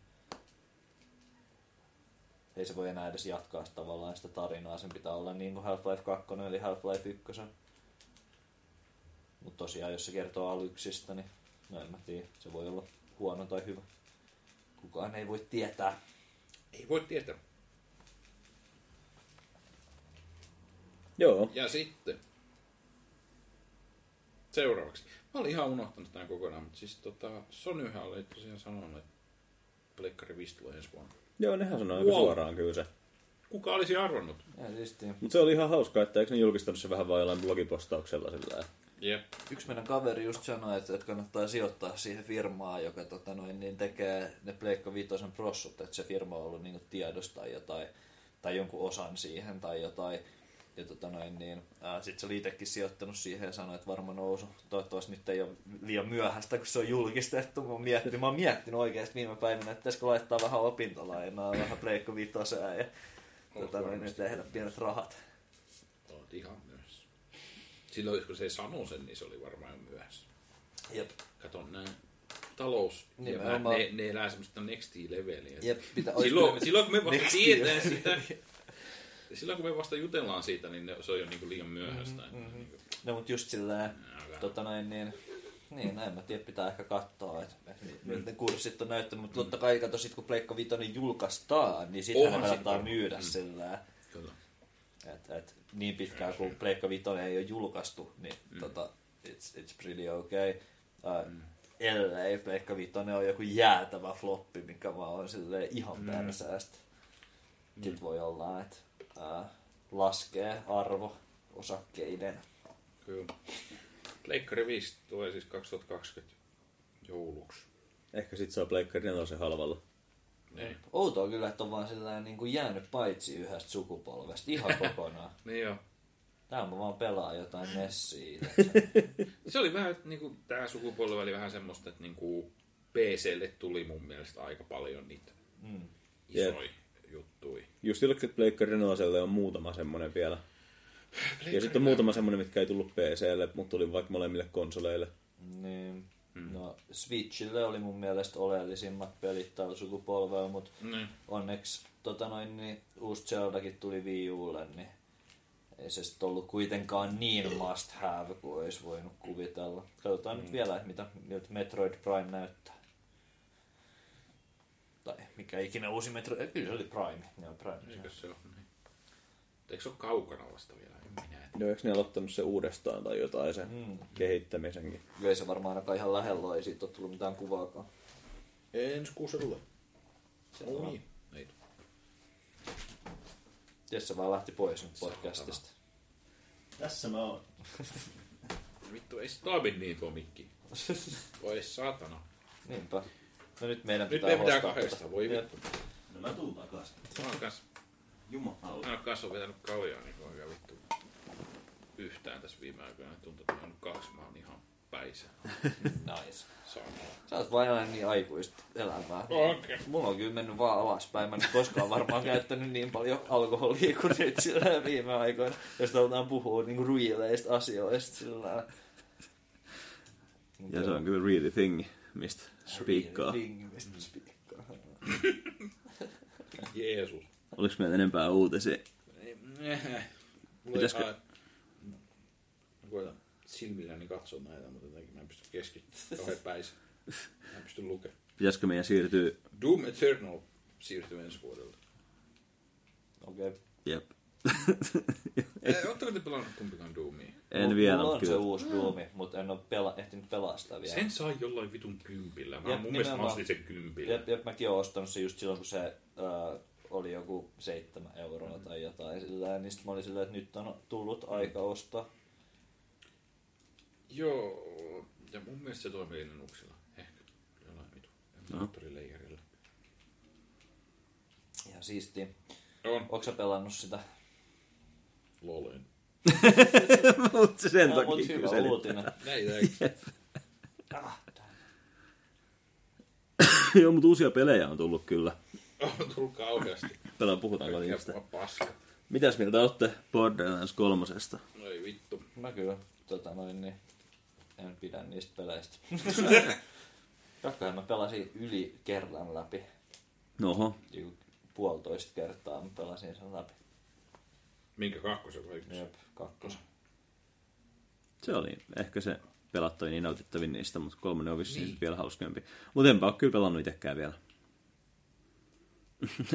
Ei se voi enää edes jatkaa tavallaan sitä tarinaa, sen pitää olla niin kuin Half-Life kaksi eli Half-Life yksi. Mutta tosiaan, jos se kertoo aluksista, niin no en mä tiedä, se voi olla huono tai hyvä. Kukaan ei voi tietää. Ei voi tietää. Joo. Ja sitten. Seuraavaksi. Mä olin ihan unohtanut tämän kokonaan, mutta siis tota, Sonyhan oli tosiaan sanonut, että pleikkari viisi tulee ensi vuonna. Joo, nehän sanoi aika wow. suoraan kyllä se. Kuka olisi arvannut? Mutta se oli ihan hauskaa, että eikö ne julkistanut se vähän vaan jollain blogipostauksella sillä. Jep. Yksi meidän kaveri just sanoi, että kannattaa sijoittaa siihen firmaa, joka tota, noin, niin tekee ne pleikka viitosen prossut, että se firma on ollut niin kuin tiedossa tai jotain, tai jonkun osan siihen tai jotain. Ja tota noin, niin, ää, sit se oli itsekin sijoittanut siihen ja sanoi, että varmaan nousu. Toivottavasti nyt ei ole liian myöhäistä, kun se on julkistettu. Mä oon miettinyt, mä oon miettinyt oikeasti viime päivinä, että pitäisikö laittaa vähän opintolainaa, vähän pleikkoviitosää ja tota noin, nyt tehdä pienet rahat. Olet ihan myöhässä. Silloin kun se sanoi sen, niin se oli varmaan myöhässä. Jep. Katon näin. Talous, niin mä, mä... ne, ne elää semmoista next-leveliä. Jep, pitä, silloin, silloin kun me vasta tietää sitä... Silloin kun me vasta jutellaan siitä, niin se on jo niinku liian myöhäistä. Mm-hmm. Niinku. No mutta just silleen, no, tota noin, niin, niin näin mä tiedän, pitää ehkä katsoa, että et, mm. ne kurssit on näyttänyt, mutta mm. totta kai kato sit kun Pleikka Vitoinen julkaistaan, niin sitten ne kannattaa myydä mm. silleen. Että et, niin pitkään kun Pleikka Vitoinen ei ole julkaistu, niin mm. tota, it's, it's pretty okay. Uh, mm. Ellei Pleikka Vitoinen on joku jäätävä floppi, mikä vaan on silleen ihan mm. persäästä. Mm. Sitten voi olla, että... Äh, laskee arvo osakkeiden. Kyllä. Pleikkari viisi tulee siis kaksituhattakaksikymmentä jouluksi. Ehkä sit saa Pleikkari nelosen halvalla. Ei. Outoa kyllä, että on vaan silleen niin kuin jäänyt paitsi yhdestä sukupolvesta ihan kokonaan. Niin joo. Täällä mä vaan pelaan jotain messiä. Se oli vähän, niin kuin, tää sukupolve oli vähän semmoista, että niin kuin P C:lle tuli mun mielestä aika paljon niitä mm. isoja. Yep. Juttui. Just ilkeet Pleikkarin aselle on muutama semmoinen vielä. Pleikkarin... Ja sitten on muutama semmoinen, mitkä ei tullut P C:lle, mutta tuli vaikka molemmille konsoleille. Niin. Mm. No, Switchille oli mun mielestä oleellisimmat pelit tällä sukupolvella, mutta mm. onneksi tota noin, niin, uusi Zeldakin tuli Wii U:lle, niin ei se sitten ollut kuitenkaan niin must have kuin olisi voinut kuvitella. Katsotaan mm. nyt vielä, että mitä miltä Metroid Prime näyttää. Tai mikä ikinä uusi metro... Kyllä se oli Prime. Joo, Prime. Eikö se ole? Niin. Eikö se ole kaukana vasta vielä? En minä. No eikö ne aloittanut se uudestaan tai jotain sen mm. kehittämisenkin? Ei se varmaan ainakaan ihan lähellä, ei siitä ole tullut mitään kuvaakaan. Ensi kuussa tulee. Se on niin. Ei tule. Ties se vaan lähti pois nyt podcastista. Tässä mä oon. Vittu, ei se taabin niin tuo mikki. Voi saatana. Niinpä. No nyt meidän pitää nyt pitää kahdesta, voi vittu. No mä tuun takas. Mä oon kas... Jumala. Mä oon kas on vetänyt kaljaa, niin oikein vittu. Yhtään tässä viime aikoina tuntuu, että mä oon kaksi. Mä oon ihan päissä. Nice. Sorry. Sä oot vain niin aikuista elämää. Okay. Mulla on kyllä mennyt vaan alaspäin. Mä en koskaan varmaan käyttänyt niin paljon alkoholia kuin nyt sillä viime aikoina. Jos halutaan puhua niin ruileista asioista sillä. Ja se on kyllä really thing, mistä spiikkaa. Really thing, mistä spiikkaa. Jeesus. Oliko meillä enempää uutisia? Pitäisikö? Mä koitan silmilläni katsoa näitä, mutta jotenkin mä en pysty keskittymään kahden päissä. Mä en pysty lukemaan. Pitäisikö meidän siirtyä? Doom Eternal siirtyy ensi vuodelta. Okei. Okay. Jep. Oletteko te pelannut kumpikaan Doomia? En vielä, mutta kyllä. Mulla on se uusi Doomi, mutta en ole pela- ehtinyt pelastaa vielä. Sen sai jollain vitun kympillä. Mä jep, mun mielestä mä ostin sen kympillä. Jep, jep, mäkin oon ostanut sen just silloin, kun se äh, oli joku seitsemän euroa mm-hmm. tai jotain. Sillä, niin sitten mä olin silleen, että nyt on tullut aika ostaa. Joo, ja mun mielestä se toimii Linuxilla. Ehkä jollain vitun. Emulaattorileikerillä. Ihan siistiä. On. Ootko sä pelannut sitä? Lolen. Mut sen no, takia kyselit. Hyvä uutinen. Näin, näin. Ah, joo, mut uusia pelejä on tullut kyllä. On tullut kauheasti. Pelaa, puhutaanko niistä. Mitäs mieltä olette Borderlands kolmosesta? No ei vittu. Mä kyllä, tota noin niin, en pidä niistä peleistä. Takkaan mä pelasin yli kerran läpi. Noho. Joku puolitoista kertaa mä pelasin sen läpi. Minkä kakkosen vai ykkösen? Jep, kakkosen. Se oli ehkä se pelattu niin nautittavin niistä, mutta kolmonen on vissiin niin vielä hauskempi. Mutta enpä ole kyllä pelannut itsekään vielä.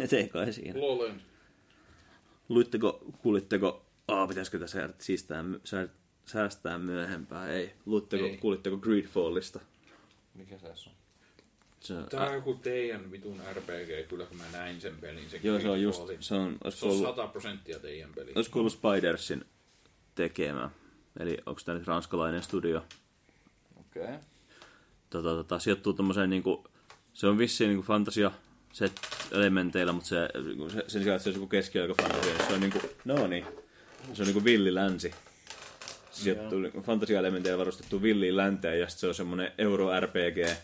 Et ei kai siinä. Lolen. Luitteko, kuulitteko, aah pitäisikö tässä siistää, sä, säästää myöhempää, ei. Luitteko, ei. Kuulitteko Greedfallista? Mikä tässä on? Tää on joku teidän vitun R P G, kyllä kun mä näin sen pelin, se joo, se on just, se on, se on ollut, sata prosenttia teidän peli. Olisiko ollut Spidersin tekemä, eli onko tää nyt ranskalainen studio? Okei. Okay. Tota, tota, sijoittuu tommoseen niinku, se on vissiin niinku fantasia set elementeillä, mutta se, se, sen sijaan, että se on joku keskiaikafantasia, se on niinku, no niin, se on niinku villi länsi. Sijoittuu niinku fantasia-elementeillä varustettu villiin länteen ja sit se on semmonen euro-R P G.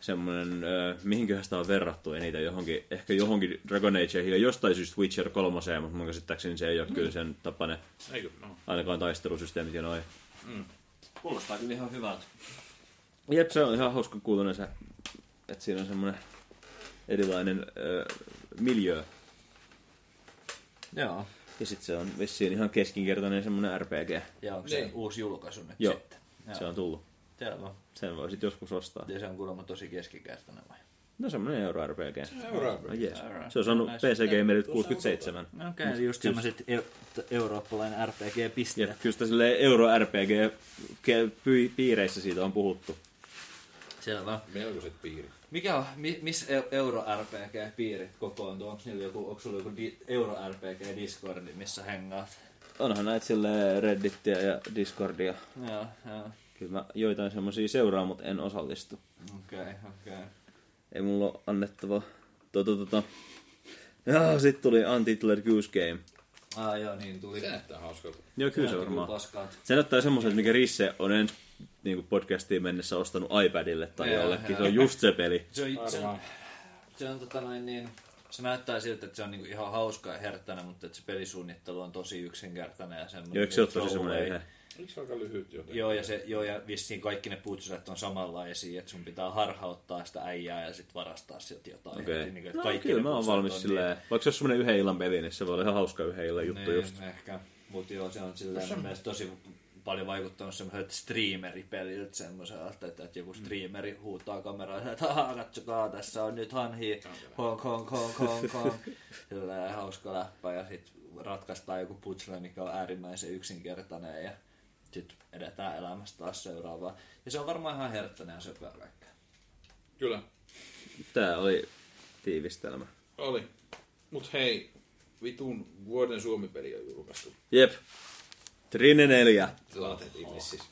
Semmoinen, äh, mihinköhän sitä on verrattu eniten, johonkin, ehkä johonkin Dragon Ageen ja jostain syystä Witcher kolmoseen, mutta mun käsittääkseni se ei ole mm. kyllä sen tapainen, Eiku, no. ainakaan taistelusysteemit ja noin. Mm. Kuulostaa kyllä ihan hyvältä. Jep, se on ihan hauska kuulunen se, että siinä on semmoinen erilainen äh, miljöö. Joo. Ja sit se on vissiin ihan keskinkertainen semmoinen R P G. Ja onko se uusi julkaisu nyt Joo. sitten? Joo, se on tullut. Selvä. Sen voi sit joskus ostaa. Ja se on kuulemma tosi keskikäistäinen vai? No semmonen euro-R P G. Euro-R P G. Oh, yes. Euro. Se on saanut P C-gamerit kuusikymmentäseitsemän. Okei, okay, just, just semmoset e- eurooppalainen R P G-pisteet. Ja kyllä sitä silleen euro-R P G-piireissä siitä on puhuttu. Selvä. Melkoiset piirit. Mikä on, mi- missä euro-R P G-piirit kokoontuu? Onks niillä joku, onks sulla joku di- euro-R P G-discordi, missä hengaat? Onhan näitä silleen Redditia ja Discordia. Joo, joo. Kyllä mä joitain semmosia seuraa, mutta en osallistu. Okei, okay, okei. Okay. Ei mulla ole annettavaa. Tota, tota. Jaa, sit tuli Untitled Goose Game. Ah joo, niin tuli. Se näyttää hauskalta. Joo, kyllä se varmaan. Se näyttää semmoiselta, mikä Risse on ensi niin podcastiin mennessä ostanut iPadille tai ja, jollekin. Se on just se peli. Se on, se on, se on tota noin niin... Se näyttää siltä, että se on niinku ihan hauska ja herttäinen, mutta että se pelisuunnittelu on tosi yksinkertainen ja semmoinen. Joo, se on tosi semmoinen ihan... Oliko se aika lyhyt jotenkin? Joo, ja, se, joo, ja vissiin kaikki ne puutusajat on samanlaisia, että sun pitää harhauttaa sitä äijää ja sitten varastaa sieltä jotain. Okei. Okay. Niin, no kyllä, mä oon valmis silleen. Niin... Vaikka se on semmoinen yhden illan peli, niin se voi olla ihan hauska yhden illan juttu niin, just. Ehkä. Mutta joo, se on silleen on... mielestäni tosi paljon vaikuttanut semmoiselta streameripeliltä semmoiselta, että, että joku streameri huutaa kameraan, että ahaa, katsokaa, tässä on nyt hanhi, hong, hong, hong, hong, hong. Silleen hauska läppä ja sitten ratkaistaan joku putsle, mikä on äärimmäisen yksinkertainen ja sitten edetään elämästä taas seuraavaan. Ja se on varmaan ihan herttäinen ja söpöä kaikkea. Kyllä. Tää oli tiivistelmä. Oli. Mut hei, vitun vuoden Suomi-peli on julkaistu. Jep. Trine neljä. Laatet ihmississä.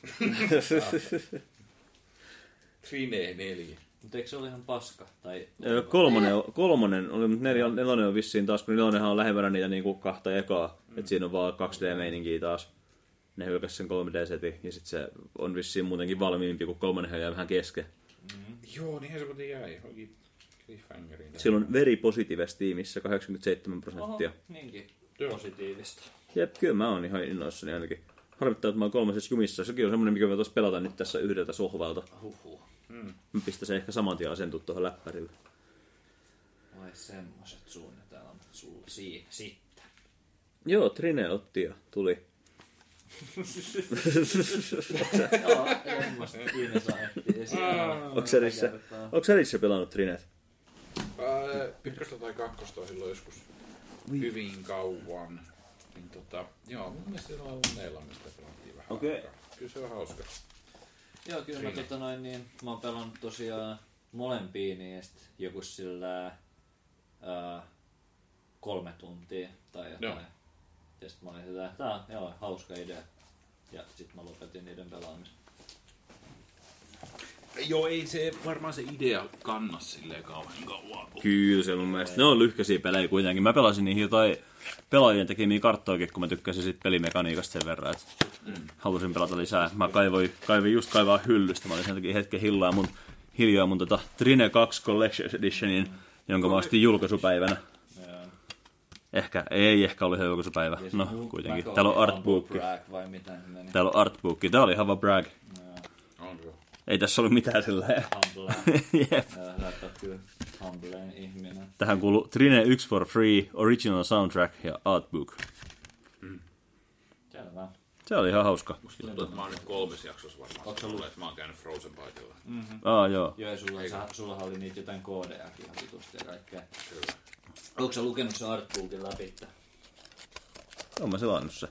Trine neljä. Mut eikö se ole ihan paska? Tai... Kolmonen, kolmonen oli, mutta nel, nelonen on vissiin taas, kun nelonenhan on lähempänä niitä niinku kahta ekaa. Mm. Että siinä on vaan kaksi D-meininkiä taas. ne hyökkäs sen kolme D-setin, ja sitten se on vissiin muutenkin valmiimpi, kun kolmannen jää vähän kesken. Mm. Joo, niin se muuten jäi. Sillä on very positive Steamissa, kahdeksankymmentäseitsemän prosenttia. Oho, niinkin. Positiivista. Jep, kyllä mä oon ihan innoissani ainakin. Harvittaa, että mä oon kolmasessa jumissa. Sekin on semmonen, mikä mä tos pelata nyt tässä yhdeltä sohvalta. Huhhuh. Mm. Mä pistäisin ehkä saman tien asentua tuohon läppärille. Vai semmoset suunnitelmat sulla siinä sitten. Joo, Trine otti tuli. Joo, remmasta Trine saehti esiin. Onks Elissä pelannut Trinet? Ykköstä tai kakkosta on silloin joskus hyvin kauan. Niin tota, joo, mun mielestä on ollut meillä, mistä pelattiin vähän okay. aikaa. Kyllä se on hauska. Joo, kyllä mä, tota noin, niin, mä oon pelannut tosiaan molempiin niin joku sillä ää, kolme tuntia tai jotain. No. Ja sit mä olin sillä, tää on joo, hauska idea. Ja sit mä lopetin niiden pelaamisen. Joo, ei se varmaan se idea kanna silleen kauhean kauan. Kyllä se mun mielestä. Ne on lyhkäisiä pelejä kuitenkin. Mä pelasin niihin jotain pelaajien tekemiä karttoakin, kun mä tykkäsin sit pelimekaniikasta sen verran. Mm. Halusin pelata lisää. Mä kaivoin, kaivoin just kaivaa hyllystä. Mä olin sen takia hetken hiljaa mun, hiljaa mun tota Trine kaksi Collection Editionin, mm. jonka mä ostin julkaisupäivänä. Yeah. Ehkä, ei ehkä ollut ihan julkaisupäivä. Yes, no, kuitenkin. Täällä on artbookki. Täällä on artbookki. Tää oli Hava Bragg. Ei tässä ollut mitään silleen. Humbleen. Jep. Humbleen ihminen. Tähän kuuluu Trine yksi for free, original soundtrack ja artbook. Mm. Selvä. Se oli ihan hauska. Musta tuntuu, että mä oon nyt kolmes jaksossa varmaan. Ootko ollut? Että mä oon käynyt Frozen Bytella. Mm-hmm. Ah, joo. Joo, ja sulla, sullahan oli niitä jotain koodejakin ihan vitusti ja kaikkea. Kyllä. Ootko sä lukenut sen artbookin läpi? Oon mä selannut se.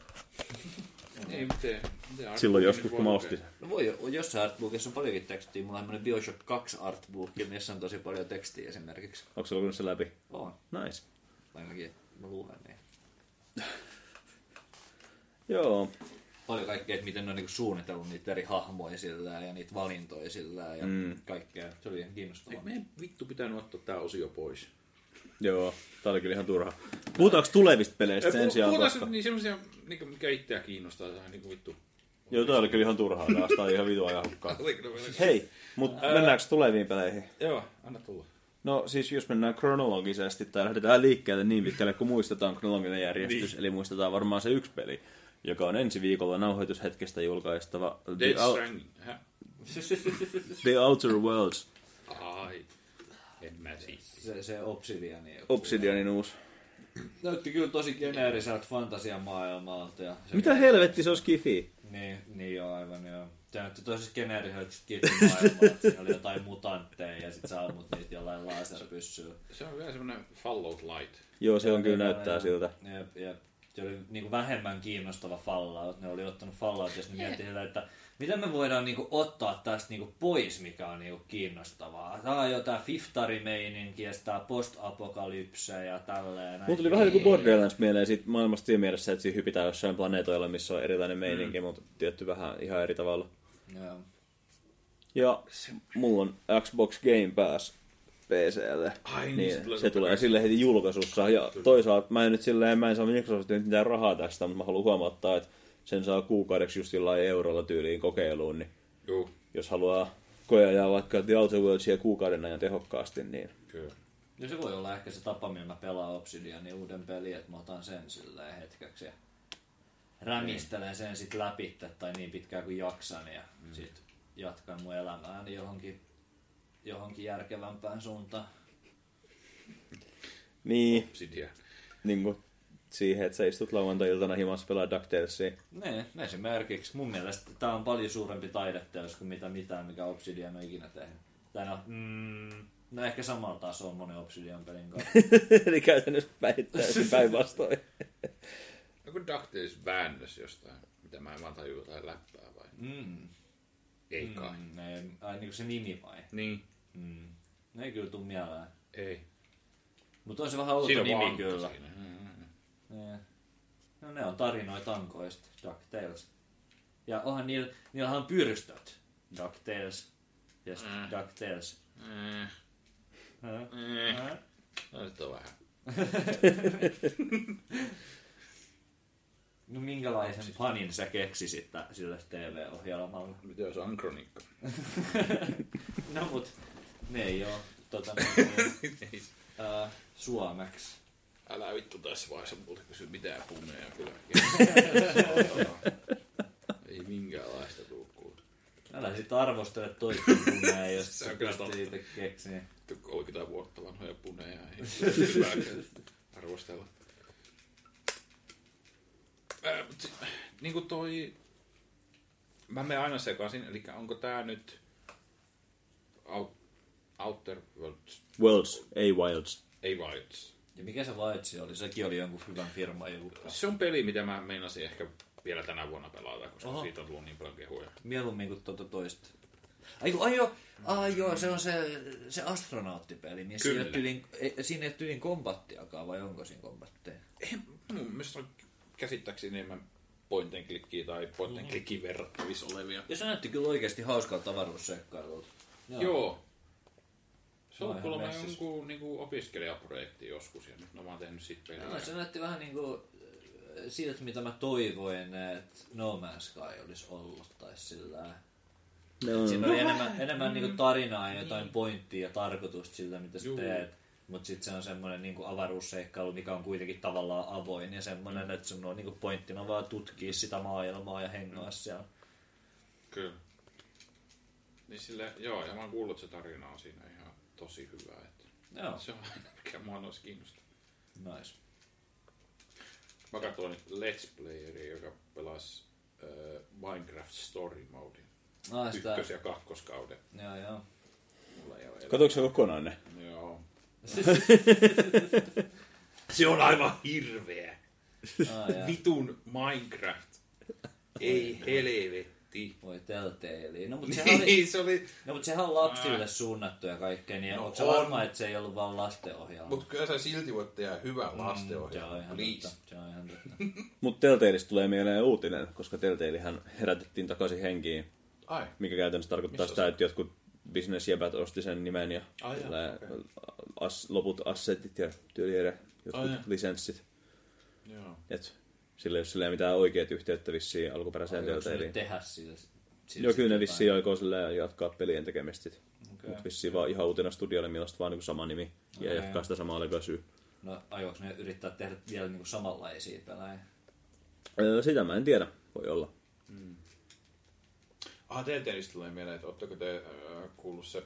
Ei mitään. Silloin joskus, kun mä ostin. No voi, jossain artbookissa on paljonkin tekstiä. Mulla on semmoinen Bioshock kaksi artbook, jossa on tosi paljon tekstiä esimerkiksi. Onko se lukenut se läpi? Oon. Nice. Ainakin, mä luulen niin. Joo. Paljon kaikkea, että miten ne on niinku suunnitellut niitä eri hahmoja sillä ja niitä valintoja sillä ja mm. kaikkea. Se oli ihan kiinnostavaa. Meidän vittu pitänyt ottaa tää osio pois. Joo, tää oli kyllä ihan turha. Puhutaanko tulevista peleistä sen sijaan? Puhutaanko niin semmosia, mikä itseä kiinnostaa, tähän niinku vittu. Joo, tää oli kyllä ihan turhaa, taas tää oli ihan vitua ja hukkaa. Hei, mut mennäänkö tuleviin peleihin? Joo, anna tulla. No siis jos mennään kronologisesti tai lähdetään liikkeelle niin pitkälle, kun muistetaan kronologinen järjestys, niin. Eli muistetaan varmaan se yksi peli, joka on ensi viikolla nauhoitushetkestä julkaistava The, Al- The Outer Worlds. Ai. Se, se Obsidiani. Obsidianin uusi. Näytti kyllä tosi geneeriseltä fantasiamaailmalta. Ja mitä helvetti, se on skifi? Niin, niin joo, aivan joo. Se näytti tosi geneeriseltä skifimaailmalta. Siinä oli jotain mutantteja ja sit sä ammut niitä jollain laserpyssyllä. Se on vielä semmonen Fallout Light. Joo, se on kyllä näyttää siltä. Jep, jep. Se oli niinku vähemmän kiinnostava Fallout. Ne oli ottanut Fallout ja sitten ne miettii sitä, että mitä me voidaan niinku ottaa tästä niinku pois, mikä on niinku kiinnostavaa. Tää on jotain fiftarimeininkiä, tää post-apokalypseä ja tälleen. Mulla tuli vähän joku Borderlands mieleen siitä maailmasta siinä mielessä, että siinä hypitään jossain planeetoilla, missä on erilainen meininki, mm. mutta tietty vähän ihan eri tavalla. Yeah. Ja mulla on Xbox Game Pass P C:lle. Ai, niin, se tulee, se tulee sille heti julkaisussa. Ja toisaalta mä en nyt silleen, mä en saa Microsoftin mitään rahaa tästä, mutta mä haluan huomauttaa, että sen saa kuukaudeksi just jollain eurolla tyyliin kokeiluun, niin Juh. jos haluaa koeajaa vaikka The Outer Worldsia kuukauden ajan tehokkaasti, niin... Kyllä. Ja se voi olla ehkä se tapa, millä mä pelaan Obsidianin uuden pelin, että mä otan sen silleen hetkeksi ja rämistelen mm. sen sit läpi, tai niin pitkään kuin jaksan, ja mm. sit jatkan mun elämääni johonkin, johonkin järkevämpään suuntaan. Niin. Obsidian. Niin kuin... siihen, että sä istut lauantai-iltana himassa pelaa DuckTalesia. Ne, esimerkiksi. Mun mielestä tää on paljon suurempi taideteos kuin mitä mitään, mikä Obsidian on ikinä tehnyt. Tai no, mm, no ehkä samalla tasolla on monen Obsidian pelin kanssa. Eli käytännössä päittäisin päinvastoin. No kun DuckTales väännös jostain, mitä mä en vaan tajua tai läppää vai? Mm. Ei mm, kai. Ne, ai niinku se nimi vai? Niin. Mm. Ne ei kyllä tuu mieleen. Ei. Mutta on se vähän outo nimi kyllä. Ne. No ne on tarinoita ankoista, DuckTales. Ja onhan niillä, niillähän on pyrstöt. DuckTales. Yes, mm. DuckTales. Mm. Huh? Mm. Huh? No nyt on vähän. No minkälainen yhteisen panin sä keksisit sillä T V-ohjelmalla. Mitä jos ankroniikka? No mut, ne ei oo tota, uh, suomeksi. Älä vittu tässä vaiheessa multa kysy mitään puneja kyllä. Ei minkäänlaista tulkkuuta. Älä sit arvostele toisten puneja, jos sä pystyt niitä keksiä. kolmekymmentä vuotta vanhoja puneja, ei arvostella. Äh, mut, niin kuin toi... Mä menen aina sekaisin, eli onko tää nyt... Out, outer Worlds? Worlds, ei Wilds. Ei Wilds. Ja mikä se Wilds oli? Sekin oli jonkun hyvän firman joku. Se on peli, mitä mä meinasin ehkä vielä tänä vuonna pelata, koska oho, siitä on tullut niin paljon kehuja. Mieluummin kuin tuota toista. Ai joo, ai joo, ai joo, se on se, se astronauttipeli, missä ei ole tylin, siinä ei ole tylin kombattiakaan, vai onko siinä kombatteja? Ei, mun mielestä on... käsittääkseni enemmän point and clickia tai point and clickin verrattavissa olevia. Ja se näytti kyllä oikeasti hauskalta avaruusseikkailulta. Joo. Joo. Se on kuulemma jonkun niinku opiskelijaprojekti joskus ja nyt ne on vaan tehnyt siitä peliä. No, se näytti vähän niinku siltä mitä mä toivoin, että No Man's Sky olisi ollut tai sillä. No. Siinä oli no, enemmän, enemmän mm, niinku tarinaa ja jotain pointtia ja tarkoitusta sillä mitä sä teet. Mutta sitten se on semmoinen niinku avaruusseikkailu, mikä on kuitenkin tavallaan avoin ja semmoinen, että sun on niinku pointtina vaan tutkia sitä maailmaa ja hengaa siellä. Kyllä. Niin sille, joo, ja mä oon kuullut, että se tarina on siinä ihan tosi hyvää. Joo. Se on aina, mikä mua olisi kiinnostunut. Nice. Mä katsoin Let's Playeria, joka pelasi äh, Minecraft Story Modin. Ah, sitä. Ykkös- ja kakkoskauden. Joo, joo. Katsoinko se kokonaan ne? Joo. Se on aivan hirveä. Ah, vitun Minecraft. Ei helvetti. Voi Telltale. No mutta sehän oli, se oli... no, mut sehän on lapsille suunnattu ja kaikkea. Niin no, on varma, että se ei ollut vaan lastenohjelma. Mutta kyllä sä silti voit tehdä hyvän mm, lastenohjelman. Mutta Telltaleista tulee mieleen uutinen, koska Telltalehän herätettiin takaisin henkiin. Ai. Mikä käytännössä tarkoittaa sitä, että jotkut bisnesjäbät osti sen nimen ja ai, ja okay, as, loput assetit ja työliedä, jotkut ai, lisenssit. Joo. Et sillä ei ole silleen mitään oikeat yhteyttä vissiin alkuperäiseen Telltalein. Tehdä sillä, sillä joo, kyllä ne vissiin aikoo jatkaa pelien tekemistä. Okay. Mutta vissiin vaan ihan uutena studiolle, millaista vaan niin sama nimi ja okay, jatkaa sitä samaa legacyä. No ajoiko ne yrittää tehdä vielä niin samanlaisia pelejä? Sitä mä en tiedä, voi olla. Mm. Ah, Telltaleista tulee mieleen, että ootteko te äh, kuullut se...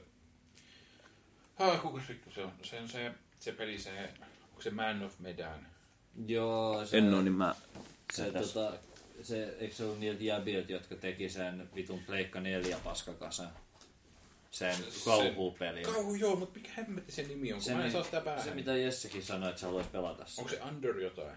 Ah, kuka vittu se on? Se on se, se peli, se... Onko se Man of Medan? Joo, se... En oo, niin mä... Se, tota, se, eikö se ollut niiltä jäbiltä, jotka teki sen vitun Pleikka neljä paskakasan? Sen se, kauhupelin. Kauhu, joo, mutta mikä hemmetti se nimi on, kun se, mä en saa sitä päähän. Se, mitä Jessekin sanoi, että se haluaisi pelata sitä. Onko se Under jotain?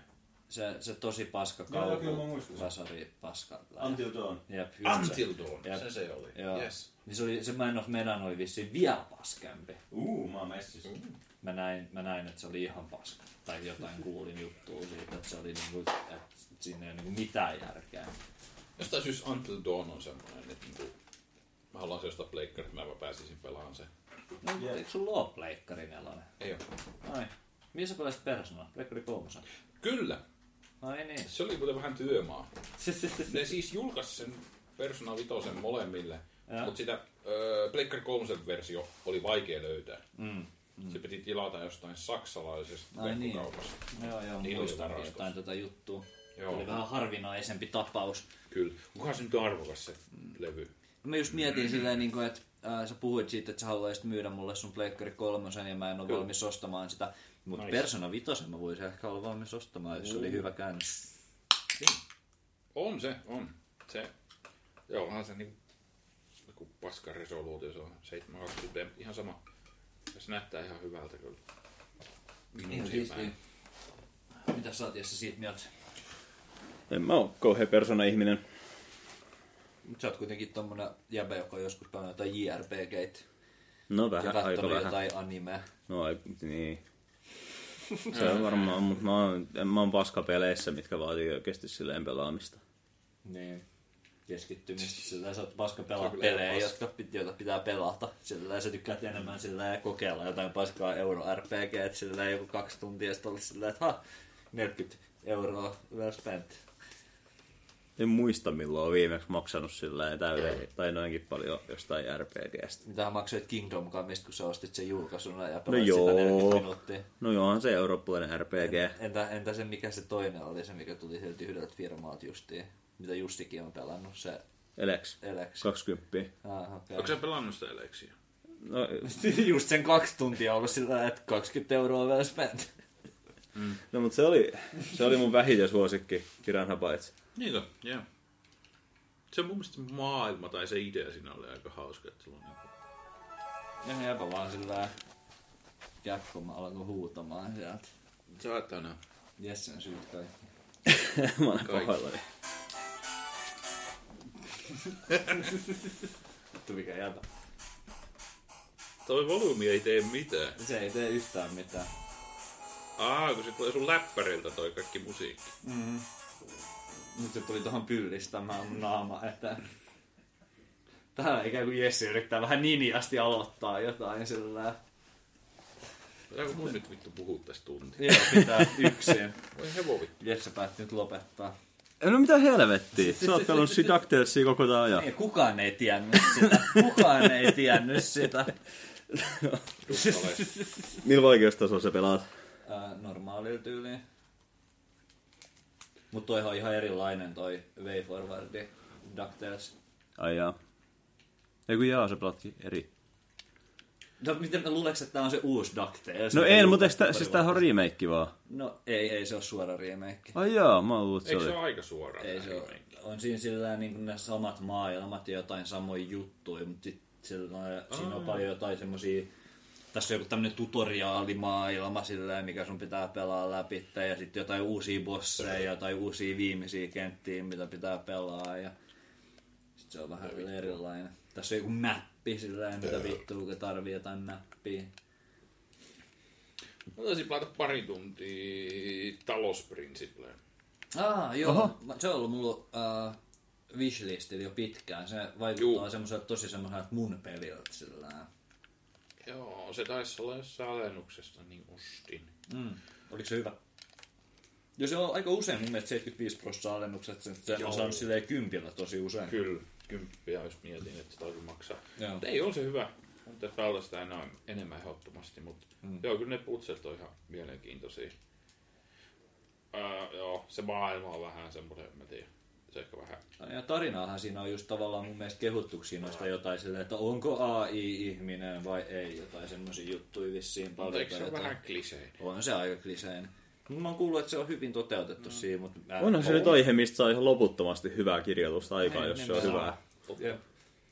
Se, se tosi paska kauhu, vasari paska. Until Dawn. Jep, Until Dawn, jep, se se oli. Yes. Niin se oli, se Man of Medan oli vissiin vielä paskempi. Uu, uh, mä oon messissä. Uh. Mä näin, mä näin, että se oli ihan paska. Tai jotain kuulin juttua siitä, että se oli niinku, että siinä ei ole niinku mitään järkeä. Jostain syystä Until Dawn on semmoinen, että niinku, mä haluan se jostain pleikkarit, että mä vaan pääsisin pelaamaan sen. No, yeah. Eikö sulla oo pleikkari nelonen? Ei oo. Ai. Missä pelasit Personaa? Pleikkari kolmosen? Kyllä. Ai niin. Se oli kuitenkin vähän työmaa. Ne siis julkaisi sen Persona vitosen molemmille, mutta sitä Pleikkari kolmosen versio oli vaikea löytää. Mm, mm. Se piti tilata jostain saksalaisesta verkkokaupasta. Niin. Joo, joo, niin muistan jotain tätä juttua. Joo. Se oli vähän harvinaisempi tapaus. Kyllä. Kuka se nyt on arvokas se mm. levy? No mä just mietin mm. silleen, niin kuin, että äh, sä puhuit siitä, että sä haluaisit myydä mulle sun Pleikkari kolmosen ja mä en ole kyllä valmis ostamaan sitä. Mutta nice. Persona vitosen mä voisin ehkä olla valmis ostamaan, jos se oli hyvä käännös. On se, on. Se, joo, onhan se niinku joku paska resoluutio, se on seitsemän kaksikymmentä, ihan sama. Se näyttää ihan hyvältä kyllä. Niin, siis, niin. Mitä sä oot Jesse siitä mieltä? En mä oo kauhean persona-ihminen. Mut sä oot kuitenkin tommonen jäbä, joka on joskus pelannut jotain J R P G:itä. No vähän, aika vähän. Ja kattonut jotain animea. No niin. Se on varmaan, mutta mä oon, mä oon paskapeleissä, mitkä vaatii oikeasti silleen pelaamista. Niin, keskittymistä. Sillä sä oot paska pelaa pelejä, jotka pitää, joita pitää pelata. Sillä sä tykkäät enemmän sillä kokeilla jotain paskaa euro-R P G, että sillä joku kaksi tuntia sitten olla sillä, että ha, neljäkymmentä euroa well spent. En muista milloin on viimeksi maksanut sillä täyden tai noinkin paljon jostain R P G:stä. Mitä maksoit Kingdom Comesta, kun sä ostit sen julkaisuna ja pelasit no sitä neljäkymmentä minuuttia? No joo, se eurooppalainen R P G. En, entä, entä se mikä se toinen oli, se mikä tuli sieltä yhdeltä firmaalta justiin, mitä Justikin on pelannut, se... Elex. Elex. kaksikymmentä. Ah, okay. Onko sä pelannut sitä Elexiä? No just sen kaksi tuntia ollut sillä, että kaksikymmentä euroa vielä spent. Mm. No mut se oli, se oli mun vähiten suosikki, Piranha Bytes. Niinkö, joo. Yeah. Se mun mielestä maailma tai se idea siinä oli aika hauska, että sulla on niinku... Jaha, jääpä vaan sillä Capcom alkoi huutamaan sieltä. Se laittaa nää. Jes, sen syyt kaikki. Mä olen pahoillani. Vittu mikä jätä. Toi volyymi ei tee mitään. Se ei tee yhtään mitään. Aa, kun se tulee sun läppäriltä toi kaikki musiikki. Mm-hmm. Nyt se tuli tohon pyllistämään mun naama eteen. Täällä ikään kuin Jesse yrittää vähän niniasti aloittaa jotain sillä. Pitääkö mun nyt vittu puhua tästä tuntia? Joo, pitää yksin. Voi hevovittu. Jesse päätti nyt lopettaa. No mitä helvettiä? Sä oot pelannut sitä DuckTalesia koko tää ajan. Ei, kukaan ei tiennyt sitä. Kukaan ei tiennyt sitä. Millä vaikeustasolla sä pelaat? Äh, normaalilla tyyliin. Mut toihan on ihan erilainen toi Way Forwardi DuckTales. Ai jaa. Eiku jaa, sä pelatkin eri. No miten luuleks, että tää on se uusi DuckTales? No en, mutta siis tää on remake vaan. No ei, ei se oo suora remake. Ai jaa, mä oon luullut, se oli. Eikö se oo aika suora remake? On siinä sillä niin ne samat maailmat ja jotain samoja juttuja, mutta sit sillä, siinä on paljon jotain semmosia... Tässä on joku tämmönen tutoriaalimaailma silleen, mikä sun pitää pelaa läpi, ja sitten jotain uusia bosseja tai uusia viimeisiä kenttiä, mitä pitää pelaa, ja sit se on vähän erilainen. Tässä on joku mäppi silleen, mitä vittuu, kun tarvii jotain mäppiä. Mä taisin pelata pari tuntia talousprinsipleen. Ah, joo. Oho. Se on ollut mulla uh, wishlistillä jo pitkään. Se vaikuttaa semmoiselta tosi semmoiselta mun peliltä silleen. Joo, se taisi olla jossain alennuksesta, niin ostin. Mm. Oliko se hyvä? Joo, se on aika usein mun mielestä seitsemänkymmentäviisi prosenttia alennukset, että se on saanut silleen kympillä tosi usein. Kyllä, kymppiä jos mietin, että se taisi maksaa. Joo. Mutta ei, on se hyvä. On tässä välttämättä enää enemmän ehdottomasti, mutta mm. joo, kyllä ne putset on ihan mielenkiintoisia. Ää, joo, se maailma on vähän semmoinen, mä tiedän. Ja tarinaahan siinä on just tavallaan mun mielestä kehuttuksi noista jotain silleen, että onko A I-ihminen vai ei, jotain semmosia juttuja vissiin paljon. Eikö se ole vähän kliseinen? On se aika kliseinen. Mä oon kuullut, että se on hyvin toteutettu mm. siinä, mutta... Onhan se nyt aihe, mistä saa ihan loputtomasti hyvää kirjoitusta aikaa, jos se on hyvää.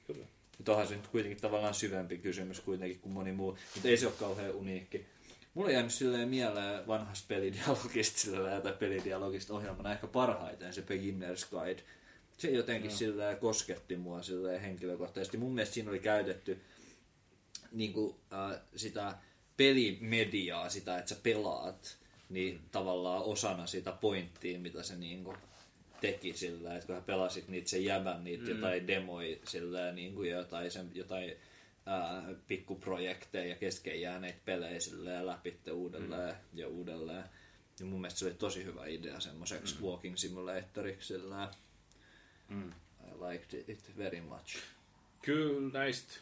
Kyllä. Onhan se nyt kuitenkin tavallaan syvempi kysymys kuitenkin kuin moni muu, mutta ei se ole kauhean uniikki. Mulla on jäänyt silleen mieleen vanhasta pelidialogista tai pelidialogista ohjelmana ehkä parhaiten se Beginner's Guide. Se jotenkin no. silleen kosketti mua silleen henkilökohtaisesti. Mun mielestä siinä oli käytetty niin kuin, äh, sitä pelimediaa, sitä että sä pelaat, niin mm. tavallaan osana sitä pointtia, mitä se niin kuin, teki silleen. Että kun sä pelasit niitä, se jäbän niitä mm. jotain demoja silleen, niin kuin jotain... Sen, jotain Äh, pikkuprojekteja ja kesken jääneitä pelejä silleen läpitte uudelleen mm. ja uudelleen. Ja mun mielestä se oli tosi hyvä idea semmoiseksi mm. walking simulatoriksi silleen. Mm. I liked it very much. Kyllä näistä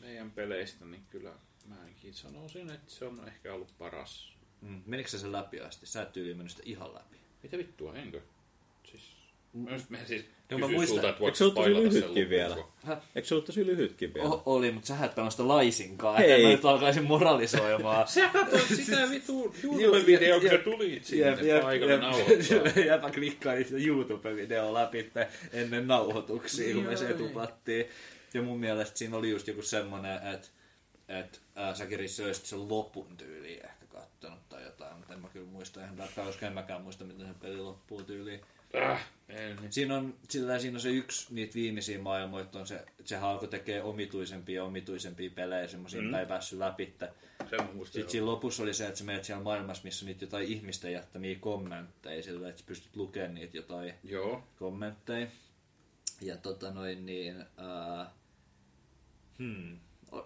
meidän peleistä, niin kyllä mäkin sanoisin, että se on ehkä ollut paras. Mm. Menikö sä sen läpi asti? Sä et tyyliin mennyt sitä ihan läpi. Mitä vittua, enkö? Siis... Mä just mehän siis no, kysyin sulta, että voiko spailata sen lukukko. Eikö se ollut tosi lyhytkin vielä? O- oli, mutta sä et pelannut sitä laisinkaan. Hei. Että mä nyt alkaisin moralisoimaan. Sä katsoit sitä vitun YouTube-videoa, kun sä tulit sinne paikalle nauhoittaa. Jäpä klikkailin sitä YouTube-videoa läpi ennen nauhoituksia, kun me se tupattiin. Ja mun mielestä siinä oli just joku semmonen, että et, äh, säkin risöisit sen lopun tyyliin ehkä kattonut tai jotain. Mutta en mä kyllä muista ihan tarkkaan, koska en mäkään muista, miten se peli loppuu tyyliin. Äh, siinä, on, sillä, siinä on se yksi niitä viimeisiä maailmoja, että se, sehän alkoi tekee omituisempia ja omituisempia pelejä, semmoisia, mitä mm. ei päässyt läpi. Sitten siinä lopussa oli se, että sä menet siellä maailmassa, missä on niitä jotain ihmisten jättämiä kommentteja, sillä, että sä pystyt lukemaan niitä jotain Joo. kommentteja. Ja tota noin niin... Äh, hmm.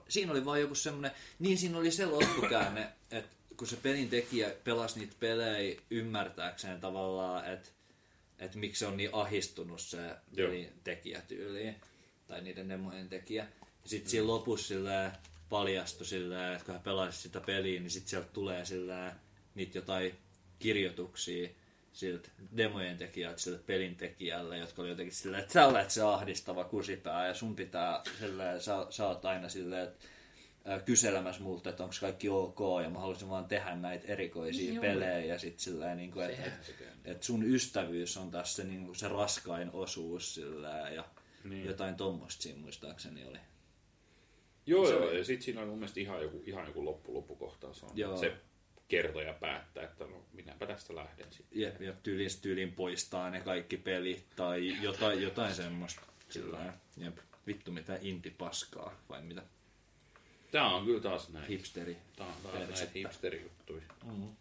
Siinä oli vaan joku semmoinen... Niin siinä oli se loppukäänne, että kun se pelin tekijä pelasi niitä pelejä ymmärtääkseen tavallaan, että että miksi se on niin ahistunut se pelin tekijätyyliin, tai niiden demojen tekijä. Ja sitten siinä lopussa silleen paljastui silleen, että kun hän pelasi sitä peliä, niin sitten sieltä tulee silleen niitä jotain kirjoituksia siltä demojen tekijältä, siltä pelin tekijälle, jotka oli jotenkin silleen, että sä olet se ahdistava kusipää ja sun pitää silleen, sä, sä oot aina silleen, että kyselemässä multa, että onko kaikki ok, ja mä halusin vaan tehdä näitä erikoisia Joo. pelejä, ja sit sillä niin kuin, että et sun ystävyys on taas se, niin kuin, se raskain osuus sillä ja niin. jotain tommosta siinä muistaakseni oli. Joo, se joo oli. Ja sit siinä on mun mielestä ihan joku, ihan joku loppu, loppukohtaus on, joo. se kertoja päättää, että no minäpä tästä lähden sitten. Jep, ja tyylin, tyylin poistaa ne kaikki pelit, tai jotain, jotain semmoista. Sillä jep, vittu mitä intipaskaa, vai mitä? Tää on kyllä taas näin. Hipsteri. Tää on taas näin hipsteri-juttuja. Mm-hmm.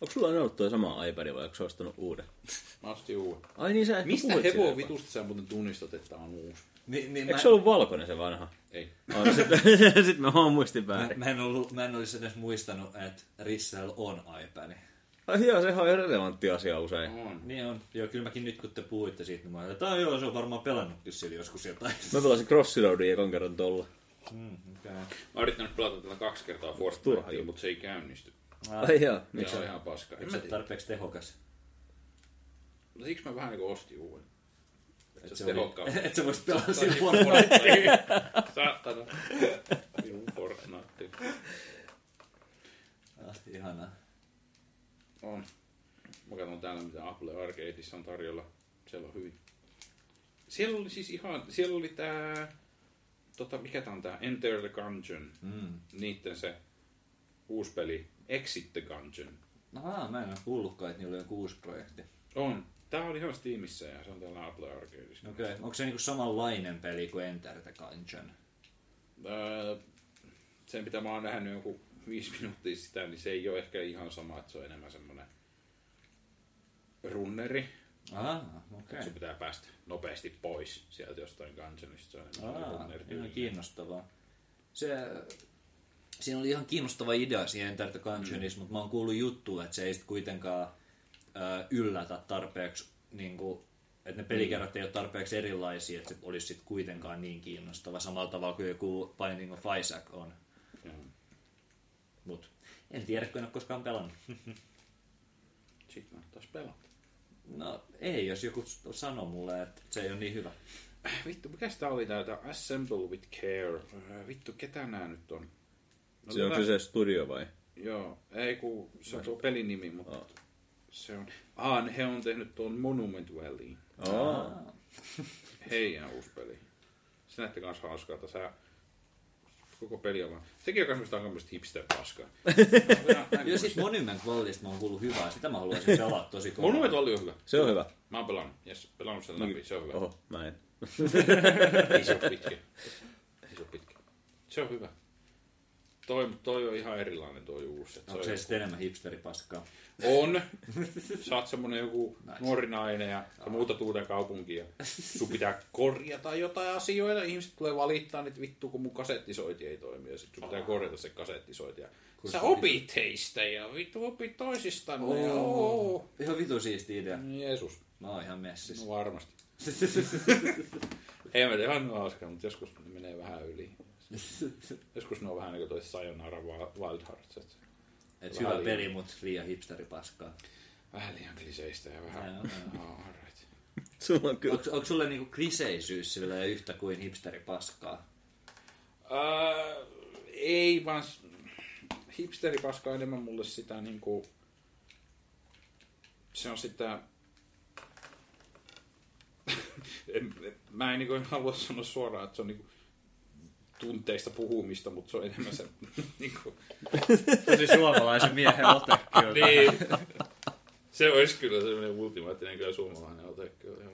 Onko sulla ollut tuo sama iPad vai onko sä ostanut uuden? Mä ostin uuden. Ai niin, sä mistä hevoo vitusta sä muuten tunnistat, että on uusi? Niin, niin, eikö mä... se ollut valkoinen se vanha? Ei. Oh, sitten sit mä oon muistin päälle. Mä, mä en olisi edes muistanut, että Rissel on iPad. Ai joo, sehän on ihan relevantti asia usein. On. Niin on. Joo, kyllä mäkin nyt kun te puhuitte siitä, niin mä ajattelin, että joo, se on varmaan pelannutkin sillä joskus jotain. Mä pelasin Crossroadia ekan kerran tolla. Mm, okay. Mä oon yrittänyt pelata tällä kaksi kertaa Fortnitea, mutta se ei käynnisty. Ah, ai joo. Se on ihan paska. En mä tarpeeksi tehokas. No, siksi mä vähän niin kuin ostin uuden. Et se tehokkaan. Et sä voisit pelata sillä Fortnitea. Saatana. Minun Fortnitea. Ah, ihanaa. On. Mä katson täällä mitä Apple Arcadeissa on tarjolla. Siellä on hyvin. Siellä oli siis ihan, siellä oli tää... Tota, mikä tää on tää? Enter the Gungeon. Mm. Niitten se uusi peli. Exit the Gungeon. Ahaa, mä en oo kuullutkaan, että niillä oli joku uusi projekti. On. Tää oli ihan Steamissä ja se on täällä Apple Arcadeissa. Okei. Okay. Onko se niinku samanlainen peli kuin Enter the Gungeon? Öö, sen mitä mä oon nähnyt joku viisi minuuttia sitä, niin se ei oo ehkä ihan sama, että se on enemmän semmonen runneri. Aha, okei. Okay. Sun pitää päästä nopeasti pois sieltä jostain Gungeonista. Aa, ihan kiinnostavaa. Se, siinä oli ihan kiinnostava idea siihen Enter the Gungeonissa, mm. mutta mä oon kuullut juttua, että se ei sit kuitenkaan ö, yllätä tarpeeksi, niin kuin, että ne pelikerrat ei ole tarpeeksi erilaisia, että se olisi sit kuitenkaan niin kiinnostava. Samalla tavalla kuin joku Binding of Isaac on. Mm. Mut en tiedä, kun en ole koskaan pelannut. Sitten mä taas pelata. No ei, jos joku sanoo mulle, että se ei ole niin hyvä. Vittu, mikäs tää oli tää, tää Assemble with Care? Vittu, ketä nää nyt on? No, se on kyse studio vai? Joo, ei ku, se on tuo pelin nimi, mutta oh. se on... Ah, he on tehnyt tuon Monument Valley. Oh. Heidän uusi peli. Se näytti kans hauskalta, sä... Koko peli on vaan. Sekin on myös tämmöistä hipster-paskaa. Ja sit Monument Valleysta mä oon kuullut hyvää. Sitä mä haluaisin pelaa tosi kovaa. Monument Valley on hyvä. Se on hyvä. Mä oon pelannut. Jes, pelannut sen läpi. Se on hyvä. Oho, mä en. Ei se oo pitkä. Ei se oo pitkä. Se on hyvä. Toi, toi on ihan erilainen toi uusi. Onko se sitten enemmän hipsteripaskaa? On. Sä oot semmonen joku nuori nainen ja sä muutat uuden kaupunkiin ja sun pitää korjata jotain asioita. Ihmiset tulee valittaa, että vittu kun mun kasettisoiti ei toimi ja sit sun pitää korjata se kasettisoiti. Ja sä opit heistä ja vittu opit toisistaan. Ihan vittu siisti idea. Jeesus. Mä oon ihan messissä. No varmasti. Ei mä tiedä, ihan hauska, mutta joskus menee vähän yli. Joskus ne on vähän niin kuin toi Sayonara Wild Hearts. Et, et hyvä liian... peli, mutta liian hipsteripaskaa. Vähän liian kliseistä ja vähän... No, no, no. Sulla on kyllä. Onko, onko sulle niinku kliseisyys sillä yhtä kuin hipsteripaskaa? Uh, ei vaan... Hipsteripaskaa enemmän mulle sitä niinku... Se on sitä... en, mä en niinku halua sanoa suoraan, että se on niinku... tunteista puhumista, mutta se on enemmän se niinku... Tosi suomalaisen miehen ote kyllä. Niin. Se olisi kyllä semmoinen ultimaattinen kyllä suomalainen ote kyllä.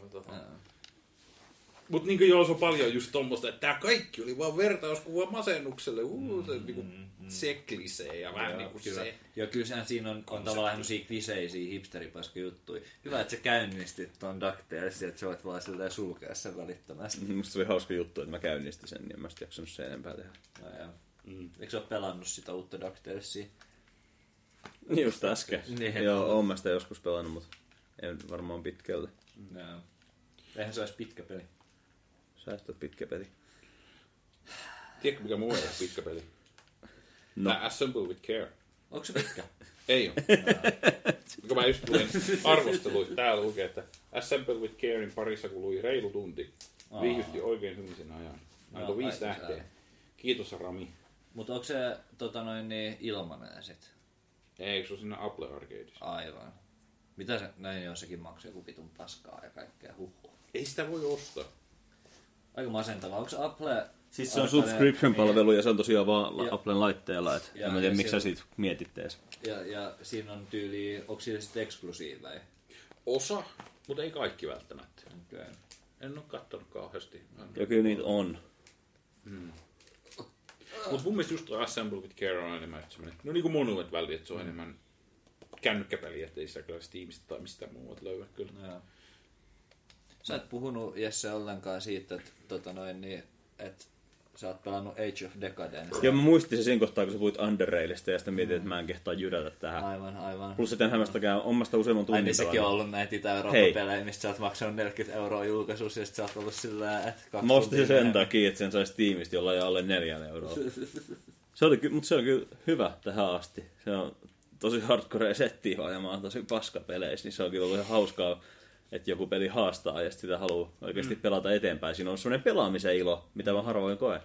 Mutta niinku joo, se on paljon just tommoista, että tää kaikki oli vaan vertauskuva masennukselle. Uu, se niinku se klisee ja vähän niinku se... Joo, kyllähän siinä on, on tavallaan semmosia kliseisiä hipsteripaska juttuja. Hyvä, että sä käynnistit ton DuckTalesin, että sä voit vaan silleen sulkea sen välittömästi. Musta oli hauska juttu, että mä käynnistin sen, niin mä sit jaksanut sen enempää tehdä. No joo. Mm. Eikö sä oo pelannut sitä uutta DuckTalesia? Just äsken. Niin, joo, oon mä sitä joskus pelannut, mutta... En varmaan pitkälle. No. Eihän se olisi pitkä peli. Säästö pitkä peli. Tiedätkö mikä muu ei ole pitkä peli? No. Tää Assemble with Care. Onko se pitkä? Ei ole. No. Kun mä just tulin arvosteluihin, täällä lukee, että Assemble with Carein parissa kului reilu tunti. Viihdytti oikein hyllisen ajan. Aito no, viisi tähteä. Kiitos Rami. Mutta onko se tota noin, niin ilmanen sit? Ei, se on siinä Apple Arcadeissa. Aivan. Mitä se näin jossakin maksaa joku vitun paskaa ja kaikkea huhua? Ei sitä voi ostaa. Aika masentavaa. Onko Apple... Siis se on subscription-palvelu ja se on tosiaan vaan Applen laitteella. Et ja, en mä tiedä, miksi sä siitä mietit ees. Ja, ja siinä on tyyli... Onko siinä sitten eksklusiiveja? Osa, mutta ei kaikki välttämättä. Okay. En oo kattonut kauheasti. Ja kyllä niitä on. Hmm. Mutta mun mielestä just Assemble with Care on enemmän semmoinen, no niinku monuet väli, että se on mm. enemmän kännykkäpeli, ettei sitä kyllä Steamista tai mistä muuta löydä kyllä. Jaa. Sä et puhunut Jesse ollenkaan siitä, että tota noin niin, että sä oot pelannut Age of Decadence. Joo, mä muistin se siinä kohtaa, kun sä puhuit Underrailista ja sitten mietin, mm. että mä en kehtaa jyrätä tähän. Aivan, aivan. Plus se tämän hämästäkään omasta useamman tunnin. Ai niin sekin on ollut näitä Itä-Eurooppa-pelejä, mistä sä oot maksanut neljäkymmentä euroa julkaisuus ja sit sä oot ollut sillä, että kaksi. Mä ostin sen takia, että sen saisi tiimistä jollain alle neljä euroa. Se oli, mutta se on kyllä hyvä tähän asti. Se on tosi hardcore settiä vaan ja mä oon tosi paskapeleissä, niin se on kyllä ollut ihan hauskaa. Että joku peli haastaa ja sitä haluaa oikeasti mm. pelata eteenpäin. Siinä on sellainen pelaamisen ilo, mitä mä harvoin koen.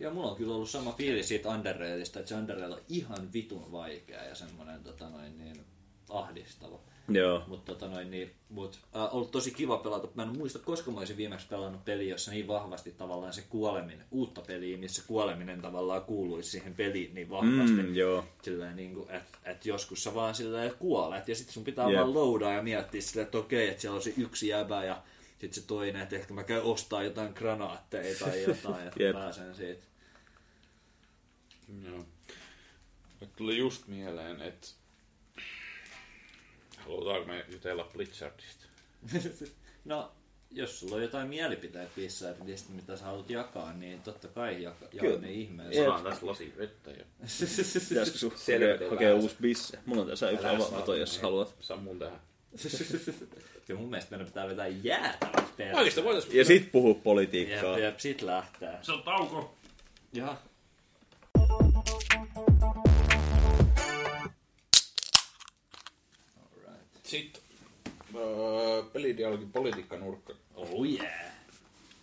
Ja mulla on kyllä ollut sama fiili siitä Underrailista, että se Underrail on ihan vitun vaikea ja semmoinen tota noin, niin, ahdistava. Joo. Mutta tota noin, niin, mut, äh, ollut tosi kiva pelata. Mä en muista, koska mä olisin viimeksi pelannut peli, jossa niin vahvasti tavallaan se kuoleminen, uutta peliä, missä kuoleminen tavallaan kuuluisi siihen peliin niin vahvasti. Mm, joo. Silleen niin että et joskus sä vaan silleen kuolet ja sit sun pitää yep. vaan loadaa ja miettiä silleen, että okei, että siellä on se yksi jäbä ja sit se toinen, että ehkä mä käyn ostaa jotain granaatteja tai jotain, että yep. pääsen siitä. Joo. Tuli just mieleen, että haluataanko me jutella Blizzardista? No, jos sulla on jotain mielipiteitä pissää, mitä sä haluat jakaa, niin totta kai jaka, jaa ne ihmeessä. Mulla on tässä lasi vettä jo. Pitäisikö sun hakea uusi bisse? Mulla on tässä yksi avamato, jos haluat. Saa mun tähän. Kyllä mun mielestä meidän pitää vetää jäätävät perään. Oikeastaan voitais... Ja sit puhuu politiikkaa. Jep, jep, sit lähtee. Se on tauko. Jaha. Sitten öö, pelidialogin politiikkanurkka. Oh yeah!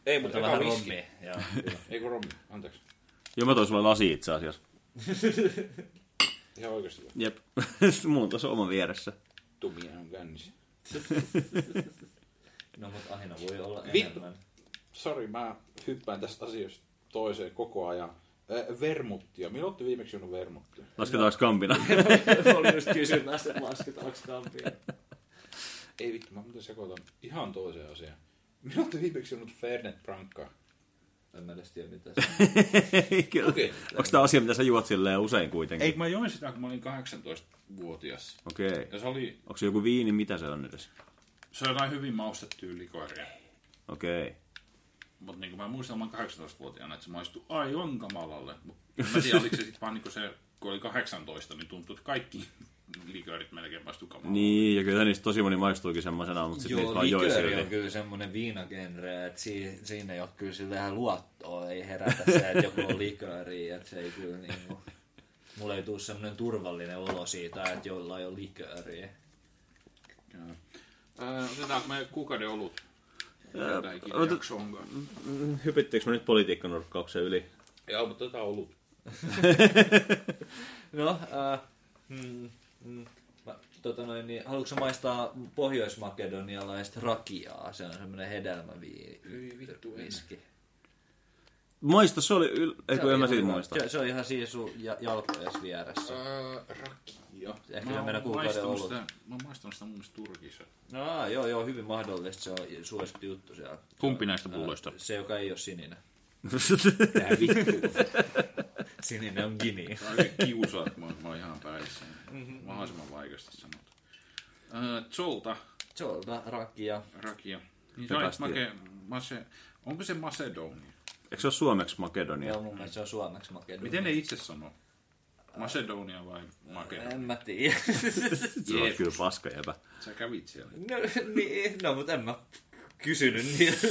Ei, mutta vähän rommi. Ei kun rommi, anteeksi. Joo, mä toin sulle lasi itse asiassa. Ihan oikeasti. Jep, mun on tuossa oman vieressä. Tumia on kännissä. No mut aina voi olla enemmän. Sori, mä hyppään tästä asiasta toiseen koko ajan. Vermuttia. Minä otti viimeksi on vermuttia. Lasketaanko kampina? Oli just kysymässä, lasketaanko kampina. Ei vittu, mä muuten sekoitan ihan toiseen asiaan. Minä otti viimeksi on Fernet Branca. En mä edes tiedä mitä se on. Okay. Onko tämä asia, mitä sä juot silleen usein kuitenkin? Ei, mä join sitä, kun mä olin kahdeksantoistavuotias. Okei. Okay. Ja se oli... Onko se joku viini? Mitä se on edes? Se on jotain hyvin maustettuja likoiria. Okei. Okay. Mutta niin mä muistan, mä olen kahdeksantoistavuotiaana, että se maistui aivan kamalalle. Mä tiedän, oliko se sitten vaan, niin se, kun oli kahdeksantoista, niin tuntui, että kaikki liköörit melkein maistui kamalalle. Niin, ja kyllä niistä tosi moni maistuikin semmoisena, mutta sitten niitä vaan joi silti. Joo, likööri on kyllä semmoinen viinagenre, että si- siinä ei ole kyllä silleen luottoa, ei herätä se, että joku on likööri, että se ei kyllä niin kuin... Mulla ei tule semmoinen turvallinen olo siitä, että jollain ei ole likööriä. Äh, otetaanko me kuukauden olut? Hypittekö mä nyt politiikkanurkkauksen yli? Joo, mutta tätä on ollut. No, äh, mm, mm, mä, tota noin, niin, haluatko sä maistaa pohjoismakedonialaista rakiaa? Se on semmoinen hedelmäviini. Hyi vittu viski. Maista, se oli... Yl... Eikö en mä siitä muista? Se, se on ihan siinä sun jalkojas vieressä. Öö, rakia. Ehkä se on meidän kuukauden ollut. Sitä, mä oon maistanut sitä mun mielestä Turkissa. No, joo, joo, hyvin mahdollista. Se on suosittu juttu siellä. Kumpi näistä pulloista? Se, joka ei ole sininen. Tää vittu. Sininen on gini. Aika kiusaat, mä oon ihan päissä. Mm-hmm. Mahdollisimman vaikeasti sanottu. Öö, Zolta. Zolta, rakia. Rakia. Niin se on make... Mase... Onko se Macedonia? Eikö se ole suomeksi Makedonia? Joo, mun mielestä se on suomeksi Makedonia. Miten ne itse sanoo? Macedonia vai Makedonia? En mä tiedä. Se on kyllä paska jäbä. Sä kävit siellä. No, niin, no mutta en mä kysynyt niiltä,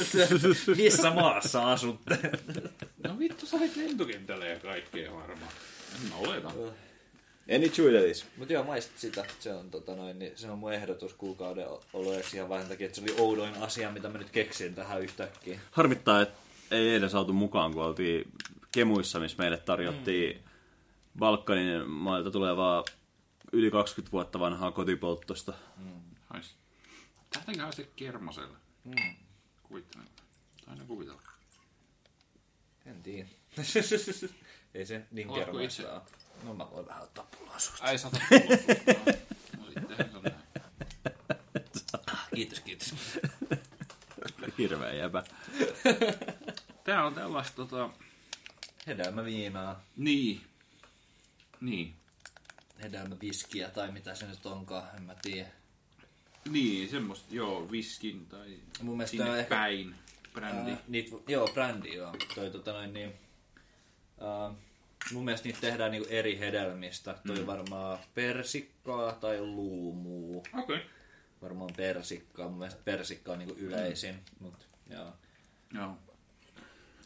missä maassa asutte. No vittu, sä olet lentokentällä ja kaikkea varmaan. En mä oletan. Any chudelis. Mut joo, maistit sitä. Se on, tota noin, niin se on mun ehdotus kuukauden oloeksi ihan vain takia, että se oli oudoin asia, mitä mä nyt keksin tähän yhtäkkiä. Harmittaa, että ei edes saatu mukaan, kun oltiin Kemuissa, missä meille tarjottiin mm. Balkanin mailta tulevaa yli kaksikymmentä vuotta vanhaa kotipolttosta. Mm. Haisi. Tähtäinkö haisi kermaselle? Mm. Kuvittelen. Aina kuvitella. En tiedä. Ei se niin kermastaa. No mä voin vähän ottaa pulloa susta. Ai sata pulloa susta. No sittenhän se on näin. Kiitos, kiitos. Hirveä jäbä. Tää on tällaista tota... Hedelmäviinaa. Niin. Niin. Hedelmäviskiä tai mitä se nyt onkaan, en mä tiedä. Niin, semmoista, joo, viskin tai mun sinne ehkä, päin. Brändi. Ää, niitä, joo, brändi, joo. Toi tota noin niin... Ää, mun mielestä niitä tehdään niinku eri hedelmistä. Toi mm. varmaan persikkaa tai luumuu. Okei. Okay. Varmaan persikkaa. Mun mielestä persikka on niinku yleisin. Mm. Mut, joo. Joo.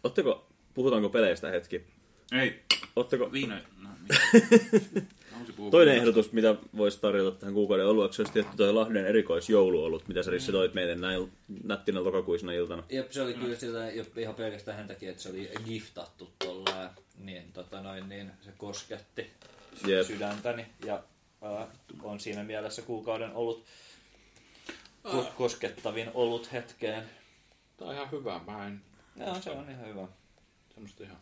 Otteko, puhutaanko peleistä hetki? Ei. Otteko... Viinoja. No, toinen ehdotus, mitä voisi tarjota tähän kuukauden olueksi, olisi tietty toi Lahden erikoisjouluolut, mitä sä Risse toit meille näin nättinä lokakuisena iltana. Jep, se oli kyllä sitä, ihan pelkästään hän takia, että se oli giftattu tollaan, niin, tota noin, niin se kosketti Jep. sydäntäni ja äh, on siinä mielessä kuukauden ollut ko- koskettavin ollut hetkeen. Tämä on ihan hyvä, mä en... Joo, se on ihan hyvä. Semmosta ihan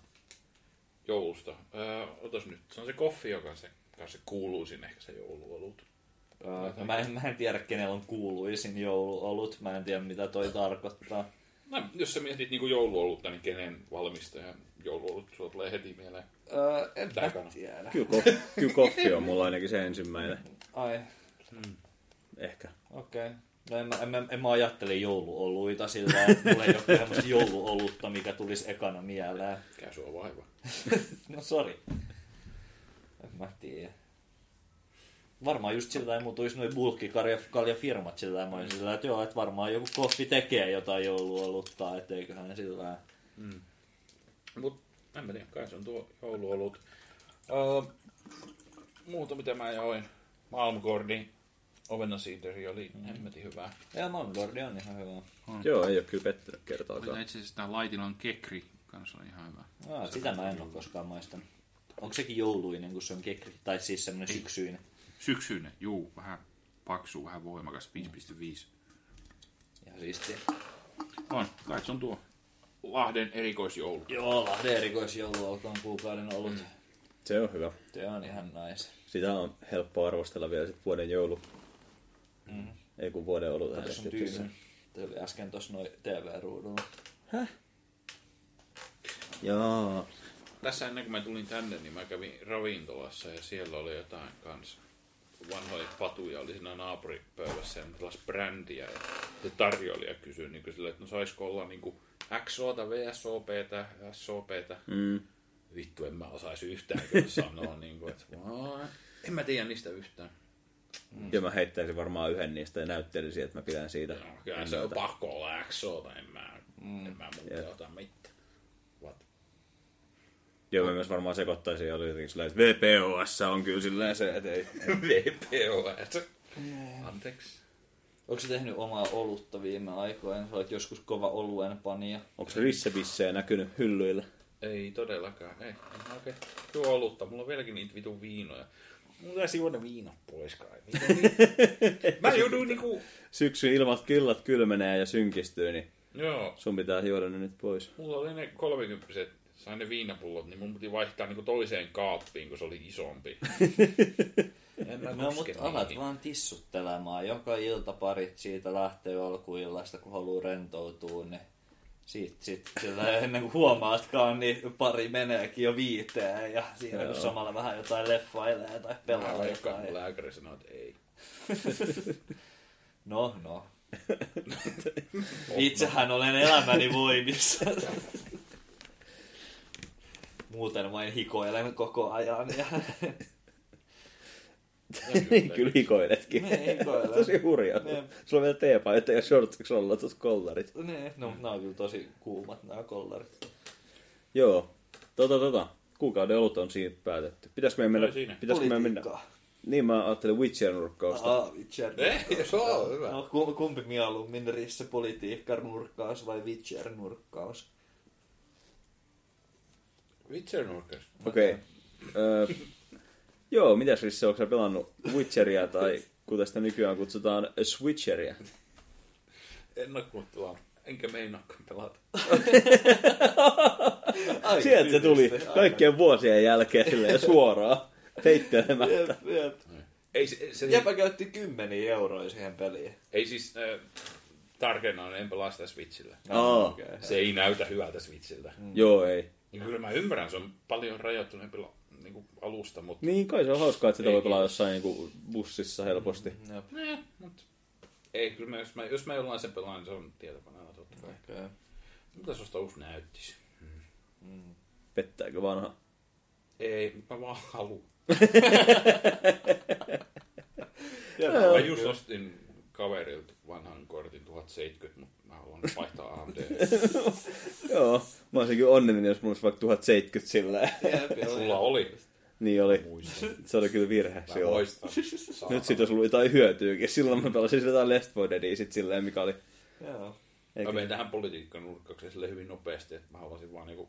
joulusta. Öö, otas nyt, se on se koffi, joka se... Kai se kuuluisin ehkä se jouluolut. Öö, mä, en, mä en tiedä, kenellä on kuuluisin jouluolut. Mä en tiedä, mitä toi tarkoittaa. No, jos sä mietit niinku jouluolutta, niin kenen valmistajan jouluolut sulla tulee heti mieleen? Öö, en mä tiedä. Kyllä, kof- kyllä koffi on mulla ainakin se ensimmäinen. Ai. Hmm. Ehkä. Okei. Okay. No en mä, en, mä, en mä ajattele jouluoluita sillä, että mulla ei ole semmoista jouluolutta, mikä tulisi ekana mieleen. Mikä sua vaiva? No sori. Mä tiedän. Varmaan just sillä tavalla muutuisi noin bulkkikarjafirmat sillä tavalla. Mä olin sillä että joo, että varmaan joku koffi tekee jotain jouluolutta, etteiköhän sillä tavalla. Mm. Mut en mä tiedä, kai se on tuo jouluolut. Uh, muuta mitä mä join. Malmgårdi, Ovena Sideri oli mm. hemmetin hyvää. Ja Malmgårdi on ihan hyvää. On. Joo, ei oo kyllä pettynyt kertaakaan. Itse asiassa tää Laitilan kekri kanssa on ihan hyvä. Aa, sitä mä en oo koskaan maistanut. Onko sekin jouluinen, kun se on kekri? Tai siis semmoinen syksyinen? Syksyinen, juu. Vähän paksu, vähän voimakas. viisi pilkku viisi. Ihan siistiä. On, kai se on tuo Lahden erikoisjoulu. Joo, Lahden erikoisjoulu on kuukauden ollut. Mm. Se on hyvä. Se on ihan nice. Sitä on helppo arvostella vielä sit vuoden joulu. Mm. Ei kun vuoden ollut. Tässä on tyyli. Tämä oli äsken tuossa noin T V-ruudulla. Häh? Joo. Tässä ennen kuin mä tulin tänne, niin mä kävin ravintolassa ja siellä oli jotain kanssa. Vanhoja patuja oli siinä naapuripöydässä ja tällaista brändiä. Ja se tarjoilija kysyi niin silleen, että no saisiko olla niin X O:ta, V S O P:tä, S O P:tä. Mm. Vittu, en mä osaisi yhtään kyllä sanoa, niin kuin, että vaan. En mä tiedä niistä yhtään. Mm. Ja mä heittäisin varmaan yhden niistä ja näyttelisin, että mä pidän siitä. No, kyllä se on pakko olla X O:ta, en mä, mm. en mä muuta yeah. ota mitään. Joo, mä myös varmaan sekoittaisin ja oli jotenkin silleen, että V P O S on kyllä silleen se, että ei. V P O S. Anteeksi. Onko se tehnyt omaa olutta viime aikoina? Olet joskus kova oluen panija. Onko se rissebissejä näkynyt hyllyillä? Ei todellakaan, ei. Okei, tuo olutta. Mulla on vieläkin niitä vitun viinoja. Mulla ei juoda viinat pois kai. Mä jouduin niinku... Syksyn ilmat killat kylmenee ja synkistyy, niin joo. Sun pitää juoda ne nyt pois. Mulla oli ne kolmekymppiset. Sain ne viinapullot, niin mun piti vaihtaa niinku toiseen kaappiin, kun se oli isompi. en mä no, mutta alat vaan tissuttelemaan. Joka ilta parit siitä lähtee alkuillasta, kun haluaa rentoutua, niin sit, sit sillä ennen kuin huomaatkaan, niin pari meneekin jo viiteen. Ja siinä kun samalla vähän jotain leffailee tai pelaa jotain. Joka mun lääkäri sanoo, että ei. no, no. Itsehän olen elämäni voimissa. Muuten vain hikoilen koko ajan. Ja... niin kyllä hikoiletkin. Ne hikoilet. Tosi hurjaa. Sulla on vielä teepaita ja shortsiksi ollaan tuossa kollarit. Ne, no nämä on kyllä tosi kuumat nämä kollarit. Joo. Tota, tota. Kuukauden olut on siitä päätetty. Pitäisikö meidän mennä... Siinä. Pitäisikö meidän mennä... Niin mä ajattelin Witcher-nurkkausta. Aa, Witcher-nurkkausta. Ei, se on hyvä. No kumpi mieluun, minne riissä politiikka-nurkkaus vai Witcher-nurkkaus? Witcher-nurkkaus. Okei. Okay. öö, joo, mitäs riissä, onko sä pelannut Witcheria tai kuten sitä nykyään kutsutaan Switcheria? En oo kuullut. Enkä meinaakaan pelata. Sieltä se tuli kaikkien vuosien jälkeen suoraan. Peittelemättä. Jep, jep. Ei, se, se, Jäpä niin... käytti kymmeniä euroa siihen peliin. Ei siis, äh, tarkennan, en pelaa sitä Switchillä. No, oh. Okay. Se ei näytä hyvältä Switchiltä. Mm. Joo, ei. Niin, kyllä mä ymmärrän, se on paljon rajoittuneempi niin alusta, mutta... Niin, kai se on hauskaa, että sitä ei, voi pelaa jossain niin kuin bussissa helposti. Mm, jep. Nee, mutta... Ei, kyllä mä, jos, mä, jos mä jollain sen pelaan, niin se on tietokoneella totta kai. Okay. Mitä se ostaa uusi näyttis? Mm. Pettääkö vanha? Ei, mä vaan haluun. Mä just ostin kaverilta vanhan kortin tuhat seitsemänkymmentä, mutta mä haluan vaihtaa A M D. Joo, mä olisin kyllä onnellinen, jos mulla olisi vaikka tuhat seitsemänkymmentä sillä. Sulla oli. Niin oli. Se oli kyllä virhe. Nyt siitä olisi ollut jotain hyötyykin. Silloin mä pelasin jotain Left four Deadia sit silleen, mikä oli. Mä menin tähän politiikan nurkkaukseen silleen hyvin nopeasti, että mä haluaisin vaan niinku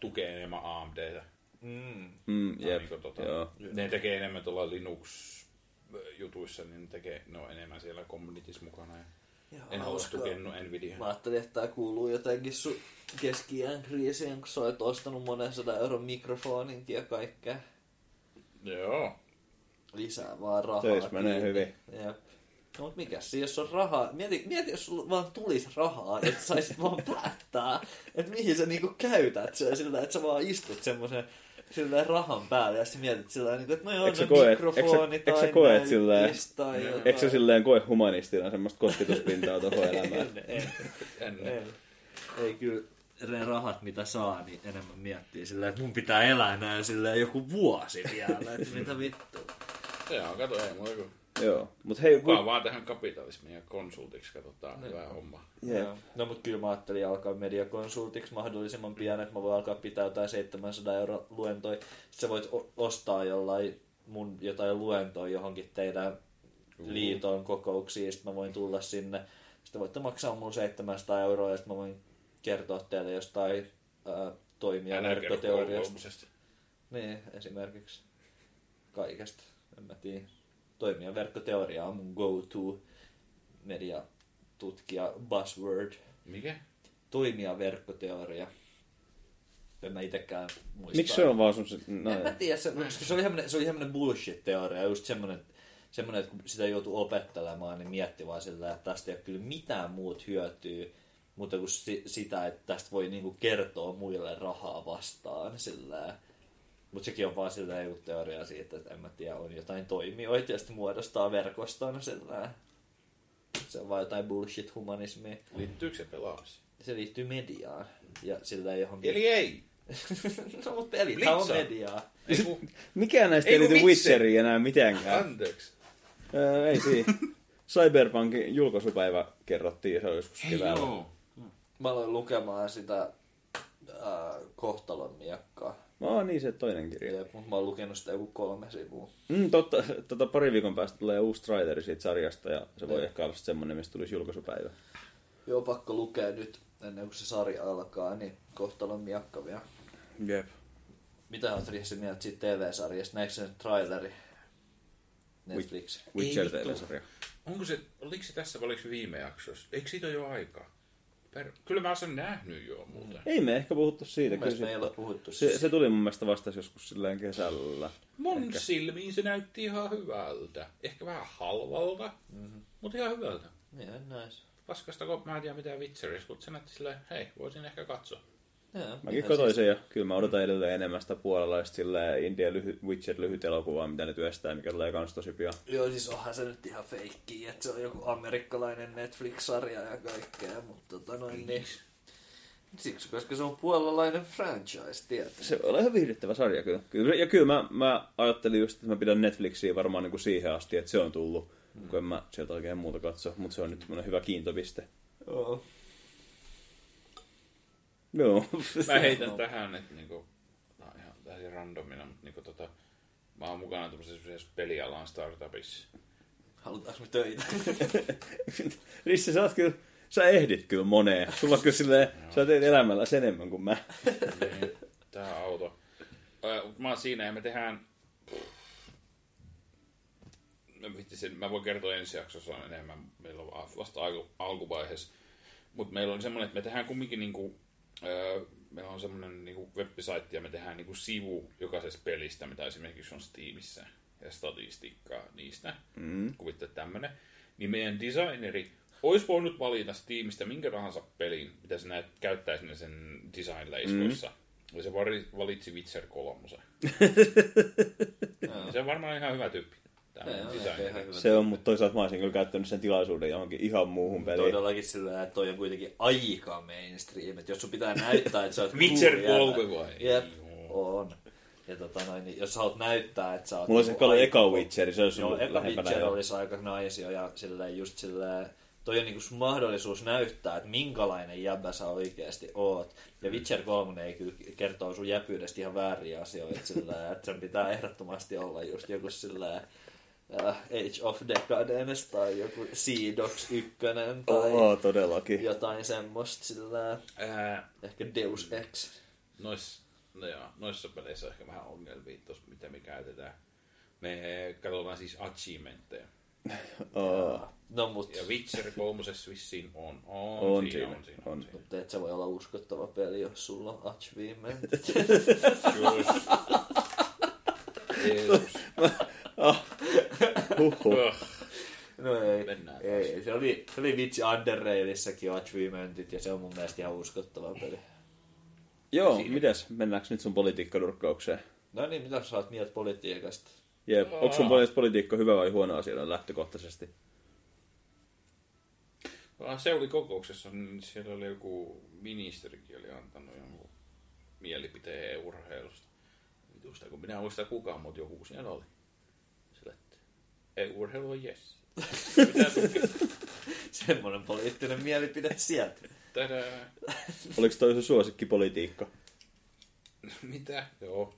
tukea enemmän A M D:tä. Mm. Mm, jep, niin tota, ne tekee enemmän tuolla Linux-jutuissa, niin ne, tekee, ne on enemmän siellä communities mukana. Ja joo, en halua tukennu Nvidia. Mä ajattelin, että tää kuuluu jotenkin sun keski-iän kriisiin, kun sä oot ostanut monen sadan euron mikrofoninkin ja kaikkea. Joo. Lisää vaan rahaa. Töis menee hyvin. Jep. No mut mikäs siinä, jos on rahaa, mieti, mieti jos sulla vaan tulisi rahaa, että saisit vaan päättää, että mihin sä niinku käytät sen sillä, että sä vaan istut semmoisen sillä rahan päälle ja sä mietit sillä että no joo, no mikrofoni tai näytis tai jotain. Eikö sä silleen koe humanistina semmoista kosketuspintaa tuohon elämään? En, en, en. Ei kyllä ne rahat mitä saa, niin enemmän miettii sillä, että mun pitää elää näin silleen joku vuosi vielä, että mitä vittua. Joo, kato ei muuta kuin. Joo, mut hei... Kukaan vaan tähän kapitalismiin ja konsultiksi, katsotaan, no. Hyvä homma. Yeah. No, no mut kyllä mä ajattelin alkaa mediakonsultiksi mahdollisimman pian, että mä voin alkaa pitää jotain seitsemänsataa euroa luentoja. Sä voit ostaa jollain mun jotain luentoa johonkin teidän uh-huh. liiton kokouksiin, sit mä voin tulla sinne. Sitten voitte maksaa mun seitsemänsataa euroa ja sit mä voin kertoa teille jostain äh, toimijaverkkoteoriasta. Niin, esimerkiksi kaikesta, en mä tiedä. Toimijaverkkoteoria on mun go-to-mediatutkija buzzword. Mikä? Toimijaverkkoteoria. En mä itekään muista. Miksi se on vaan sun... No, en mä tiedä, se, koska se oli hemmönen bullshit-teoria. Just semmonen, semmonen, että kun sitä joutuu opettelemaan, niin mietti vaan sillä, että tästä ei ole kyllä mitään muut hyötyä, mutta kuin sitä, että tästä voi niinku kertoa muille rahaa vastaan sillä. Mutta sekin on vaan silleen joku teoria siitä, että en mä tiedä, on jotain toimijoita ja sitten muodostaa verkostona sillä. Se on vaan jotain bullshit-humanismia. Liittyykö se pelaamiseen? Se liittyy mediaan. Ja sillä johonkin... Eli ei! No mut pelithän on mediaa. Mikään näistä ei liity Witcheriin enää mitenkään. Anteeksi. Öö, ei siinä. Cyberpunkin julkaisupäivä kerrottiin, se oli joskus keväällä. Mä aloin lukemaan sitä äh, kohtalon miekkaa. Aa, niin se toinen kirja. Jep, mä oon lukenut sitä joku kolme sivua. Mm, totta, tota, pari viikon päästä tulee uusi traileri siitä sarjasta ja se voi Jep. ehkä olla semmonen, mistä tulisi julkaisupäivä. Joo, pakko lukea nyt ennen kuin se sarja alkaa, niin kohtalon miakka vielä. Jep. Mitä oot Rissi mieltä siitä T V-sarjasta? Näikö se nyt traileri? Netflix. Witcher T V-sarja. Onko se, oliko se tässä vai oliko viime jaksossa? Eikö siitä ole jo aikaa? Per... Kyllä mä sen nähnyt jo muuten. Ei me ehkä puhuttu siitä. Mun kyllä me ei ole puhuttu siitä. Se, se tuli mun mielestä vasta joskus silleen kesällä. Mun ehkä. Silmiin se näytti ihan hyvältä. Ehkä vähän halvalta, mm-hmm. mutta ihan hyvältä. Ihan näis. Paskasta, kun mä en tiedä mitään Witcherista, mutta se näytti silleen, hei, voisin ehkä katsoa. Jaa, mäkin katsoin sen ja kyllä mä odotan edelleen enemmän sitä puolalaista silleen Indian lyhy- Witcher-lyhyt elokuvaa, mitä nyt työstää, mikä tulee kans tosi pian. Joo, siis onhan se nyt ihan feikkiä, että se on joku amerikkalainen Netflix-sarja ja kaikkea, mutta tota noin niin. Siksi, koska se on puolalainen franchise, tietysti. Se on ihan viihdyttävä sarja, kyllä. kyllä ja kyllä mä, mä ajattelin just, että mä pidän Netflixiä varmaan niin kuin siihen asti, että se on tullut, mm. kun en mä sieltä oikein muuta katso. Mutta se on nyt hyvä kiintopiste. Joo. Joo. Mä heitän no. tähän, että niinku, no ihan täysin randomina, mutta niinku tota, mä oon mukana tämmöisessä pelialan startupissa. Halutaanko me töitä? Risse, sä oot kyllä... Sä ehdit kyllä moneen. Sulla on kyllä silleen, sä teet elämällä sen enemmän kuin mä. Tää auto. Mä oon siinä ja me tehdään... Mä voin kertoa ensi jaksossa enemmän. Meillä on vasta alkuvaiheessa. Mutta meillä on semmoinen, että me tehdään kumminkin niinku... Meillä on semmoinen niinku web-saitti ja me tehdään niinku sivu jokaisesta pelistä, mitä esimerkiksi on Steamissä. Ja statistiikkaa niistä. Mm. Kuvitte tämmönen. Niin meidän designeri... Ois voinut valita Steamista minkä tahansa pelin, mitä sä näet, käyttäis ne sen design-leiskoissa. Mm. Ja se valitsi Witcher kolme. Se on varmaan ihan hyvä tyyppi. On se on, mutta toisaalta mä olisin kyllä käyttänyt sen tilaisuuden johonkin ihan muuhun peliin. Todellakin sillä, että toi on kuitenkin aika mainstream. Että jos sun pitää näyttää, että sä oot Witcher kolme vai? Jep, on. Ja tota noin, niin jos haluat näyttää, että sä oot... Mulla olisi ehkä ollut eka Witcheri, se olisi ollut lähempänä. Eka Witcher olisi aika naisio ja silleen just silleen... Toi on niinku mahdollisuus näyttää, että minkälainen jäbä sä oikeesti oot. Ja Witcher kolme ei kyllä kertoo sun jäpyydestä ihan vääriä asioita sillä, että sen pitää ehdottomasti olla just joku sillä uh, Age of Decadence tai joku Sea Dogs yksi tai oh, todellakin. Jotain semmoista sillä, Ää... ehkä Deus Ex. Nois, no joo, noissa peleissä on ehkä vähän ongelmia tossa, mitä me käytetään. Me katsotaan siis achievementteja. Oh. No, mut... Ja Witcher kolmosessa vissiin on. On, on siinä, on siinä. On. Mutta et sä voi olla uskottava peli, jos sulla on achievementit. Jeesus. Huhhuh. No ei, ei. Se oli, se oli vitsi Underrailissäkin achievementit ja se on mun mielestä ihan uskottava peli. Joo, siinä... mitäs? Mennäänkö nyt sun politiikkanurkkaukseen? No niin, mitä sä oot mieltä politiikasta? Jep, oh. Onko sun politiikka hyvä vai huono asia lähtökohtaisesti? Se oli kokouksessa, niin siellä oli joku ministerikin oli antanut jonkun mielipiteen urheilusta. Vitusta, kun minä en muista kukaan, mutta joku siellä oli. Sillä, että urheilu on jes. Semmoinen poliittinen mielipide sieltä. Tadaa. Oliko toi sun suosikkipolitiikka? Mitä? Joo.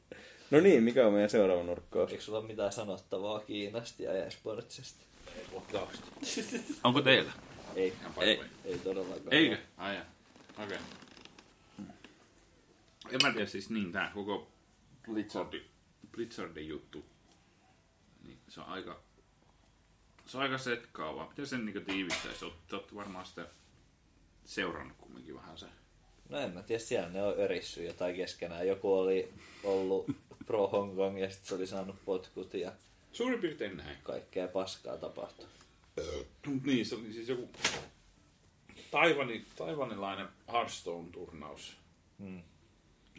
No niin, mikä on meidän seuraava nurkkaus? Eikö sulla ole mitään sanottavaa Kiinasta ja e-sportsista? Ei kohtaavasti. Onko teillä? Ei. Ei. Ei todellakaan. Eikö? Ai jaa. Okei. Okay. En mä tiedä siis niin, tää koko Blizzardin, Blizzardin juttu. Niin, se on aika... Se on aika setkaavaa. Miten sen niinku tiivistäisi? Te ootte varmaan sitä seurannut kumminkin vähän sen. No en mä tiedä, siellä ne on örissyt jotain keskenään. Joku oli ollut pro Hong Kong ja sit se oli saanut potkut ja... Suurin piirtein näin. Kaikkea paskaa tapahtui. Mut niin, se oli siis joku taivani, taivanilainen Hearthstone-turnaus. Hmm.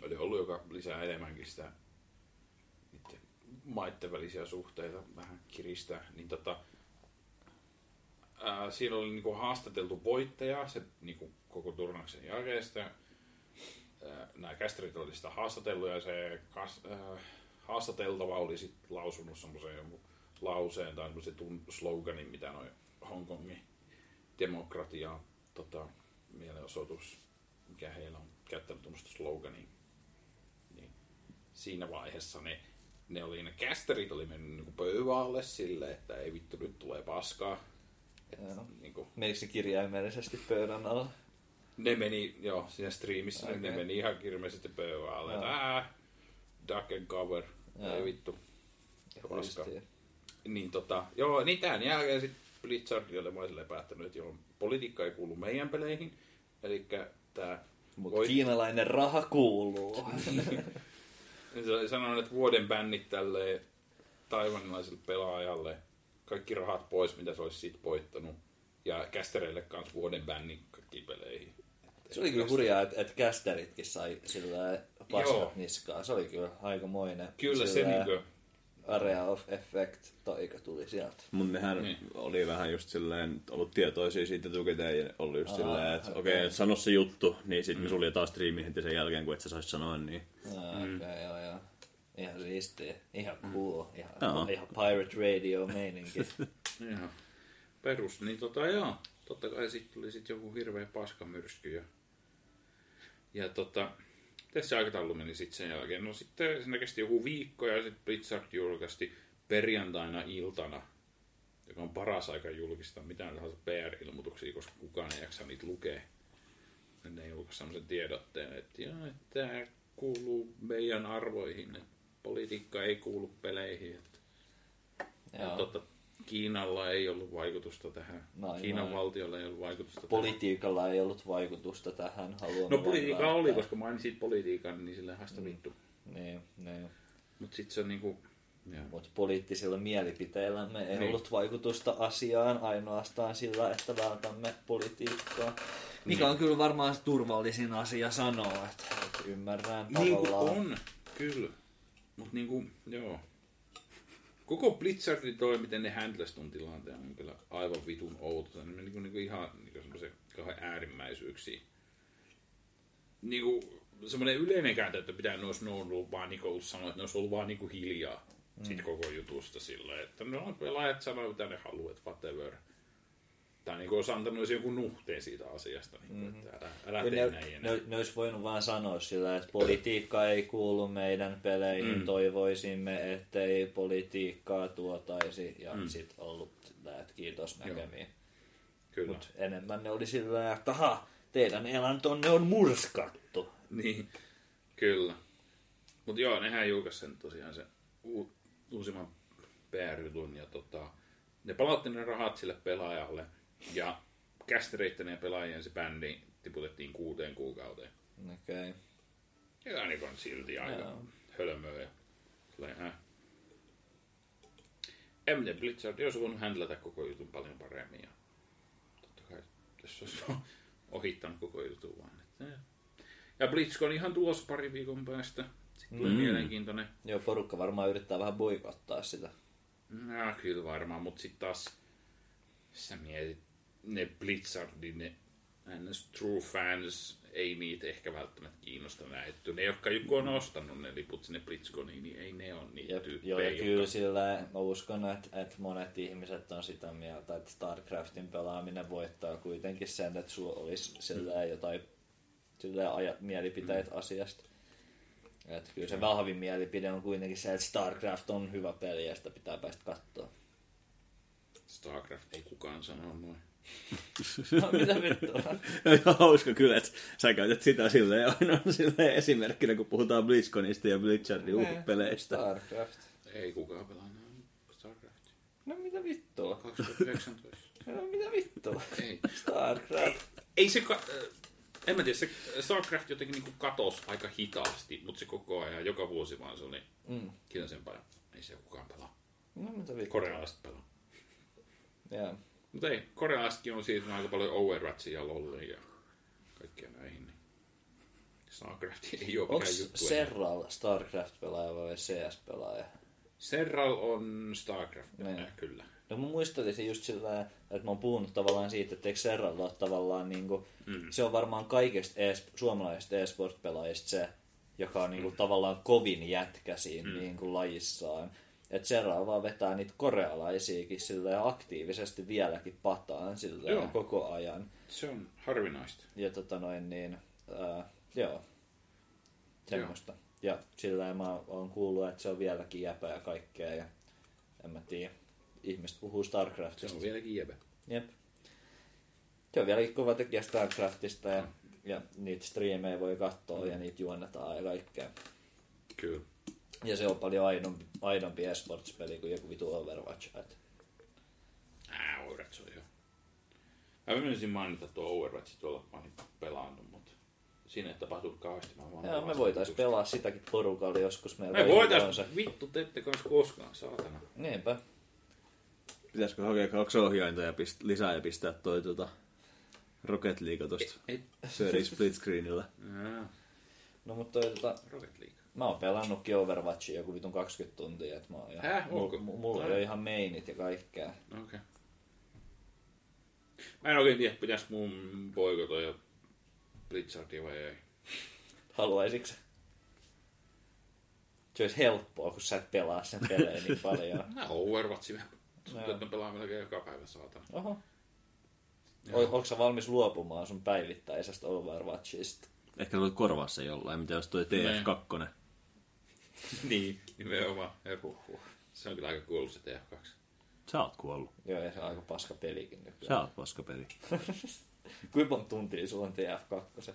Oli ollut, joka lisää enemmänkin sitä maitten välisiä suhteita, vähän kiristää. Niin tota, ää, siinä oli niinku haastateltu voittajaa se niinku koko turnauksen järjestä. Nämä kästerit oli sitä haastatellut ja se kas, ää, haastateltava oli sit lausunut semmoisen jonkun lauseen tai semmoisen sloganin, mitä noin Hongkongin demokratia tota, mielenosoitus, mikä heillä on käyttänyt tuommoista slogania. Niin siinä vaiheessa ne, ne, oli, ne kästerit oli mennyt niinku pöydälle silleen, että ei vittu nyt tulee paskaa. Niinku, menikö se kirjaimellisesti pöydän alla? Ne meni, joo, siinä striimissä okay. Ne meni ihan kirmeisesti pöydälle. Ää, duck and cover, ei vittu, paskaa. Niin tota, joo, niin tämän jälkeen sitten Blizzard oli mulle silleen päättänyt, että joo, politiikka ei kuulu meidän peleihin, elikkä tää... Mutta voit... kiinalainen raha kuuluu. Sanoin, että vuoden bännit tälleen taivanilaiselle pelaajalle, kaikki rahat pois, mitä se olisi sit voittanut, ja kästereille kans vuoden bännit kaikkiin peleihin. Et se oli kyllä hurjaa, että et kästeritkin sai sillä paskat niskaan, se oli kyllä aikamoinen. Kyllä sillä... se niinkö... Area of Effect taika tuli sieltä. Mut nehän niin. oli vähän just silleen, ollut tietoisia siitä tukiteen ja oli just Aha, silleen, että okei, okay, okay. et sano se juttu, niin sit mm. me suljetaan striimiin heti sen jälkeen, kun et sä sais sanoa niin. Ah, okei, okay, mm. joo joo. Ihan siistiä, ihan cool, ihan, no. ihan pirate radio meininki. Ihan perus, niin tota joo. Totta kai sit tuli sit joku hirveä paskamyrsky ja... Ja tota... Mites se aikataulu meni sit sen jälkeen? No sitten sen kesti joku viikko ja sit Blizzard julkaisti perjantaina iltana, joka on paras aika julkista mitään tahansa P R-ilmoituksia, koska kukaan ei jaksa niitä lukea. Ne julkaisi semmoisen tiedotteen, että joo, että tää kuuluu meidän arvoihin, että politiikka ei kuulu peleihin. Että... Ja tota, Kiinalla ei ollut vaikutusta tähän. Näin, Kiinan näin. Valtiolla ei ollut vaikutusta tähän. Politiikalla ei ollut vaikutusta tähän. Haluan no politiikka oli, että... koska mainitsit politiikan, niin silleen hasta vittu. Niin, niin. Mut sit se on niinku... Mut poliittisilla mielipiteillä me ei niin. ollut vaikutusta asiaan ainoastaan sillä, että vältämme politiikkaa. Mikä niin. on kyllä varmaan turvallisin asia sanoa, että et ymmärrän niinku tavallaan. Niinku on, kyllä. Mut niinku, joo. Koko Blizzardin toi, miten ne handlasi tuon tilanteen, on kyllä aivan vitun outo. Ne meni niinku ihan niinku semmoisen kahden äärimmäisyyksiin. Niinku semmoinen yleinen kääntö, että pitää ne olisi ollut vaan niinku sanoa, että ne olisi ollut vaan niinku hiljaa mm. sit koko jutusta sillä, että no pelaajat sanoo mitä ne haluaa, whatever. Tai niinku olisi antanut joku nuhteen siitä asiasta, niinku, mm-hmm. että älä, älä tee näin enää. Ne, ne olisi voinut vaan sanoa sillä, että politiikka ei kuulu meidän peleihin, mm. toivoisimme, ettei politiikkaa tuotaisi, ja mm. sit ollut sillä, että kiitos näkemiin. Mutta enemmän ne oli sillä, että aha, teidän elantonne on murskattu. Niin, kyllä. Mutta joo, nehän julkaisi sen tosiaan sen u- uusimman P R-jutun, ja tota, ne palautti ne rahat sille pelaajalle. Ja kästereitten ja pelaajien se bändi tiputettiin kuuteen kuukauteen. Okei. Okay. Ja ainakin on silti aika yeah. hölmöä ja silleen hä. En miten Blizzard olisi voinut handlata koko jutun paljon paremmin. Ja totta kai tässä olisi ohittanut koko jutun vaan. Että... Ja BlizzCon ihan tuossa pari viikon päästä. Sitten tulee mm. mielenkiintoinen. Joo, porukka varmaan yrittää vähän boikottaa sitä. No kyllä varmaan, mutta sitten taas... Sä mietit, ne Blizzardin, ne true fans, ei niitä ehkä välttämättä kiinnosta näetty. Ne, jotka joku on ostanut ne liput sinne BlizzConiin, niin ei ne ole niitä tyyppejä. Joo, ja kyllä sillä mä uskon, että, että monet ihmiset on sitä mieltä, että StarCraftin pelaaminen voittaa kuitenkin sen, että sulla olisi sillä jotain sillä ajat, mielipiteet mm. asiasta. Että kyllä se vahvin mielipide on kuitenkin se, että StarCraft on hyvä peli ja sitä pitää päästä katsoa. StarCraft ei kukaan sanoa noin. No mitä vittua? Hauska kyllä, että sä käytät sitä silleen ainoa silleen esimerkkinä, kun puhutaan BlizzConista ja Blizzardin uhupeleistä. StarCraft. Ei kukaan pelaa noin StarCraftia. No mitä vittua? kaksituhattayhdeksäntoista No mitä vittua? Ei. StarCraft. Ei se... Ka- en mä tiedä, se StarCraft jotenkin niinku katosi aika hitaasti, mutta se koko ajan, joka vuosi vaan se oli mm. kiljaisempaa. Ei se kukaan pelaa. No mitä vittua? Korealaiset pelaa. Yeah. Mutta ei, korealaisetkin on siirtynyt aika paljon Overwatchia ja LoLia ja kaikkia näihin. StarCraft ei ole mikään juttu. Onko Serral StarCraft-pelaaja vai C S-pelaaja? Serral on StarCraft-pelaaja, kyllä. No mä muistelisin just sillä, että mä oon puhunut tavallaan siitä, että eikö Serral ole tavallaan niinku... Mm. Se on varmaan kaikista e-s- suomalaisista e-sport-pelaajista se, joka on niinku mm. tavallaan kovin jätkä siinä mm. niinku lajissaan. Että Serral vaan vetää niitä korealaisiakin aktiivisesti vieläkin pataan koko ajan. Se on harvinaista. Ja tota noin niin, äh, joo, semmoista. Joo. Ja sillä mä oon kuullut, että se on vieläkin jäpä ja kaikkea ja en mä tiedä. Ihmiset puhuu StarCraftista. Se on vieläkin jäpä. Jep. Se on vieläkin kova tekijä StarCraftista ja, mm. ja niitä striimejä voi katsoa mm. ja niitä juonnetaan ja kaikkea. Kyllä. Ja se on paljon aidompi, aidompi esports-peli kuin joku vitu Overwatch. Et. Ää, Overwatch on jo. Mä menisin mainita tuo Overwatch, tuolla mä pelannut, mutta siinä ei tapahtunut kauheasti. Joo, me voitais pelaa sitäkin porukalla joskus. Meillä me voitais, vittu, te ette kanssa koskaan, saatana. Niinpä. Pitäisikö hakea kaksi ohjainta ja pist- lisää ja pistää toi tuota Rocket League tosta. Ei. Split screenillä. No, mutta toi tuota... Rocket League. Mä oon pelannutkin Overwatchia joku vitun kaksikymmentä tuntia, että mä oon ihan... Häh? Mulla mul on ihan mainit ja kaikkea. Okei. Okay. Mä en oikein tiedä, pitäis mun boikotoja Blizzardia vai ei. Haluaisitko? Se olisi helppoa, kun sä et pelaa sen pelejä niin paljon. Mä oon Overwatchia. Tuntuu, että mä pelaan melkein joka päivä saatana. Oho. Ootko sä valmis luopumaan sun päivittäisestä Overwatchista? Ehkä sä voit korvaa sen jollain, mitä jos toi T F kaksi. Niin, nimenomaan. Huhhuh. Se on kyllä aika kuollut se T F kaksi. Sä oot kuollut. Joo, ja se on aika paska pelikin nykyään. Sä oot paska peli. Kuinka monta tuntia sulla on T F kaksi?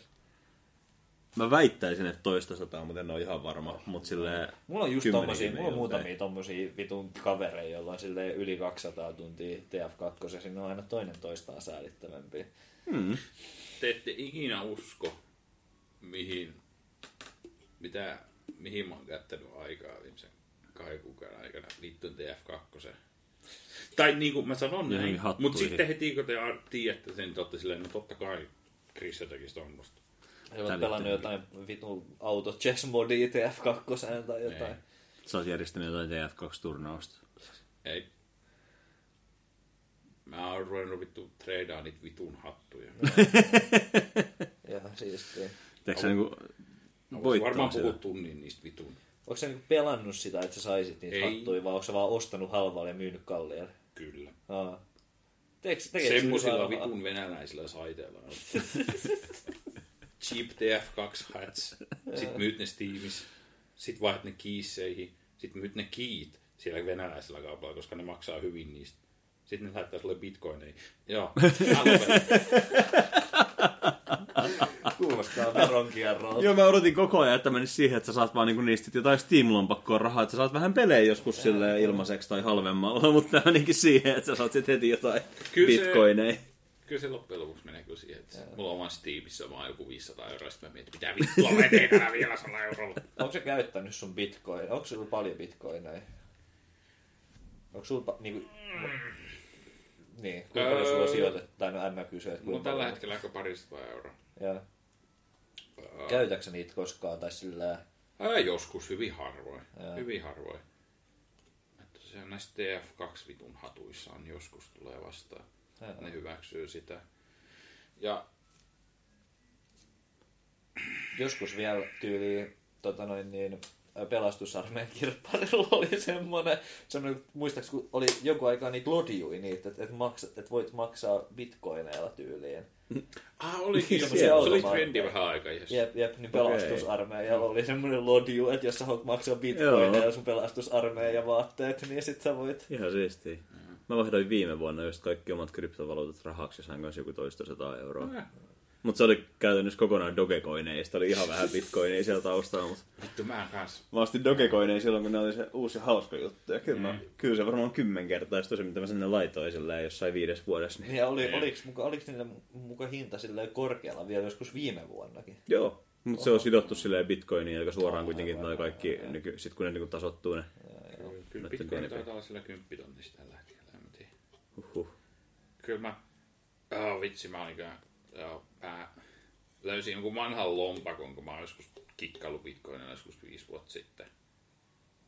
Mä väittäisin, että toista sataa, mutta en ole ihan varma. Mut silleen, mulla on just tommosia, mulla on muutamia tommosia vitun kavereja, joilla on silleen yli kaksisataa tuntia T F kaksi. Siinä on aina toinen toistaan säälittävämpi. Hmm. Te ette ikinä usko, mihin, mitä, mihin mä oon käyttänyt aikaa viimeisen kahden kuukauden aikana liittyen T F kaksi. Tai niin kuin mä sanon näin, mutta sitten heti kun te tiedätte sen, te olette silleen, no totta kai Chris jotakin tommoista. Sä oot pelannut jotain vitun auto chess modia T F kaksi tai jotain. Ei. Sä oot järjestänyt jotain T F kaksi -turnausta. Ei. Mä oon ruvennut vittu treidaan niitä vitun hattuja. Ihan siistiä. Teekö sä niinku voittaa varmaan puhut sitä? Tunnin niistä vitun. Ootko sä niinku pelannut sitä, että sä saisit niitä ei hattuja, vai ootko sä vaan ostanut halvalle ja myynyt kallialle? Kyllä. Aa. Semmoisilla vitun venäläisillä saiteilla. Cheap T F kaksi hats, sit myyt ne Steamissa, sit vaihdat ne kiisseihin, sit myyt ne kiit siellä venäläisellä kaupalla, koska ne maksaa hyvin niistä. Sitten ne laittaa sulle bitcoineihin. Joo, aloitan. Kuulostaa veronkierroa. Joo, mä odotin koko ajan, että menis siihen, että sä saat vaan niinku niistä jotain Steam-lompakkoa rahaa, että sä saat vähän pelejä joskus silleen ilmaiseksi tai halvemmalla, mutta ainakin siihen, että sä saat sit heti jotain bitcoineihin. Kyllä se loppujen lopuksi menee kyllä siihen, että jaa, mulla on vaan Steamissa vaan joku viisisataa euroa, sitten mä mietin, mitä vittua menee täällä vielä sata euroa. Onko sä käyttänyt sun bitcoin? Onko sulla paljon bitcoineja? Onko sulla niinku... Niin, kuinka paljon sulla sijoitettu? Tai no en mä kysyä, että kuinka paljon. Tällä hetkellä aika parisataa euroa. Joo. Käytätkö sä niitä koskaan tai sillä... Joskus, hyvin harvoin. Hyvin harvoin. Se on näissä T F kaksi -vitun hatuissaan joskus tulee vastaan. Ne hyväksyy sitä. Ja joskus vielä tyyliin tota noin niin, pelastusarmeen kirpparilla oli semmoinen, semmoinen muistaaks kun oli joku aikaa niitä lodjui niitä, että et maksat, et voit maksaa bitcoineilla tyyliin. Ah, olikin semmoinen, se oli trendi vähän aikaa. Jep, jep, niin pelastusarmeijalla oli semmoinen lodju, että jos sä haluat maksaa bitcoineilla sun pelastusarmeijan vaatteet, niin sit sä voit. Ihan siistiä. Mä vaihdoin viime vuonna just kaikki omat kryptovaluutat rahaksi ja sain kanssa joku toista sataa euroa. Mm. Mutta se oli käytännössä kokonaan dogecoineja, sitä oli ihan vähän bitcoineja siellä taustalla. Mut... Vittu mä kanssa. Mä ostin dogecoineja silloin, kun ne oli se uusi hauska juttu. Ja kyllä, mm. kyllä se varmaan kymmenkertaista se, mitä mä sinne laitoin silleen jossain viides vuodessa. Niin... Ja oli, mm. oliks, muka, oliks niillä muka hinta silleen korkealla vielä joskus viime vuonnakin? Joo, mutta se on sidottu silleen bitcoiniin, joka suoraan oh, kuitenkin noin kaikki, ja nyky, sit kun ne niinku tasottuu ne. Joo, joo. Kyllä bitcoin taitaa olla sillä kymppitonnista tällä hetkellä. Uhuh. Kyllä mä, oh, vitsi, mä olin ikään, oh, mä löysin jonkun vanhan lompakon, kun mä oon joskus kikkaillut bitcoinilla joskus viisi vuotta sitten.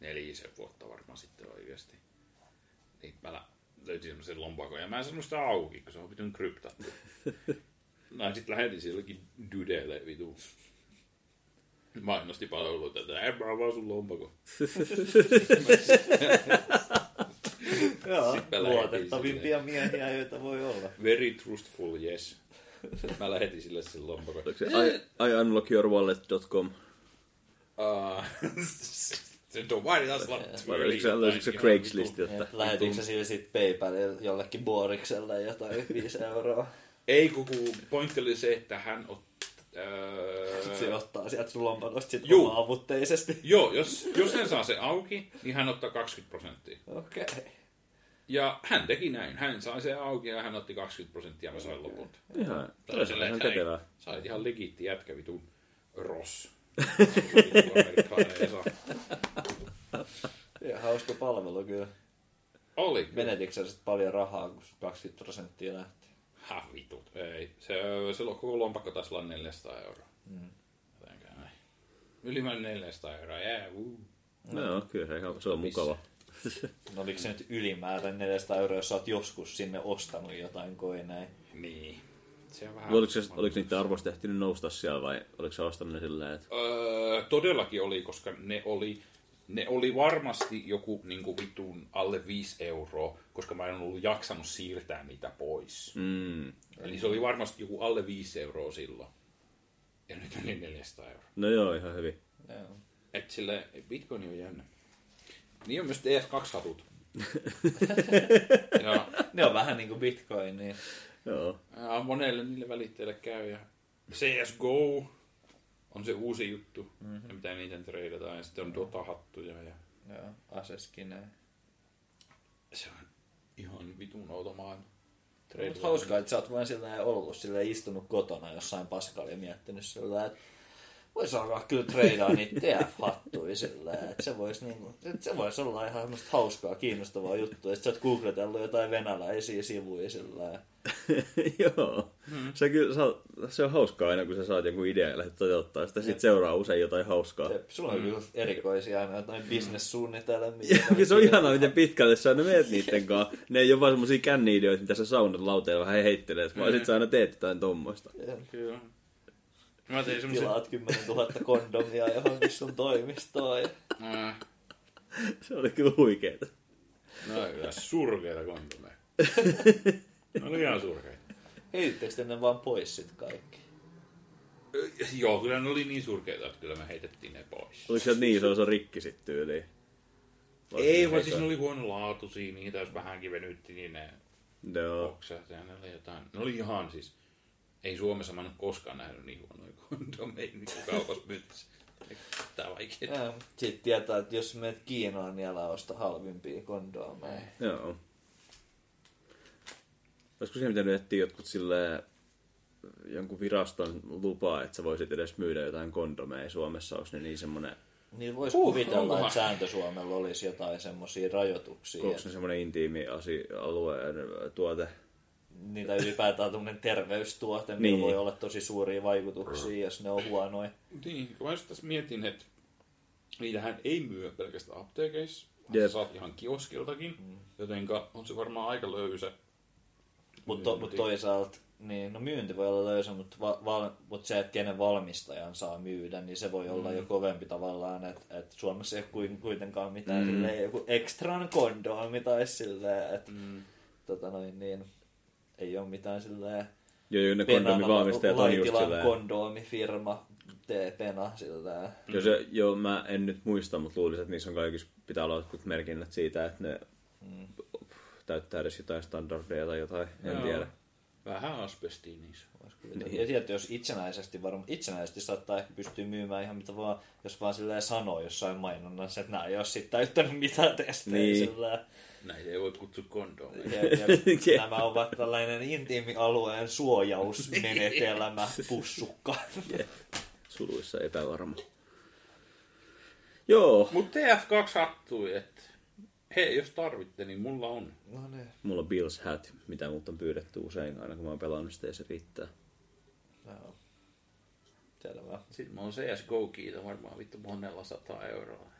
Nelisen vuotta varmaan sitten oikeasti. Niin mä löysin semmoisen lompakon ja mä en sanonut sitä auki, kun se on vitun kryptattu. No sit lähetin silläkin dydelle vitun. Mainosti palveluita, että en mä avaa sun lompakon. Joo, luotettavimpia miehiä, joita voi olla. Very trustful, yes. Mä lähetin sille sen lompakon. I, I unlock your wallet dot com. Uh, don't worry, that's not really. Oliko se Craigslist? Lähetinkö sä sille sit PayPalille jollekin boorikselle jotain viisi euroa? Ei, kun pointti oli se, että hän otti... Öö... Se ottaa sieltä sun lompakosta sit oma-avutteisesti. Joo, jos, jos hän saa se auki, niin hän ottaa kaksikymmentä prosenttia. Okei. Okay. Ja hän teki näin. Hän sai sen auki ja hän otti kaksikymmentä prosenttia ja mä sain lopun. Ihan. Toisella ihan kätevää. Sait ihan legiitti jätkä vitun Ross. Ja hauska palvelu kyllä. Oli. Menetitkö sä paljon rahaa, kun kaksikymmentä prosenttia lähti? Häh vitut. Ei. Se, se koko lompakko taisi olla neljäsataa euroa. Mm. Jotenkin näin. Ylimmäinen neljäsataa euroa, jää, uu. No, kyllä se, ihan, se on mukava. No oliko se nyt ylimääräinen neljäsataa euroa, jos sä oot joskus sinne ostanut jotain, koi näin? Niin. Se on vähän oliko, se, oliko niitä arvoista ehtinyt nousta siellä vai oliko sä ostanut ne sillä että... öö, Todellakin oli, koska ne oli, ne oli varmasti joku niinku vitun alle viisi euroa, koska mä en ollut jaksanut siirtää niitä pois. Mm. Eli se oli varmasti joku alle viisi euroa silloin. Ja nyt on neljäsataa euroa. No joo, ihan hyvin. Joo. Et silleen, Bitcoin on jännä. Niin on myös D S kaksi hatut. Ne on vähän niinku Bitcoin, niin... Joo. Ja monelle niille välitteille käy ja C S G O on se uusi juttu, mm-hmm. mitä niiden treidataan ja sitten on Dota-hattuja ja... Joo, aseskinää. Se on ihan vitun automaan. Mut hauskaa, että sä oot vain sillä ollut, sillä istunut kotona jossain paskalla ja miettinyt sillä, että vois alkaa kyllä treidaa niitä T F-hattuja sillä, että se vois, niinku, että se vois olla ihan semmoista hauskaa, kiinnostavaa juttua, että sä oot googletellut jotain venäläisiä sivuja sillä. Joo, hmm. se, kyllä, se on hauskaa aina, kun sä saat jonkun idean ja lähdet toteuttaa sitä, sitten seuraa usein jotain hauskaa. Se, sulla on kyllä erikoisia aina jotain bisnessuunnitelmia. Se on ihanaa, miten pitkälle sä aina meet niiden kanssa. Ne ei ole vaan semmosia känni-ideoita, mitä sä saunat lauteella vähän heittelet, vaan sit sä aina teet jotain tommoista. Kyllä. Mä tein semmosia... Tilaat kymmenen tuhatta kondomia johonkin sun toimistoon. Ja... Se oli kyllä huikeeta. No ei kyllä surkeita kondomeja. No oli ihan surkeita. Heitittekö ne vaan pois sit kaikki? Joo, kyllä ne oli niin surkeita, että kyllä me heitettiin ne pois. Oliko se niin iso, se on rikki sit tyyliin? Ei, vaan siis ne oli huonolaatuisia, niitä jos vähänkin venyttiin, niin ne no. boksat ja ne oli jotain. Ne oli ihan siis, ei Suomessa mä en ole koskaan nähnyt niin huonoja kondomeja, niin kuin kaupassa myytäisi. Tää on vaikeaa. Sitten tietää, että jos menet Kiinaan, niin älä osta halvimpia kondomeja. Joo. Olisiko siihen pitänyt etsiä jotkut silleen, jonkun viraston lupaa, että sä voisit edes myydä jotain kondomeja Suomessa, onko ne niin semmoinen... Niin voisi uh, kuvitella, että sääntö Suomella olisi jotain semmoisia rajoituksia. Onko se semmoinen intiimi asia, alueen tuote? Niitä ylipäätään tämmöinen terveystuote, niin voi olla tosi suuria vaikutuksia, jos ne on huonoja. Niin, kun mä just tässä mietin, että niitähän ei myy pelkästään apteekeissa, vaan saat ihan kioskiltakin, mm. jotenka on se varmaan aika löysä. Mutta to, mut toisaalta, niin, no myynti voi olla löysä, mutta mut se, että kenen valmistajan saa myydä, niin se voi olla mm. jo kovempi tavallaan, että et Suomessa ei ole kuitenkaan mitään mm. silleen, joku ekstran kondoomi tai silleen, että mm. tota noin niin, ei ole mitään silleen Penana, Laitilan kondoomifirma, T-Pena silleen. Mm. Joo, se, joo, mä en nyt muista, mutta luulisin, että niissä on kaikissa pitää olla merkinnät siitä, että ne... Mm. täyttää edes jotain standardeja tai jotain, en Joo. tiedä. Vähän asbestia niissä. Niin. Ja tietysti jos itsenäisesti varmaan, itsenäisesti saattaa ehkä pystyä myymään ihan mitä vaan, jos vaan silleen sanoo jossain mainonnassa, että nämä ei ole sitten täyttänyt mitään testejä niin. Silleen. Näitä ei voi kutsua kondomeja. Nämä ovat tällainen intiimialueen suojausmenetelmä pussukka. Yeah. Suluissa epävarma. Joo. Mutta T F kaksi hattui, että hei, jos tarvitte, niin mulla on. No niin. Mulla on Bill's Hat, mitä mut on pyydetty usein aina, kun mä oon pelannut sitä ja se riittää. No. Selvä. Sitten mä oon C S G O-kiita varmaan vittu monella sataa euroa.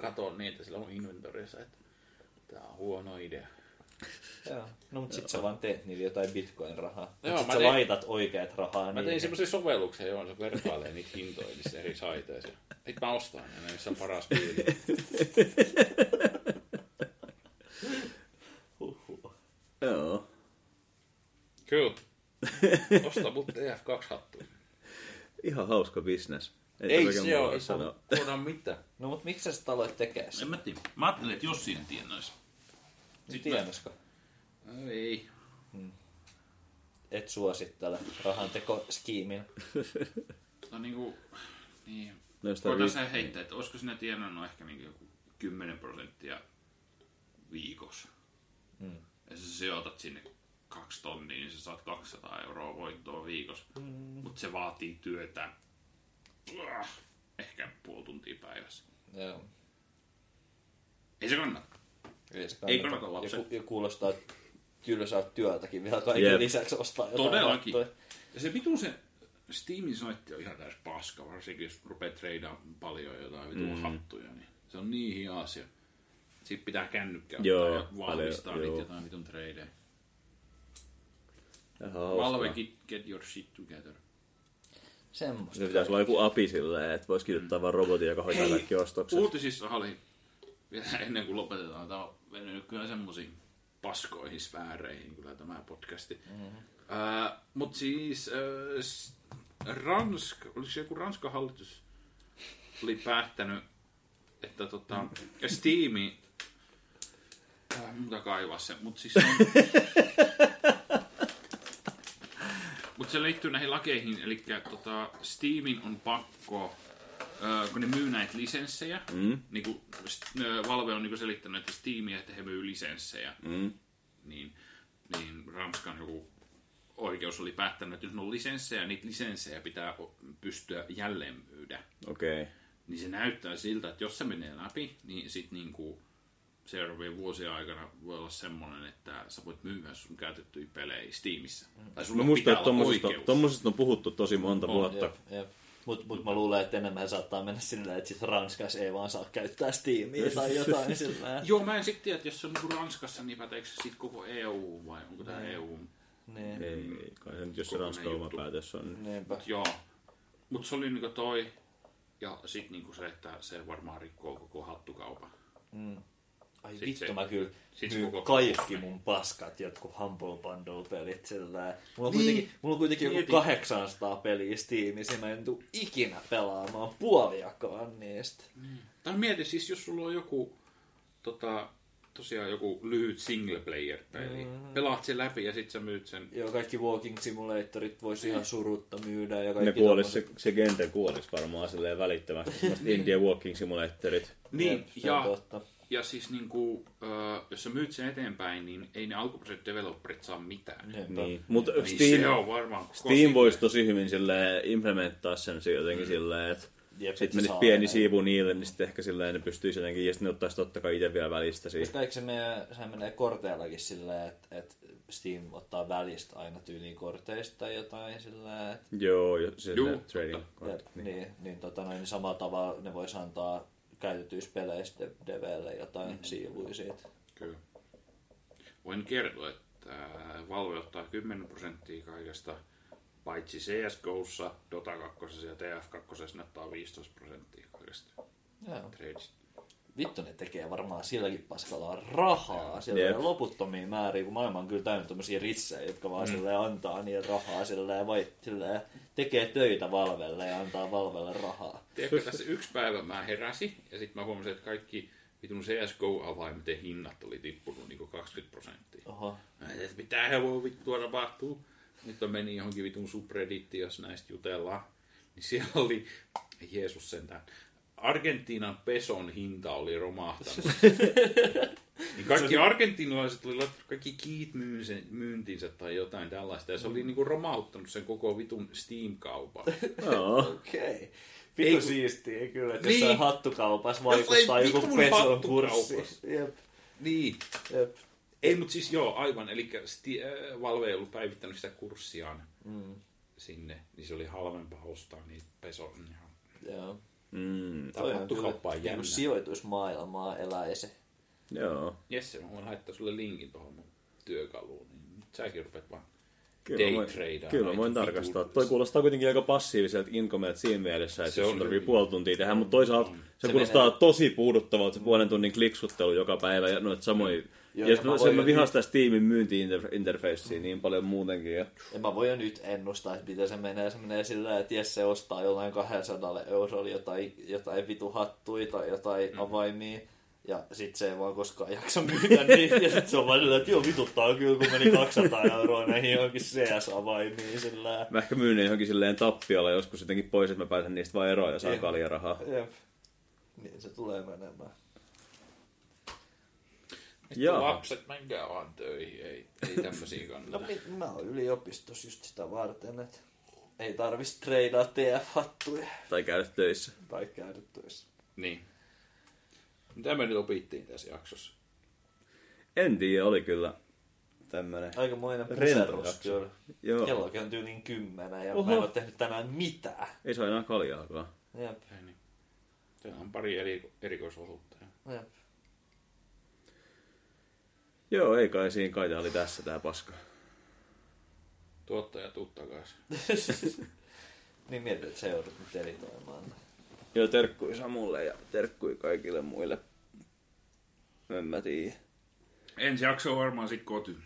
Katon niitä sillä mun inventorissa, että tää on huono idea. Joo. No mut sit sä vaan teet niille jotain bitcoin-rahaa. Joo, sit sä tein... laitat oikeat rahaa niille. Mä tein semmosen sovelluksen, johon se vertailee niitä hintoja niissä eri saiteissa. Sitten mä ostan ne, niissä on paras piiri. Joo. Kyllä. Osta mut T F kaksi hattuun. Ihan hauska business. Ei, ei se ole ihan kohdaan mitään. No mut miksi sä sitä aloit tekemään? En mä tiedä. Mä ajattelin, että jos siinä tiennoisi. Tiennoisiko? Ei. Hmm. Et suosittele rahantekoskiimin. No niinku... Niin. No, voidaan sen heittää, että olisiko sinä tiennannut ehkä niinku joku kymmenen prosenttia viikossa. Hmm. Ja sä sijoitat sinne kaksi tonnia, niin sä saat kaksisataa euroa voittoa viikossa. Mm. Mutta se vaatii työtä ehkä puoli tuntia päivässä. Joo. Ei se kannata. Ei se kannata. Ei kannata lapsen. Ja, ku, ja kuulostaa, että tylsää työltäkin vielä kaiken yep. lisäksi ostaa jotain. Todellakin. Rattoja. Ja se vitun se Steamin saitti on ihan täys paska, varsinkin jos rupeaa treidaamaan paljon jotain vitun mm. hattuja, niin se on niin hieno asia. Sitten pitää kännykkää ja vahvistaa niitä jotain vitun treidejä. Valve, get your shit together. Semmosta. Ne pitäisi olla joku api silleen, että voisi kirjoittaa mm. vaan robotin, joka hoitaa kaikki ostokset. Uutisissa oli, vielä ennen kuin lopetetaan, tämä on mennyt kyllä semmoisiin paskoihin sfääreihin kyllä tämä podcasti. Mm. Uh, Mutta siis uh, Ranska, oliko joku Ranskan hallitus oli päättänyt, että tota, mm. Steam, uh, muuta kaivaa se, mutta siis on... Mutta se liittyy näihin lakeihin, eli tota, Steamin on pakko, öö, kun ne myy näitä lisenssejä, mm. niin kun Valve on niin kun selittänyt, että Steamia, että he myy lisenssejä, mm. niin, niin Ranskan joku oikeus oli päättänyt, että jos ne on lisenssejä, niitä lisenssejä pitää pystyä jälleen myydä. Okei. Okay. Niin se näyttää siltä, että jos se menee läpi, niin sitten niinku seuraavien vuosien aikana voi olla semmoinen, että sä voit myydä sun käytettyjä pelejä Steamissa. Tai sulla musta, pitää olla oikeus. Tommosesta on puhuttu tosi monta on, vuotta. Mutta mut mä luulen, että enemmän saattaa mennä sillä, että sit Ranskassa ei vaan saa käyttää Steamia tai jotain sillä. Joo, mä en sit tiedä, että jos se on niinku Ranskassa, niin päätäkö se sit koko E U vai onko tää E U? Niin. Ei, kai se nyt jos se Ranska oma päätös on. Mut joo. Mut se oli niinku toi. Ja sit niinku se, että se varmaan rikkoo koko hattukaupan. Mm. Ai sit vittu, se, mä kyllä myyn kaikki mun paskat, jotkut Humble Bundle-pelit sillä. Mulla on niin, kuitenkin, mulla on kuitenkin joku kahdeksansataa peliä Steamissa, mä en tule ikinä pelaamaan puoliakaan niistä. Mm. Tai mieti siis, jos sulla on joku, tota, tosiaan joku lyhyt single-player-peli, mm. pelaat sen läpi ja sit sä myyt sen. Joo, kaikki walking simulatorit voisi mm. ihan surutta myydä. Ja ne kuolis, se, se genre kuolis varmaan silleen välittömästi, India walking simulatorit. Niin, ja... Totta. Ja siis niinku, äh, jos sä myyt sen eteenpäin, niin ei ne alkuperäiset developerit saa mitään. Niin, mutta niin Steam, se on varmaan Steam voisi tosi hyvin silleen implementtaa sen jotenkin mm. silleen, että sitten menisi pieni siivu niille, niin sitten ehkä silleen ne pystyisi jotenkin, ja sitten ne ottaisi totta kai itse vielä välistä siihen. Koska eikö se, meidän, se menee korteellakin silleen, että et Steam ottaa välistä aina tyyliin korteista tai jotain silleen. Et... Joo, silleen trading kortit. Niin, niin, niin, tota, niin samalla tavalla ne voisi antaa... käytetyissä peleissä Develle jotain mm-hmm. siivuja siitä. Kyllä. Voin kertoa, että Valve ottaa kymmenen prosenttia kaikesta, paitsi C S G O:ssa, Dota kakkosessa ja T F kakkosessa ne ottaa viisitoista prosenttia kaikesta. Joo. Trades. Vittu, ne tekee varmaan silläkin paskalla rahaa. Siellä yep. on loputtomia määriä, kun maailma on kyllä täynnä tommosia ritsejä, jotka vaan mm. silleen antaa niille rahaa silleen, vai silleen tekee töitä Valvelle ja antaa Valvelle rahaa. Tiedätkö, tässä yksi päivä mä heräsin ja sitten mä huomasin, että kaikki vitun C S G O-avaimten hinnat oli tippunut niin kuin kaksikymmentä prosenttia. Oho. Että mitä he voi vittua tapahtuu? Nyt on meni johonkin vitun subreddittiin, jos näistä jutellaan. Niin siellä oli, Jeesus sentään, Argentiinan peson hinta oli romahtanut. Niin kaikki argentinalaiset oli laittanut kaikki kiit myyntinsä tai jotain tällaista. Ja se oli niinku romauttanut sen koko vitun Steam-kaupan. No. Okei. Okay. Vitu ei, siistiä kyllä, että niin, jossain hattukaupas vaikuttaa joku peson kurssi. Jep. Niin. Jep. Ei, mutta siis joo, aivan. Eli äh, Valve ei ollut päivittänyt sitä kurssiaan mm. sinne. Niin se oli halvempaa ostaa niitä peson. Joo. Mm, toi on kyllä sijoitusmaailmaa eläisi. Joo. Jesse, mä voin haittaa sulle linkin tuohon mun työkaluun, niin säkin rupeat vaan daytradaan. Kyllä, voin tarkastaa. Toi kuulostaa kuitenkin aika passiiviselta incomeelta siinä mielessä, että se jos sun tarvii puoli tuntia tehdä, mutta toisaalta se, se kuulostaa menee... tosi puuduttavalta se puolen tunnin kliksuttelu joka päivä ja noita samoja. Ja jos mä, sen mä vihaan sitä Steamin myynti-interfacea mm. niin paljon muutenkin. Ja mä voin jo nyt ennustaa, että miten se menee. Se menee sillä, että jes se ostaa jollain kaksisataa euroa jotain, jotain vitu hattui tai jotain mm. avaimia. Ja sit se ei vaan koskaan jaksa myydä niitä. Ja sit se on vaan sillä, että joo vituttaa kyllä, kun meni kaksisataa euroa näihin johonkin C S-avaimiin sillä. Mä ehkä myyn ne johonkin silleen tappiolla joskus jotenkin pois, että mä pääsen niistä vaan eroon ja saan kaljarahaa. Jep. Niin se tulee menemään. Että lapset menkää vaan töihin, ei, ei tämmösiä kannata. No, mä oon yliopistossa just sitä varten, että ei tarvitsi treidaa T F-hattuja. Tai käydä töissä. Tai käydä töissä. Niin. Mitä me nyt opittiin tässä jaksossa? En tiedä, oli kyllä tämmönen rentojakso. Aika joo. Kello kääntyy niin kymmenä ja oho. Mä en ole tehnyt tänään mitään. Ei saa enää kaljaakaan. Jep. Niin. Tehdään on pari eri, erikoisosuutta. Jep. Joo, ei kai siinä kaita oli tässä tää paska. Tuottaja tuttakais. Niin mietit, että seurat nyt editoimaan. Joo, terkkui Samulle ja terkkui kaikille muille. En mä tiiä. Ensi jakso on varmaan sit koty.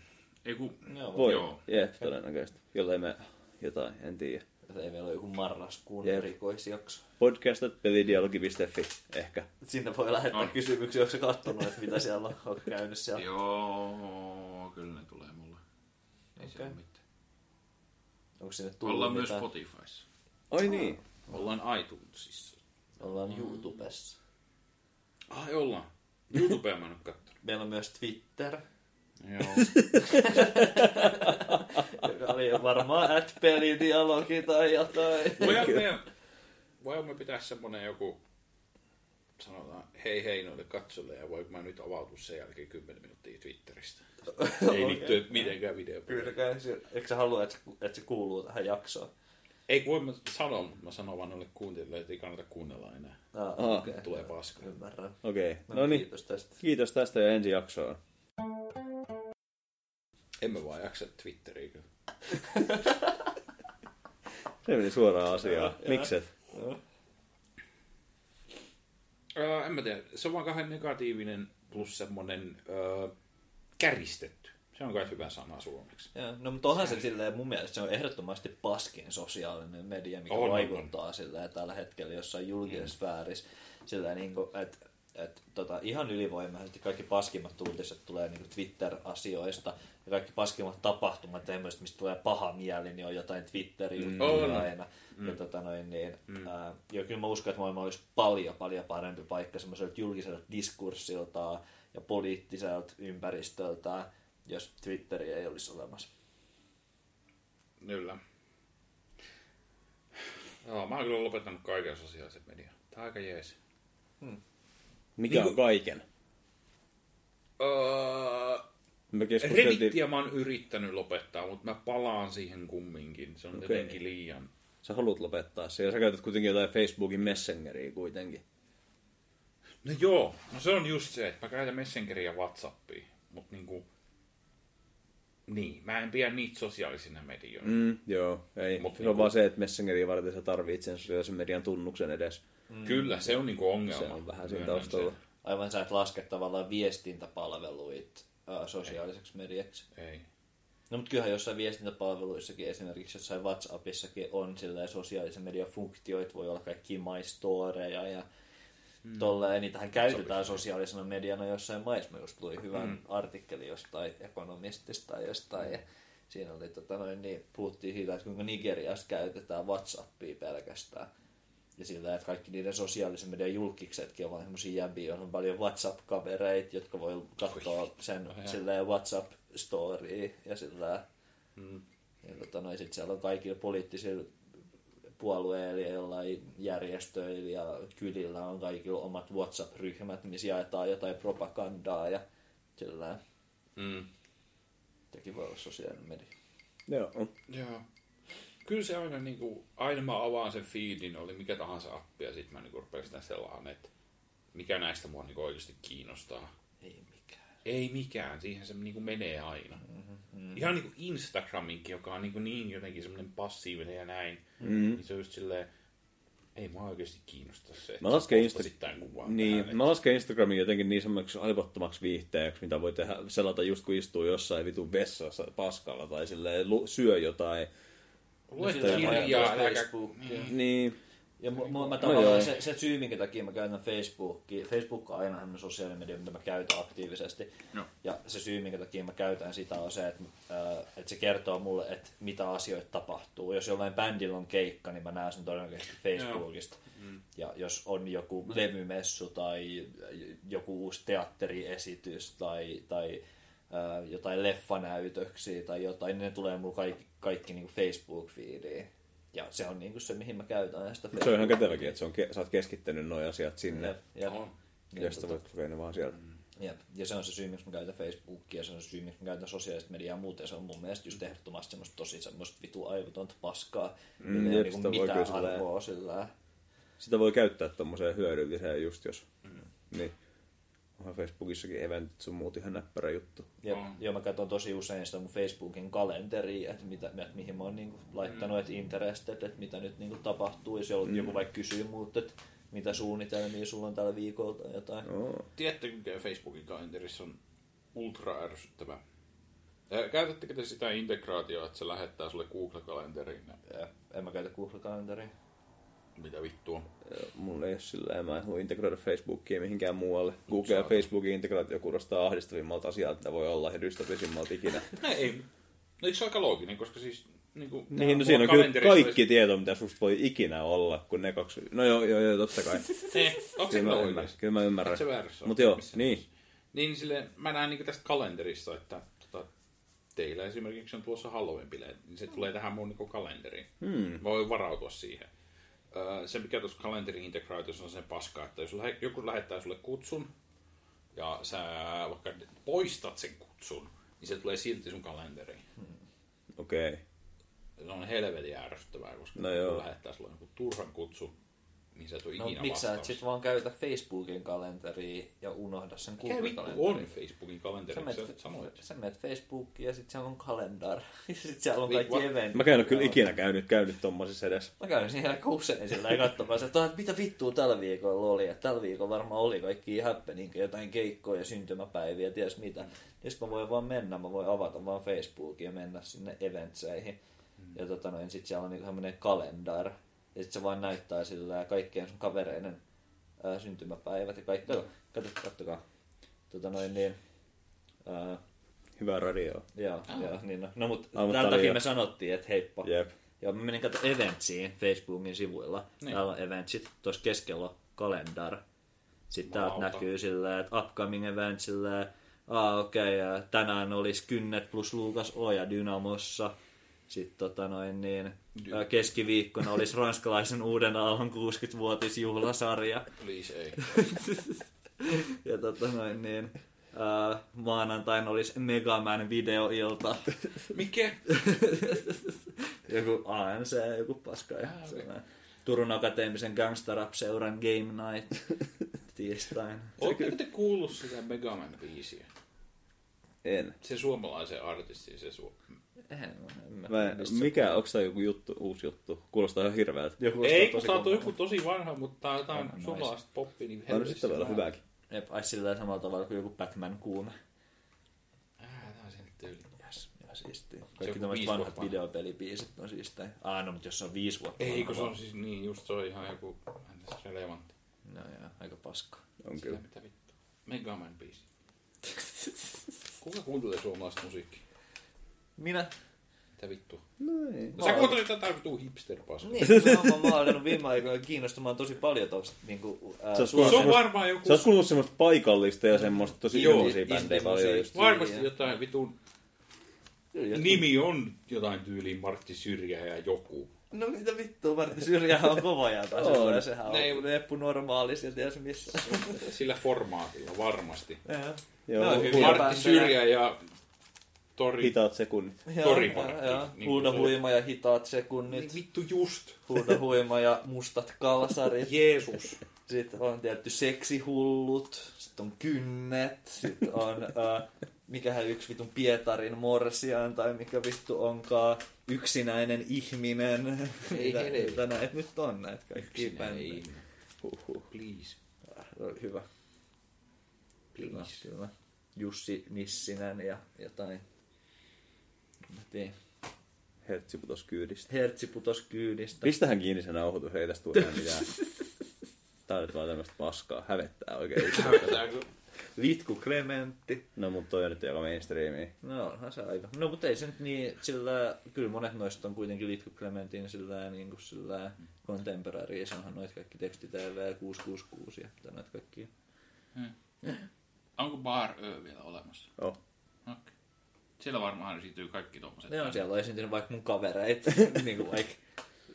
Ei ku... Joo, voi, joo. Jeet, todennäköisesti. Jollei me jotain, en tiiä. Joten ei meillä ole joku marraskuun jeet. Erikoisjakso. podcast pelidialogi piste fi ehkä. Sinne voi lähettää on. Kysymyksiä, onko sä kattonut, että mitä siellä on käynyt siellä? Joo, kyllä ne tulee mulle. Ei okay. Siellä ole mitään. Onko sinne tullut ollaan mitään? Myös Spotifyssa. Ai niin. Ollaan iTunesissa. Ollaan mm. YouTubessa. Ah, ollaan. YouTubea mä en ole kattonut. Meillä on myös Twitter. Joo. Joka oli varmaan at pelidialogi tai jotain. Voidaan me, voidaan me pitää semmonen joku, sanotaan hei hei noille katsojille ja voinko mä nyt avautua sen jälkeen kymmenen minuuttia Twitteristä. Ei liittyy okay. Mitenkään videopalveluun. Eikö sä halua, että, että se kuuluu tähän jaksoon? Ei voi mä sanoa, mutta mä sanon vaan noille kuuntelijoille, että ei kannata kuunnella enää. Ah, okay. Tulee paskaa. Ymmärrän. Okei, okay. No, no niin. Kiitos tästä. Kiitos tästä ja ensi jaksoon. Emme vaan jaksa Twitteriä kyllä. Se meni suoraan asiaan. Mikset? En mä tiedä. Se on vaan kahden negatiivinen plus semmonen uh, käristetty. Se on kai hyvä sana suomeksi. Ja, no mutta onhan se silleen, mun mielestä se on ehdottomasti paskin sosiaalinen media, mikä on, vaikuttaa on. Silleen tällä hetkellä jossain julkisessa mm. väärissä. Silleen niin kuin, että et, tota, ihan ylivoimaisesti kaikki paskimmat uutiset tulee niin kuin Twitter-asioista ja kaikki paskimmat tapahtumat, tämmöiset, mistä tulee paha mieli, niin on jotain Twitter-juttuja mm. aina. Mm. Ja, tota, noin, niin, mm. ää, ja kyllä mä uskon, että maailma olisi paljon, paljon parempi paikka semmoiselta julkiselta diskurssilta ja poliittiselta ympäristöltä, jos Twitteriä ei olisi olemassa. Kyllä. No, mä oon kyllä lopettanut kaiken sosiaalisen median. Tää on aika jees. Hmm. Mikä niin, on kaiken? Öö, Reddittiä mä oon yrittänyt lopettaa, mutta mä palaan siihen kumminkin. Se on okay. Jotenkin liian. Sä haluat lopettaa se ja sä käytät kuitenkin jotain Facebookin Messengeriä kuitenkin. No joo, no se on just se, että mä käytän Messengeriä ja Whatsappia, mut niinku... Niin, mä en pidä niitä sosiaalisina medioina. Mm, joo, ei. Mut se niinku... on vaan se, että Messengeria varten sä tarvitset sen sosiaalisen median tunnuksen edes. Mm. Kyllä, se on niinku ongelma. Se on vähän siinä taustalla. Aivan sä et laske tavallaan viestintäpalveluit äh, sosiaaliseksi ei. Mediaksi. Ei. No mut kyllähän jossain viestintäpalveluissakin, esimerkiksi jossain WhatsAppissakin on silleen sosiaalisen median funktioit, voi olla kaikki MyStoreja ja mm. tolleen, niitähän käytetään sosiaalisena mediana jossain maissa. Mä just luin hyvän mm. artikkelin jostain ekonomistista tai jostain. Ja siinä oli, tota noin, niin, puhuttiin siitä, että kuinka Nigeriassa käytetään WhatsAppia pelkästään. Ja sillä, että kaikki niiden sosiaalisen median julkiksetkin on vaan semmosia jämpiä, joissa on paljon WhatsApp-kavereita, jotka voi katsoa sen oh, WhatsApp-storya. Ja sillä, mm. ja tota noin, sit siellä on kaikilla poliittisilla... puolueilla ja jollain järjestöillä ja kylillä on kaikilla omat WhatsApp-ryhmät, missä jaetaan jotain propagandaa ja sillä mm. Tekin voi olla sosiaalinen media. Joo. Joo. Kyllä se aina, niin kuin, aina mä avaan sen feedin, oli mikä tahansa appi ja sit mä niin rupean sitä sellainen, että mikä näistä mua niin oikeasti kiinnostaa. Ei mikään. Ei mikään, siihen se niin kuin menee aina. Mm-hmm. Mm. Ihan niinku Instagraminkin, joka on niinku niin jotenkin semmoinen passiivinen ja näin, mm. niin se on just silleen, ei mua oikeasti kiinnosta se, että se Insta- tämän kuvaan niin, tähän, mä lasken Instagramin jotenkin niin semmoiseksi aivottomaksi viihteeksi, mitä voi tehdä, selata just kun istuu jossain vitun vessassa paskalla tai silleen syö jotain. Luet kirjaa, niin. Ja m- m- mä tavallaan no se, se syy, minkä takia mä käytän Facebookia, Facebook on aina semmoinen sosiaalinen media, mitä mä käytän aktiivisesti. No. Ja se syy, minkä takia mä käytän sitä on se, että, äh, että se kertoo mulle, että mitä asioita tapahtuu. Jos jollain bändillä on keikka, niin mä näen sen todennäköisesti Facebookista. No. Mm. Ja jos on joku levymessu tai joku uusi teatteriesitys tai, tai äh, jotain leffanäytöksiä tai jotain, niin ne tulee mulle kaikki, kaikki niin kuin Facebook-feediin. Ja se on niinku se, mihin mä käytän sitä. Se on ihan käteväkin, että se on, sä oot keskittänyt nuo asiat sinne. Jep, jep. Jep. Ja sitten voit lukea ne vaan siellä. Jep. Ja se on se syy, miksi mä käytän Facebookia, se on se syy, miksi mä käytän sosiaalista mediaa ja muuten. Se on mun mielestä just ehdottomasti semmoista tosi semmoista vitu aivotonta paskaa, mm, jep, niin mitään arvoa sillä. Sitä voi käyttää tommoseen hyödylliseen just jos. Mm. Niin. Onhan Facebookissakin eventit sun muut ihan näppärä juttu. Jep. Mm. Joo, mä katson tosi usein sitä mun Facebookin kalenteria, että, mitä, että mihin mä oon niinku laittanut, mm. että interested, että mitä nyt niinku tapahtuu. Jos mm. joku vaikka kysyy multa, että mitä suunnitelmia sulla on tällä viikolla tai jotain. Oh. Tiedättekö, mikä Facebookin kalenterissa on ultra ärsyttävä? Käytättekö te sitä integraatiota, että se lähettää sulle Google-kalenteriin? Ja, en mä käytä Google-kalenteriin. Mitä vittua? Mulla ei ole sillä, mä en halua integroida Facebookia mihinkään muualle. Google ja Facebookin integraatio kuulostaa ahdistavimmalta asialta, mitä voi olla, ja dystopisimmalta ikinä. No ei, no eikö se aika looginen, koska siis... Niin, kuin, niin no siinä on kyllä kaikki olisi... tieto, mitä susta voi ikinä olla, kun ne kaksi... No joo, joo, joo totta kai. Eh, onko se oikeasti? Kyllä mä ymmärrän. Mut joo, niin. Niin silleen, mä näen niin tästä kalenterista, että tota, teillä esimerkiksi on tuossa Halloween-bileet, niin se tulee tähän mun niin kalenteriin. Hmm. Voi varautua siihen. Öö, se mikä tuossa kalenterin integraatiossa on sen paska, että jos joku lähettää sulle kutsun, ja sä vaikka poistat sen kutsun, niin se tulee silti sun kalenteriin. Hmm. Okei. Okay. Se on helvetin ärsyttävää, koska no kun lähettää sulla joku turhan kutsu, niin sä et ole no, ikinä vastaus. Miksi sä et vaan käytä Facebookin kalenteriin ja unohda sen Google-kalenteriin? On Facebookin kalenteri, sä, sä sanoit. Sä menet Facebookiin ja sit siellä on kalendar. Ja sit siellä on kaikki eventit. Mä käyn ole kyllä ikinä käynyt, käynyt tommoisissa edes. Mä käyn siihen aika usein sillä ja katsomaan, että mitä vittua tällä viikolla oli. Ja tällä viikolla varmaan oli kaikki happening, jotain keikkoja, syntymäpäiviä, ties mitä. Ja sit mä voin vaan mennä, mä voin avata vaan Facebookin ja mennä sinne eventseihin. Ja tota noin, sit siellä on niinku semmonen kalendar. Ja sit se vaan näyttää sillä kaikkien sun kavereiden ää, syntymäpäivät ja kaikki. Kato, kato, kattokaa. Tota noin niin... Ää... Hyvää radioa. Joo, ah. joo, niin no. No mut ah, tämän takia me sanottiin, että heippa. Jep. Joo, mä menin katsomaan eventsiin Facebookin sivuilla. Niin. Täällä on eventsit, tuossa keskellä on kalendar. Sitten täältä näkyy sillä, että upcoming event sillä, aa okei, okay, tänään olis Kynnet plus Luukas Oja Dynamossa. Sitten tota noin niin, keskiviikkona olisi ranskalaisen uuden aallon kuusikymmenvuotisjuhlasarja. Please ei. Ja tota noin niin, uh, maanantaina olisi Mega Man videoilta. Mikä? Joku A N C, joku paska. Ja Turun Akateemisen Gangsta Rap seuran Game Night tiistaina. Oletteko te kuullut sitä Mega Man biisiä? En. Se suomalaisen artistin se suomalaisen. En, en mä en, mikä, onko tämä joku juttu, uusi juttu? Kuulostaa ihan hirveältä. Ei, kun tämä on joku tosi vanha, mutta tämä on suomalaista poppia. Niin on sitten vielä hyvääkin. Jep, ai sillä samalla tavalla kuin joku Batman kuume. Äh, tämä on sen tyyli. Yes, ja siistiä. Kaikki tämmöiset vanhat videopelibiisit on siistiä. Ah, no, mutta jos se on viisi vuotta. Ei, kun se on siis niin, just se on ihan joku relevantti. No joo, aika paska. On kyllä. Mitä vittu. Mega Man biisi. Kuka kuuntelee suomalaista musiikkia? Minä? Mitä vittu? No ei. Sä kuuntelit tätä vittu hipster-paskaa. Niin, mä oon alkanut viime aikoina kiinnostumaan tosi paljon tosta. Niinku, ää, se suoraan. On varmaan joku... Sä oot kuullut semmoista paikallista ja semmoista tosi ilmoisia bändejä paljon. Just varmasti jotain vitun... Nimi on jotain tyyliin Martti Syrjä ja joku. No mitä vittua, Martti Syrjä on kova ja taas on. Sehän on Eppu Normaali sieltä ja se missä. Sillä formaatilla varmasti. Martti Syrjä ja... Tori. Hitaat sekunnit. Toriparkki. Huuda huima ja hitaat sekunnit. Vittu just. Huuda huima ja mustat kalsarit. Jeesus. Sitten on tietty seksihullut. Sitten on Kynnet. Sitten on äh, mikähän yksi vitun Pietarin Morsian tai mikä vittu onkaan. Yksinäinen ihminen. Ei helvetti. Mitä näet nyt on näet kaikki bändejä. Huhhuh. Please. Hyvä. Please. Hyvä. Jussi Nissinen ja jotain. Mä tiedän. Hertsi putos kyydistä. Hertsi putos kyydistä. Pistähän kiinni se nauhoitus, ei tästä tule enää mitään. Tää on nyt vaan tämmöstä paskaa, hävettää oikein. Vitku Klementti. No mut toi on nyt joka mainstreamiin. No onhan se aika. No mut ei se nyt niin, sillä kyllä monet noista on kuitenkin Vitku Klementin sillä niin kuin sillä contemporary. Ja onhan noit kaikki tekstitäällä ja kuusi kuusi kuusi ja noit kaikkia. Hmm. Onko Bar Ö vielä olemassa? Joo. Oh. Okay. Siellä varmaan esiintyy kaikki tommoset. Joo, siellä on esiintynyt vaikka mun kavereita, niin kuin vaikka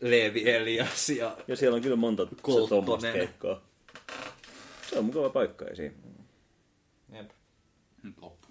Leevi Elias ja... Ja siellä on kyllä monta tommosta keikkaa. Se on mukava paikka esiin. Jep. Loppu.